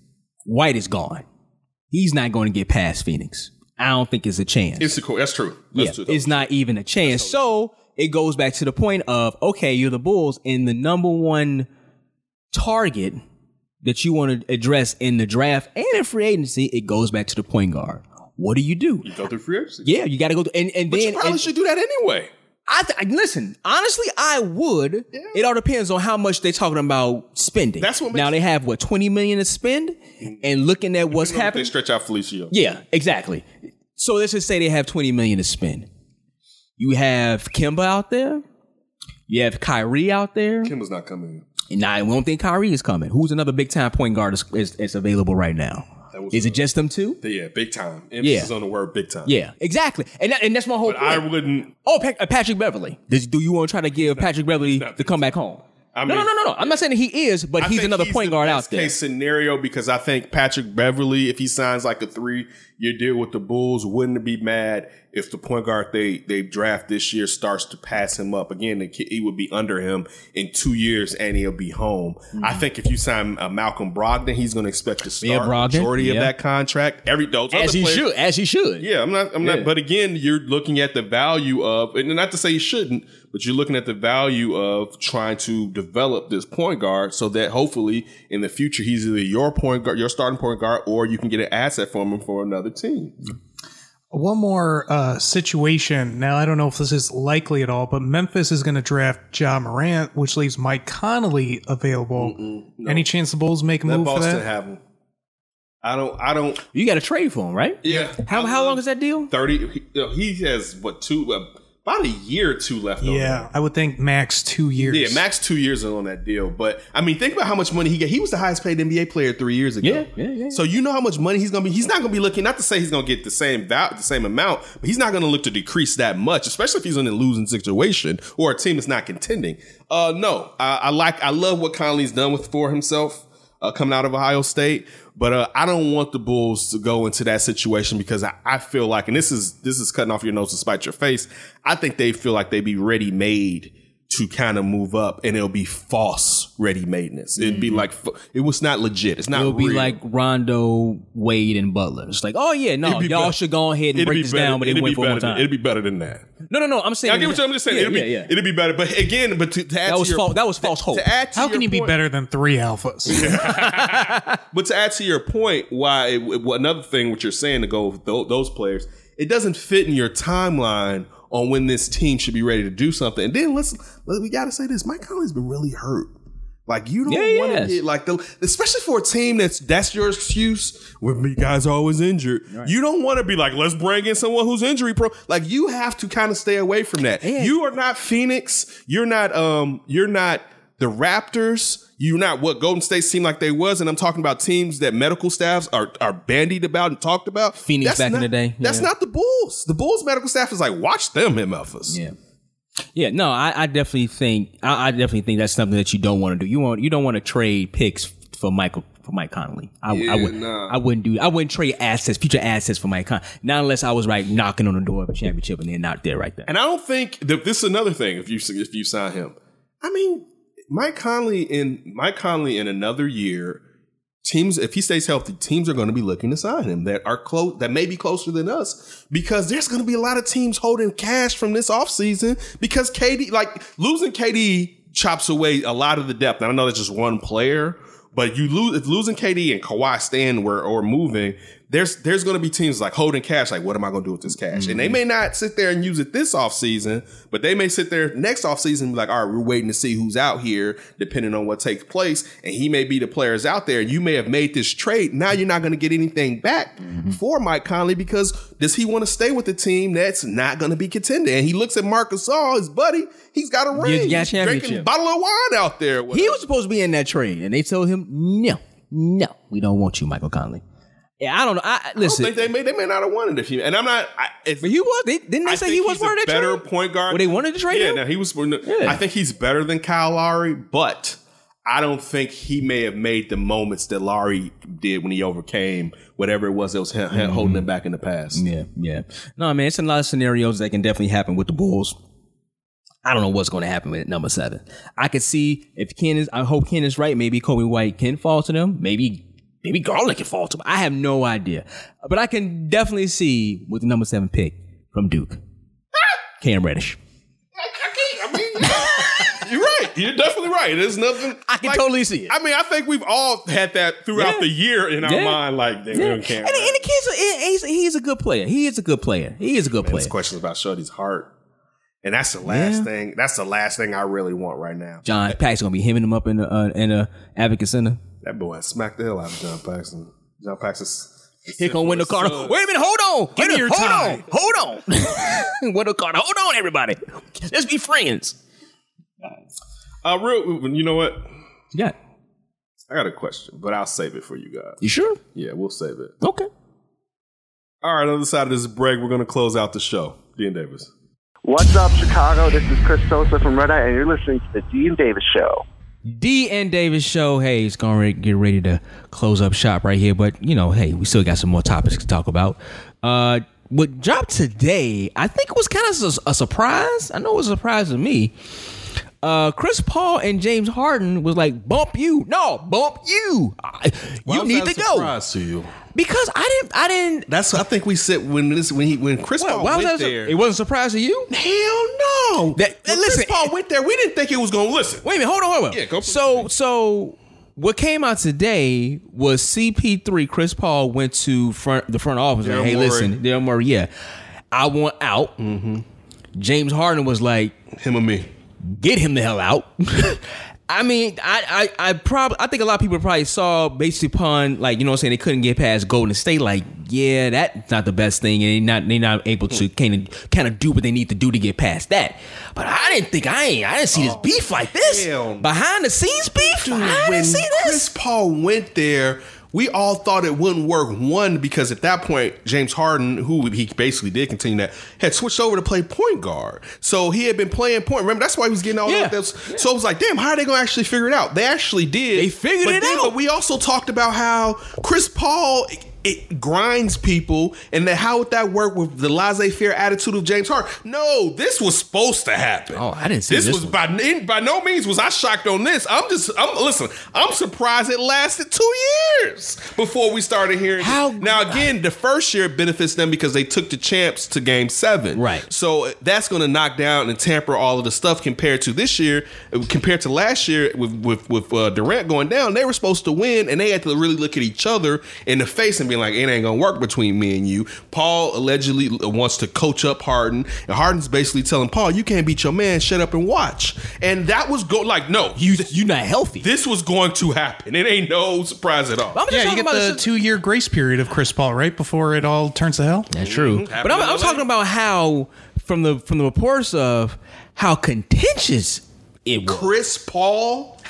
White is gone. He's not going to get past Phoenix. I don't think it's a chance. It's a, that's true. That's yeah, true. It's not even a chance. So it goes back to the point of, okay, you're the Bulls, and the number one target that you want to address in the draft and in free agency, it goes back to the point guard. What do you do? You go through free agency. Yeah, you got to go through. And, and but then, you probably and, should do that anyway. I th- listen, honestly, I would. Yeah. It all depends on how much they're talking about spending. That's what makes now they have what twenty million dollars to spend, and looking at what's happening, they stretch out Felicio. Yeah, exactly. So let's just say they have twenty million dollars to spend. You have Kemba out there. You have Kyrie out there. Kemba's not coming. And I don't think Kyrie is coming. Who's another big time point guard is, is, is available right now? Is it just them two? Yeah, big time. Emphasis yeah. on the word big time. Yeah, exactly. And that, and that's my whole but point. I wouldn't. Oh, Patrick Beverly. Do you want to try to give no, Patrick Beverly to come back home? I mean, no, no, no, no. I'm not saying that he is, but I he's another he's point guard out there. Case scenario, because I think Patrick Beverly, if he signs like a three-year deal with the Bulls, wouldn't be mad if the point guard they they draft this year starts to pass him up. Again, the kid, he would be under him in two years, and he'll be home. Mm-hmm. I think if you sign uh, Malcolm Brogdon, he's going to expect to start the yeah, majority yeah. of that contract. Every those as he players, should, as he should. Yeah, I'm not. I'm yeah. not. But again, you're looking at the value of, and not to say you shouldn't. But you're looking at the value of trying to develop this point guard so that hopefully in the future he's either your point guard, your starting point guard, or you can get an asset from him for another team. One more uh, situation. Now, I don't know if this is likely at all, but Memphis is going to draft Ja Morant, which leaves Mike Conley available. No. Any chance the Bulls make a Let move Boston for that? Have him. I don't. I don't. You got to trade for him, right? Yeah. How I, how long is that deal? Thirty. He has what two? Uh, about a year or two left. Yeah, on Yeah, I would think max two years. Yeah, max two years on that deal. But I mean, think about how much money he got. He was the highest paid N B A player three years ago. Yeah, yeah, yeah. So you know how much money he's gonna be. He's not gonna be looking. Not to say he's gonna get the same value, the same amount, but he's not gonna look to decrease that much, especially if he's in a losing situation or a team that's not contending. Uh, no, I, I like. I love what Conley's done with for himself. Uh, coming out of Ohio State, but uh, I don't want the Bulls to go into that situation because I, I feel like, and this is this is cutting off your nose to spite your face, I think they feel like they'd be ready-made to kind of move up, and it'll be false ready-madeness. It'd mm-hmm. be like, it was not legit. It's not It'll real. Be like Rondo, Wade, and Butler. It's like, oh yeah, no, y'all better. should go ahead and break this better. down, but it'd it went for one time. Than, it'd be better than that. No, no, no, I'm saying... I get what I'm just saying. Yeah, it'd, yeah, be, yeah. it'd be better, but again, but to, to add that to was your... False, that was false hope. To, to add to How can he point, be better than three alphas? But to add to your point, why it, it, another thing what you're saying to go with th- those players, it doesn't fit in your timeline on when this team should be ready to do something. And then let's, we got to say this. Mike Conley's been really hurt. Like, you don't yeah, want to yes. get like the, especially for a team that's that's your excuse when you guys are always injured. Right. You don't want to be like, let's bring in someone who's injury prone. Like, you have to kind of stay away from that. Yeah. You are not Phoenix. You're not um you're not the Raptors. You're not what Golden State seemed like they was, and I'm talking about teams that medical staffs are are bandied about and talked about. Phoenix that's back not, in the day. Yeah. That's not the Bulls. The Bulls medical staff is like, watch them M F ers. Yeah. Yeah, no, I, I definitely think I, I definitely think that's something that you don't want to do. You want you don't want to trade picks for Michael for Mike Conley. I, yeah, I would nah. I wouldn't do I wouldn't trade assets, future assets for Mike Conley. Not unless I was like knocking on the door of a championship and they're not there right there. And I don't think that this is another thing if you if you sign him. I mean, Mike Conley in Mike Conley in another year, teams if he stays healthy, teams are going to be looking to sign him that are close that may be closer than us because there's going to be a lot of teams holding cash from this offseason because K D like losing K D chops away a lot of the depth. And I know that's just one player, but you lose if losing K D and Kawhi staying where or moving. There's there's going to be teams like holding cash, like, what am I going to do with this cash? Mm-hmm. And they may not sit there and use it this offseason, but they may sit there next offseason and be like, all right, we're waiting to see who's out here, depending on what takes place. And he may be the players out there. And you may have made this trade. Now you're not going to get anything back mm-hmm. for Mike Conley because does he want to stay with the team that's not going to be contending? And he looks at Marc Gasol, his buddy. He's got a ring. He's drinking a bottle of wine out there. He was supposed to be in that trade. And they told him, no, no, we don't want you, Michael Conley. Yeah, I don't know. I, listen, I don't think they may they may not have wanted him, and I'm not. I, if, but he was. They, didn't they I say he was part of that trade? Better point guard. Well, they wanted to trade yeah, him. Yeah, no, he was. No, yeah. I think he's better than Kyle Lowry, but I don't think he may have made the moments that Lowry did when he overcame whatever it was that was him, mm-hmm. holding him back in the past. Yeah, yeah. No, I mean, it's a lot of scenarios that can definitely happen with the Bulls. I don't know what's going to happen with number seven. I could see if Ken is. I hope Ken is right. Maybe Coby White can fall to them. Maybe. Maybe Garland can fall to him. I have no idea. But I can definitely see with the number seven pick from Duke, Cam Reddish. I, I can't. I mean, you're right. You're definitely right. There's nothing. I can like, totally see it. I mean, I think we've all had that throughout yeah. the year in our yeah. mind. Like, they yeah. Cam and, and the kid's, he's a good player. He is a good player. He is a good Man, player. There's questions about Shorty's heart. And that's the last yeah. thing. That's the last thing I really want right now. John hey. Pax's going to be hemming him up in the, uh, in the Advocate Center. That boy smacked the hell out of John Paxson. John Paxson. Here come Wendell Carter. Son. Wait a minute. Hold on. Give me your hold time. Hold on. Hold on. Wendell Carter. Hold on, everybody. Let's be friends. Uh, real. You know what? Yeah. I got a question, but I'll save it for you guys. You sure? Yeah, we'll save it. Okay. All right. On the other side of this break, we're going to close out the show. Dean Davis. What's up, Chicago? This is Chris Sosa from Red Eye, and you're listening to the Dean Davis Show. D and Davis Show. Hey, it's going to get ready to close up shop right here. But, you know, hey, we still got some more topics to talk about. Uh, what dropped today, I think it was kind of a, a surprise. I know it was a surprise to me. Uh, Chris Paul and James Harden was like, bump you. No, bump you. I, Why you was need that to a surprise go. To you? Because I didn't. I didn't. That's. I think we said when this when he when Chris what, Paul why was went that, there. It wasn't a surprise to you. Hell no. That, when listen, Chris Paul went there. We didn't think it was gonna listen. Wait a minute. Hold on. Wait a minute. Yeah, go for so it. so what came out today was C P three, Chris Paul, went to front, the front office. Like, hey, Murray. listen, Daryl Murray, yeah, I want out. Mm-hmm. James Harden was like, him or me. Get him the hell out. I mean, I I, I probably I think a lot of people probably saw based upon, like, you know what I'm saying, they couldn't get past Golden State, like, yeah, that's not the best thing, and they're not they're not able to kind of kind of do what they need to do to get past that. But I didn't think I ain't I didn't see this oh, beef like this. Damn. Behind the scenes beef? Dude, I didn't see this. Chris Paul went there. We all thought it wouldn't work, one, because at that point, James Harden, who he basically did continue that, had switched over to play point guard. So he had been playing point. Remember, that's why he was getting all yeah. that. So it was like, damn, how are they going to actually figure it out? They actually did. They figured but it then, out. But we also talked about how Chris Paul... it grinds people, and then how would that work with the laissez-faire attitude of James Harden? No, this was supposed to happen. Oh, I didn't see this. This was by, by no means was I shocked on this. I'm just, I'm listen, I'm surprised it lasted two years before we started hearing how. This. Now, again, I, the first year benefits them because they took the champs to game seven. Right. So that's going to knock down and tamper all of the stuff compared to this year, compared to last year with, with, with uh, Durant going down. They were supposed to win, and they had to really look at each other in the face and be like, it ain't gonna work between me and you. Paul allegedly wants to coach up Harden, and Harden's basically telling Paul, you can't beat your man, shut up and watch. And that was go like, no, you, you're not healthy. This was going to happen. It ain't no surprise at all. Yeah, you get the two year grace period of Chris Paul right before it all turns to hell. That's true. Mm-hmm. But I'm, I'm talking about how from the from the reports of how contentious it was. Chris Paul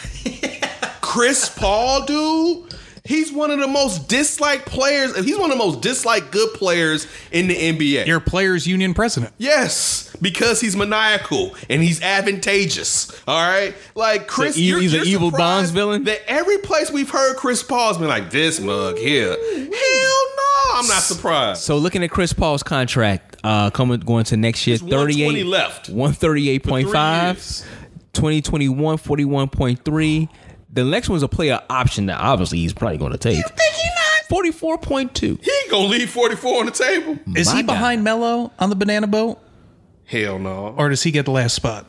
Chris Paul dude he's one of the most disliked players. He's one of the most disliked good players in the N B A. Your players union president. Yes, because he's maniacal and he's advantageous. All right? Like, Chris, so you're, he's you're an evil Bonds villain? That every place we've heard Chris Paul's been like, this mug here. Hell no, I'm not surprised. So looking at Chris Paul's contract, uh, coming going to next year, thirty-eight left. one thirty-eight point five, twenty twenty-one, forty-one point three. The next one's a player option that obviously he's probably going to take. You think he not? Forty-four point two. He ain't gonna leave forty-four on the table. Is My he God. behind Melo on the banana boat? Hell no. Or does he get the last spot?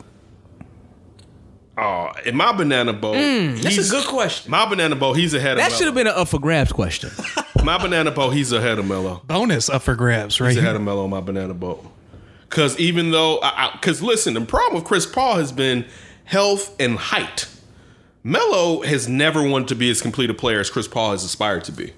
Oh, in my banana boat, mm, that's a good question. My banana boat, he's ahead of Melo. That should have been an up for grabs question. My banana boat, he's ahead of Melo. Bonus up for grabs, right? He's ahead here. of Melo on my banana boat. Because even though, because listen, the problem with Chris Paul has been health and height. Melo has never wanted to be as complete a player as Chris Paul has aspired to be.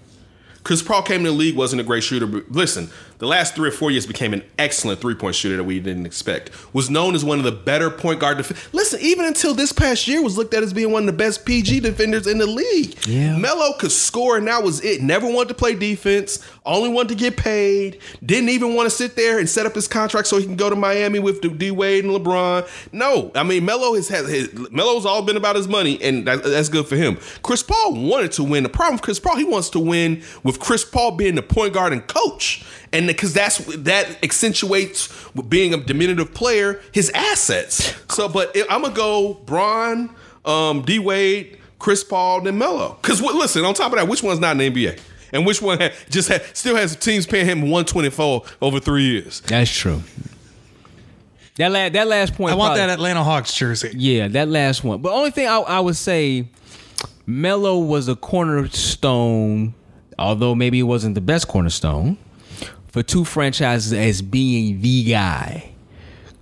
Chris Paul came to the league, wasn't a great shooter, but listen, the last three or four years became an excellent three-point shooter that we didn't expect. Was known as one of the better point guard defenders. Listen, even until this past year was looked at as being one of the best P G defenders in the league. Yeah. Melo could score, and that was it. Never wanted to play defense, only wanted to get paid, didn't even want to sit there and set up his contract so he can go to Miami with D. Wade and LeBron. No, I mean, Melo has, has his, Melo's all been about his money, and that, that's good for him. Chris Paul wanted to win. The problem with Chris Paul, he wants to win with Chris Paul being the point guard and coach, and because that's that accentuates being a diminutive player his assets. So, but if, I'm gonna go Bron, um, D Wade, Chris Paul, then Melo. Because listen, on top of that, which one's not in the N B A, and which one ha- just ha- still has teams paying him one twenty-four over three years? That's true. That last that last point. I want probably, that Atlanta Hawks jersey. Yeah, that last one. But only thing I, I would say, Melo was a cornerstone. Although maybe it wasn't the best cornerstone for two franchises as being the guy.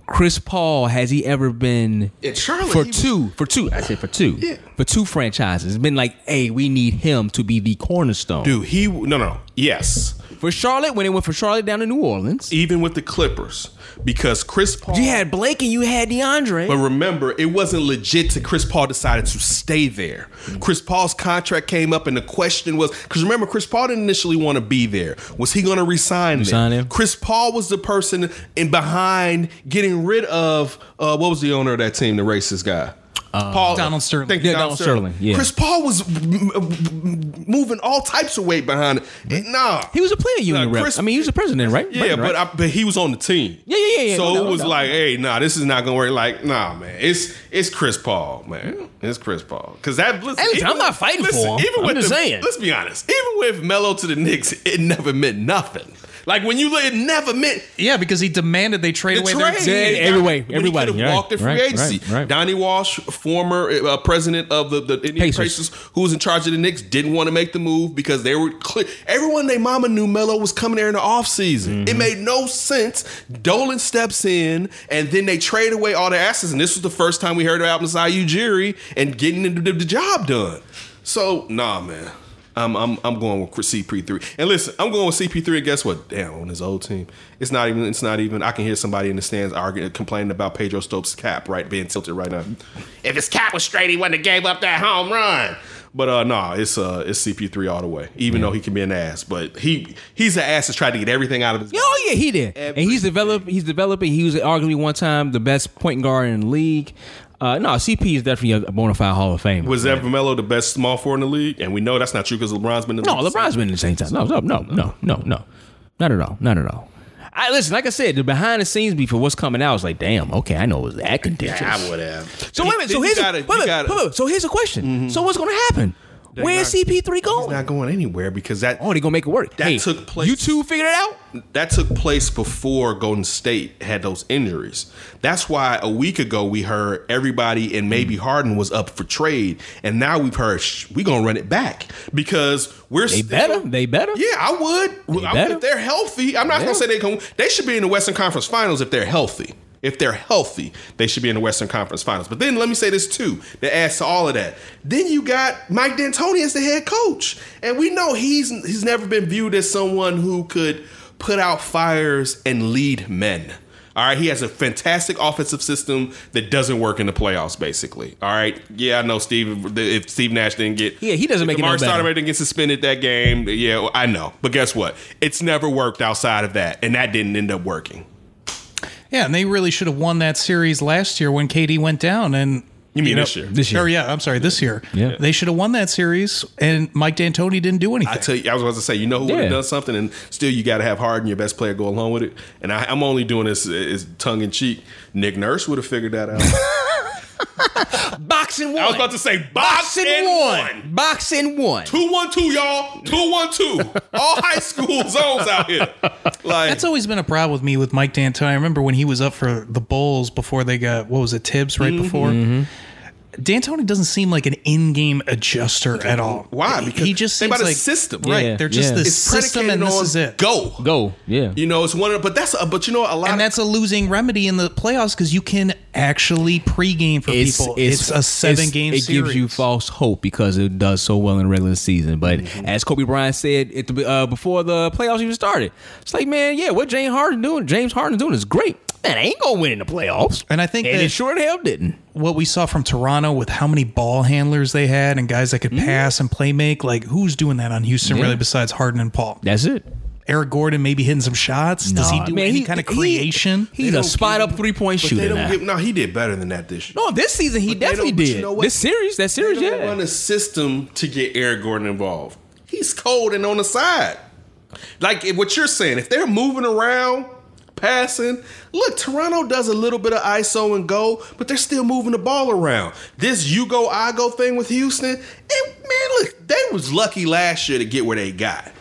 Chris Paul, has he ever been Charlotte, for two? Was, for two, I said for two. Yeah. For two franchises, it's been like, hey, we need him to be the cornerstone. Dude, he no, no, yes. For Charlotte, when it went for Charlotte down to New Orleans, even with the Clippers, because Chris Paul, you had Blake and you had DeAndre. But remember, it wasn't legit till Chris Paul decided to stay there. Mm-hmm. Chris Paul's contract came up, and the question was, because remember, Chris Paul didn't initially want to be there. Was he going to resign? Resign him? Chris Paul was the person in behind getting rid of uh, what was the owner of that team, the racist guy. Paul, Donald Sterling. Thank you, yeah, Donald Sterling. Sterling yeah. Chris Paul was m- m- moving all types of weight behind it. And nah, he was a player union nah, rep. I mean, he was the president, right? Yeah, right, but right? I, but he was on the team. Yeah, yeah, yeah. So no, no, it was no. like, hey, nah, this is not gonna work. Like, nah, man, it's it's Chris Paul, man, it's Chris Paul. Because that, listen, even, I'm not fighting listen, for him. Even I'm with just the, saying. Let's be honest. Even with Melo to the Knicks, it never meant nothing. Like when you it never meant. Yeah, because he demanded they trade the away trade. their team. Yeah, every way, everybody could have walked in free right, agency. Right, right. Donnie Walsh, former uh, president of the, the Indian Pacers, who was in charge of the Knicks, didn't want to make the move because they were clear. Everyone, they mama knew Melo was coming there in the offseason. Mm-hmm. It made no sense. Dolan steps in, and then they trade away all their assets. And this was the first time we heard about Masai Ujiri and getting the, the, the job done. So, nah, man. I'm I'm I'm going with C P three. And listen, I'm going with C P three, and guess what? Damn, on his old team. It's not even it's not even I can hear somebody in the stands arguing, complaining about Pedro Stokes' cap, right, being tilted right now. If his cap was straight, he wouldn't have gave up that home run. But uh, no, nah, it's uh, it's C P three all the way. Even yeah. though he can be an ass, but he he's an ass that's trying to get everything out of his. Oh yeah, he did. Everything. And he's developed. He's developing. He was arguably one time the best point guard in the league. Uh, no, C P is definitely a bona fide Hall of Famer. Was Evan Melo the best small forward in the league? And we know that's not true because LeBron's been in the league. No, LeBron's been in the same time. No, no, no, no, no, no. Not at all. Not at all. I listen, like I said, the behind the scenes before what's coming out, I was like, damn, okay, I know it was that contentious. I would have. So wait a minute. So here's gotta, a, wait, wait, gotta, wait, so here's a question. Mm-hmm. So what's going to happen? They Where's not, C P three going? He's not going anywhere because that. Oh, they're gonna make it work. That hey, took place. You two figured it out. That took place before Golden State had those injuries. That's why a week ago we heard everybody and maybe Harden was up for trade, and now we've heard we're gonna run it back because we're they still, better. They better. Yeah, I would. They I would if they're healthy, I'm not yeah. gonna say they can. They should be in the Western Conference Finals if they're healthy. If they're healthy, they should be in the Western Conference Finals. But then let me say this, too, that adds to all of that. Then you got Mike D'Antoni as the head coach. And we know he's he's never been viewed as someone who could put out fires and lead men. All right, he has a fantastic offensive system that doesn't work in the playoffs, basically. All right, yeah, I know Steve. If Steve Nash didn't get, yeah, he doesn't make it no better. Mark Stoudemire didn't get suspended that game. Yeah, I know. But guess what? It's never worked outside of that, and that didn't end up working. Yeah, and they really should have won that series last year when K D went down. And you mean you know, this year? This year? Or yeah, I'm sorry, this year. Yeah. They should have won that series, and Mike D'Antoni didn't do anything. I tell you, I was about to say, you know who yeah. would have done something, and still you got to have Harden, your best player, go along with it. And I, I'm only doing this is tongue in cheek. Nick Nurse would have figured that out. Boxing one. I was about to say boxing box one. one. Boxing one. Two one two, y'all. Two one two. All high school zones out here. Like, that's always been a problem with me with Mike D'Antoni. I remember when he was up for the Bulls before they got, what was it, Tibbs right mm-hmm. before? Mm-hmm. D'Antoni doesn't seem like an in-game adjuster at all. Why? Because he just seems about like a system, right? Yeah, They're just yeah. this it's system, and this is it. Go, go, yeah. You know, it's one of, but that's a, but you know, a lot, and of, that's a losing remedy in the playoffs because you can actually pregame for it's, people. It's, it's a seven-game series. It gives you false hope because it does so well in the regular season. But mm-hmm. as Kobe Bryant said at the, uh, before the playoffs even started, it's like, man, yeah, what James Harden doing? James Harden doing is great. Man, I ain't gonna win in the playoffs. And I think and that it sure the hell didn't. What we saw from Toronto with how many ball handlers they had and guys that could mm-hmm. pass and play make, like who's doing that on Houston yeah. really besides Harden and Paul? That's it. Eric Gordon maybe hitting some shots. Nah, Does he do man, any he, kind of creation? He, he's a spot up three point shooter. No, he did better than that this year. No, this season he but definitely did. You know this series, that series, they don't yeah. run a system to get Eric Gordon involved. He's cold and on the side. Like what you're saying, if they're moving around. Passing. Look, Toronto does a little bit of I S O and go, but they're still moving the ball around. This you go, I go thing with Houston, and man, look, they was lucky last year to get where they got.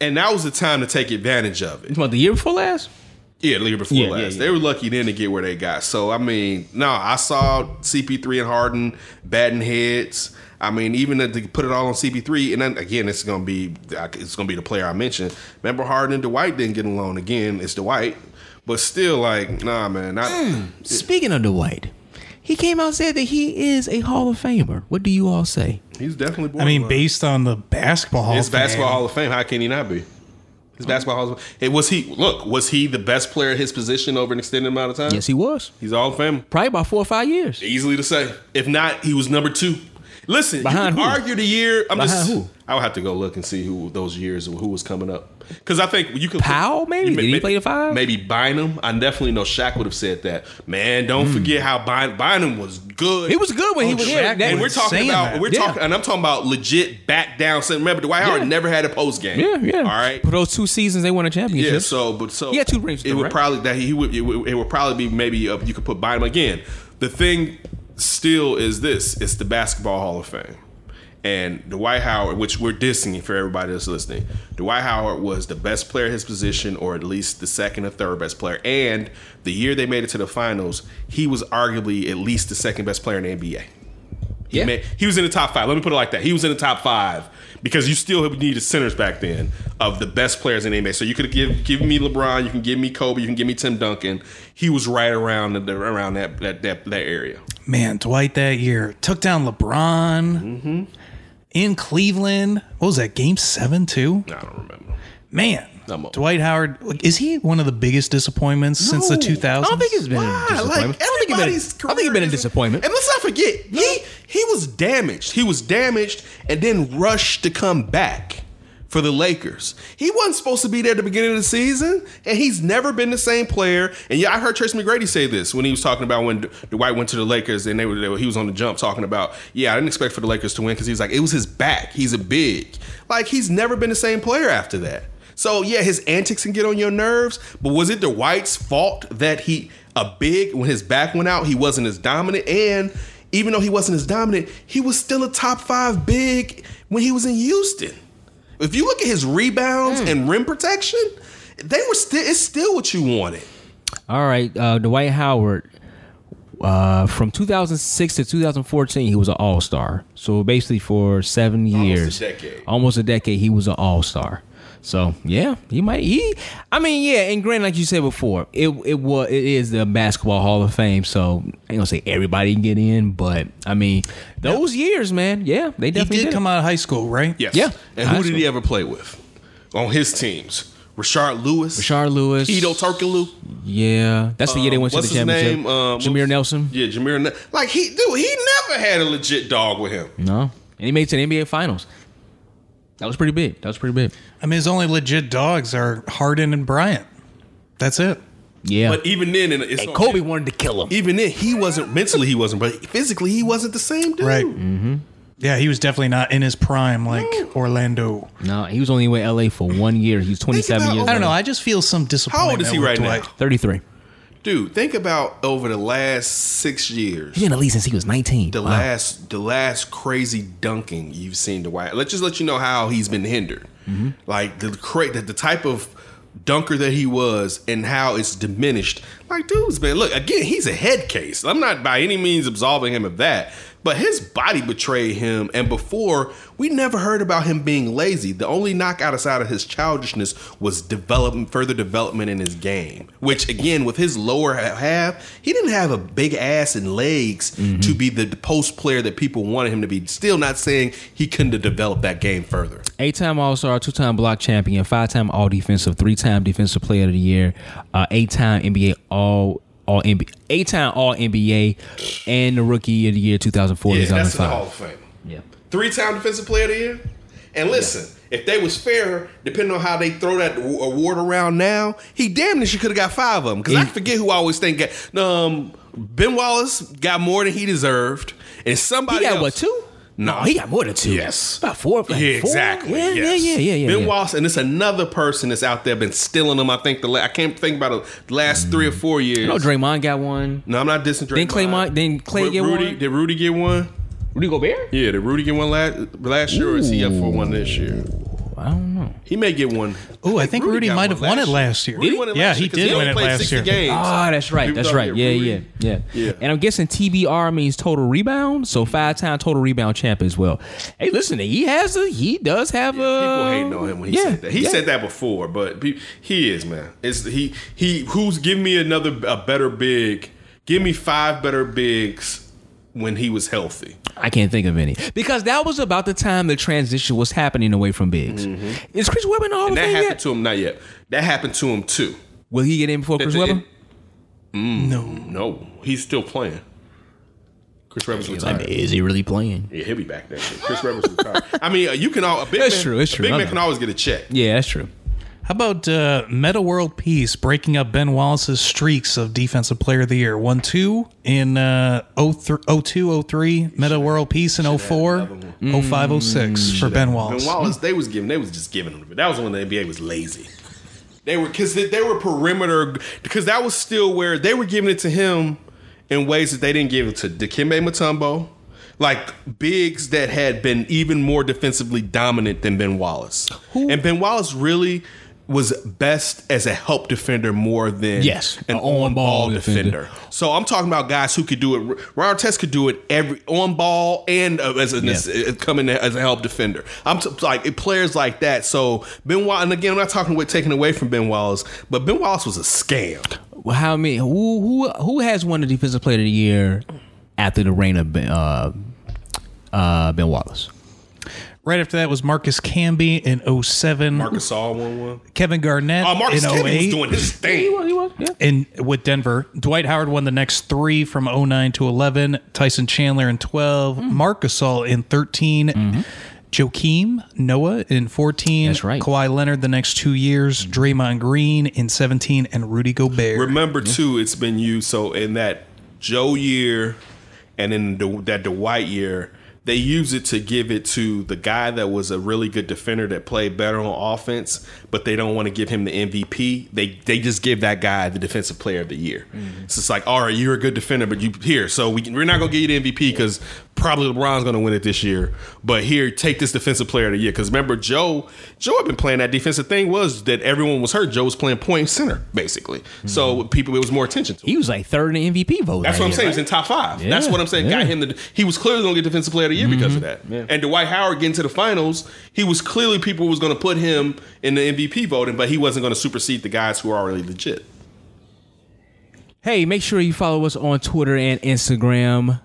And that was the time to take advantage of it. What, the year before last? Yeah, the year before yeah, last. Yeah, yeah. They were lucky then to get where they got. So, I mean, no, I saw C P three and Harden batting heads. I mean, even to put it all on C P three, and then again, it's gonna be it's gonna be the player I mentioned. Remember, Harden and Dwight didn't get along again. It's Dwight. But still, like, nah, man. I, mm, it, speaking of Dwight, he came out and said that he is a Hall of Famer. What do you all say? He's definitely born. I mean, based on the Basketball Hall of Fame. His Basketball Hall of Fame, how can he not be? His Basketball Hall of Fame. Hey, was he, look, was he the best player at his position over an extended amount of time? Yes, he was. He's a Hall of Famer. Probably about four or five years. Easily to say. If not, he was number two. Listen, Behind you can who? argue the year. I'm Behind just, who? I would have to go look and see who those years who was coming up. Because I think you could Powell, maybe? You, Did maybe, he play the five? Maybe Bynum. I definitely know Shaq would have said that. Man, don't mm. forget how Bynum, Bynum was good. He was good when he was here. And we're talking about, we're yeah. talking, and I'm talking about legit back down. Remember, Dwight Howard yeah. never had a post game. Yeah, yeah. All right. For those two seasons, they won a championship. Yeah, so, but so. He had two rings. It though, would right? probably, that he would, it would, it would probably be maybe, uh, you could put Bynum again. The thing still is this, it's the Basketball Hall of Fame. And Dwight Howard, which we're dissing for everybody that's listening, Dwight Howard was the best player at his position, or at least the second or third best player. And the year they made it to the finals, he was arguably at least the second best player in the N B A. He, yeah. made, he was in the top five. Let me put it like that. He was in the top five because you still needed centers back then of the best players in the N B A. So you could give give me LeBron, you can give me Kobe, you can give me Tim Duncan. He was right around the, around that, that that that area. Man, Dwight that year took down LeBron. Mm-hmm. In Cleveland, what was that, game seven, too? I don't remember. Man, Dwight Howard, is he one of the biggest disappointments no, since the two thousands? I don't think he's been Why? a disappointment. Like, I, don't been, I don't think he's been a disappointment. And let's not forget, no. he he was damaged. He was damaged and then rushed to come back for the Lakers. He wasn't supposed to be there at the beginning of the season, and he's never been the same player. And yeah, I heard Tracy McGrady say this when he was talking about when Dwight went to the Lakers, and they were, they were he was on the jump talking about, yeah, I didn't expect for the Lakers to win because he was like, it was his back. He's a big. Like, he's never been the same player after that. So, yeah, his antics can get on your nerves, but was it Dwight's fault that he, a big, when his back went out, he wasn't as dominant? And even though he wasn't as dominant, he was still a top five big when he was in Houston. If you look at his rebounds mm. and rim protection, they were still it's still what you wanted. All right, uh, Dwight Howard, uh, from two thousand six to two thousand fourteen, he was an all-star. So basically for seven years, almost a decade, almost a decade he was an all-star. So yeah, he might. He, I mean, yeah. And granted, like you said before, it it was it is the Basketball Hall of Fame. So I ain't gonna say everybody can get in, but I mean, those yeah. years, man. Yeah, they definitely he did, did come out of high school, right? Yes. Yeah. And who school. did he ever play with on his teams? Rashard Lewis, Rashard Lewis, Tito Turkoglu. Yeah, that's the um, year they went to the championship. Name? Um, Jameer Nelson. Yeah, Jameer. Ne- like he, dude, he never had a legit dog with him. No, and he made it to the N B A Finals. That was pretty big. That was pretty big. I mean, his only legit dogs are Harden and Bryant. That's it. Yeah. But even then, and, it's and Kobe him. wanted to kill him. Even then, he wasn't mentally. He wasn't, but physically, he wasn't the same dude. Right. Mm-hmm. Yeah, he was definitely not in his prime like no. Orlando. No, he was only in L A for one year. He was twenty-seven years old. I don't know. I just feel some disappointment. How old is he right now? thirty-three. Dude, think about over the last six years. He's been in the league since he was nineteen. The wow. last, the last crazy dunking you've seen Dwight. Let's just let you know how he's been hindered. Mm-hmm. Like the the the type of dunker that he was, and how it's diminished. Like, dude's been look again. He's a head case. I'm not by any means absolving him of that. But his body betrayed him, and before, we never heard about him being lazy. The only knock outside of his childishness was development, further development in his game, which, again, with his lower half, he didn't have a big ass and legs mm-hmm. to be the post player that people wanted him to be. Still not saying he couldn't have developed that game further. Eight-time All-Star, two-time block champion, five-time All-Defensive, three-time Defensive Player of the Year, uh, eight-time N B A All All N B A, eight-time All-N B A, and the Rookie of the Year two thousand four. Yeah, that's the Hall of Fame. Yeah, three-time Defensive Player of the Year. And listen, yeah. if they was fair, depending on how they throw that award around now, he damn near could have got five of them. Because I forget who I always think got, um, Ben Wallace got more than he deserved, and somebody he got else, what two? No, he got more than two. Yes, about four. Like yeah, four? exactly. Yeah, yes. yeah, yeah, yeah. Ben yeah. Wallace, and it's another person that's out there been stealing them. I think the la- I can't think about the last mm. three or four years. No, Draymond got one. No, I'm not dissing Draymond. Then Clay, then Clay get Rudy, one. Did Rudy get one? Rudy Gobert? Yeah, did Rudy get one last last year, Ooh. or is he up for one this year? I don't know. He may get one. Oh, I think Rudy, Rudy might have won it last year. Rudy won it last year. Yeah, he did win it last year. Ah, oh, that's right. That's right. Yeah, yeah, yeah, yeah. And I'm guessing T B R means total rebound, so five-time total rebound champion as well. Hey, listen, he has a, he does have yeah, a. People hating on him when he yeah, said that. He yeah. said that before, but he is, man. It's he he who's give me another a better big, give me five better bigs. When he was healthy, I can't think of any, because that was about the time the transition was happening away from bigs. Mm-hmm. Is Chris Webber in the Hall of Fame yet? And that happened to him. Not yet. That happened to him too. Will he get in before Chris Webber? Mm, no, no, he's still playing. Chris Webber's retired. I mean, is he really playing? Yeah, he'll be back there. Chris Webber's retired. I mean, you can all. A big that's man, true. That's true. A big man can always get a check. Yeah, that's true. How about uh, Meta World Peace breaking up Ben Wallace's streaks of Defensive Player of the Year? one two in uh, oh two oh three, Meta World Peace in oh four, oh five oh six for Ben Wallace. Ben Wallace, they was giving, they was just giving him. That was when the N B A was lazy. They were because they, they were perimeter because that was still where they were giving it to him in ways that they didn't give it to Dikembe Mutombo. like bigs that had been even more defensively dominant than Ben Wallace. Who? And Ben Wallace really was best as a help defender more than yes, an, an on-ball defender. defender. So I'm talking about guys who could do it. Ron Artest could do it every on-ball and as a yes. coming as a help defender. I'm t- like it, players like that. So Ben Wallace, and again, I'm not talking with taking away from Ben Wallace, but Ben Wallace was a scam. Well, how many? Who who who has won the Defensive Player of the Year after the reign of Ben, uh, uh, Ben Wallace? Right after that was Marcus Camby in oh seven. Marcus All won one. Kevin Garnett uh, Marcus in oh eight. Camby was doing his thing. He was, he was, yeah. And with Denver, Dwight Howard won the next three from oh nine to eleven. Tyson Chandler in twelve. Mm. Marcus All in thirteen. Mm-hmm. Joakim Noah in fourteen. That's right. Kawhi Leonard the next two years. Draymond Green in seventeen. And Rudy Gobert. Remember, yeah. too, it's been you. So in that Joe year and in the, that Dwight year, they use it to give it to the guy that was a really good defender that played better on offense, but they don't want to give him the M V P. They they just give that guy the Defensive Player of the Year. Mm-hmm. So it's like, all right, you're a good defender, but you here. So we, we're not going to give you the M V P because probably LeBron's going to win it this year. But here, take this Defensive Player of the Year. Because remember, Joe, Joe had been playing that defensive thing was that everyone was hurt. Joe was playing point center, basically. Mm-hmm. So people, it was more attention to him. He was like third in the M V P vote. That's what I'm saying. He was in top five. Yeah, that's what I'm saying. Yeah. Got him. The, he was clearly going to get Defensive Player of the Year because mm-hmm. of that. Yeah. And Dwight Howard getting to the finals, he was clearly people was going to put him in the M V P voting, but he wasn't going to supersede the guys who are already legit. Hey, make sure you follow us on Twitter and Instagram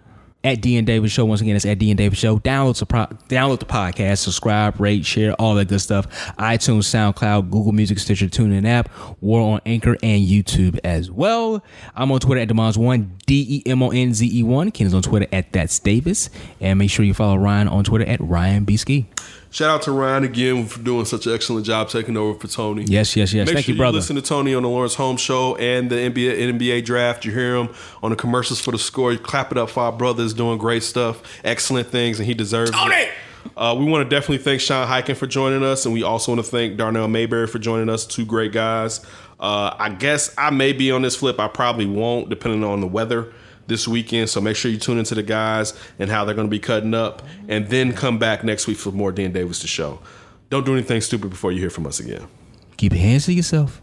at D and Davis Show. Once again, it's at D and Davis Show. Download the pro- download the podcast, subscribe, rate, share, all that good stuff. iTunes, SoundCloud, Google Music, Stitcher, TuneIn app. We're on Anchor and YouTube as well. I'm on Twitter at Demonze one, D E M O N Z E one. Ken is on Twitter at That's Davis. And make sure you follow Ryan on Twitter at Ryan B. Ski. Shout out to Ryan again for doing such an excellent job taking over for Tony. Yes, yes, yes. Make Thank sure you, brother. You listen to Tony on the Lawrence Holmes Show and the N B A, N B A Draft. You hear him on the commercials for The Score. You clap it up for our brothers doing great stuff, excellent things, and he deserves Tony! it. Uh, we want to definitely thank Sean Highkin for joining us, and we also want to thank Darnell Mayberry for joining us. Two great guys. Uh, I guess I may be on this flip. I probably won't, depending on the weather this weekend, so make sure you tune into the guys and how they're going to be cutting up, and then come back next week for more Dan Davis The Show. Don't do anything stupid before you hear from us again. Keep your hands to yourself.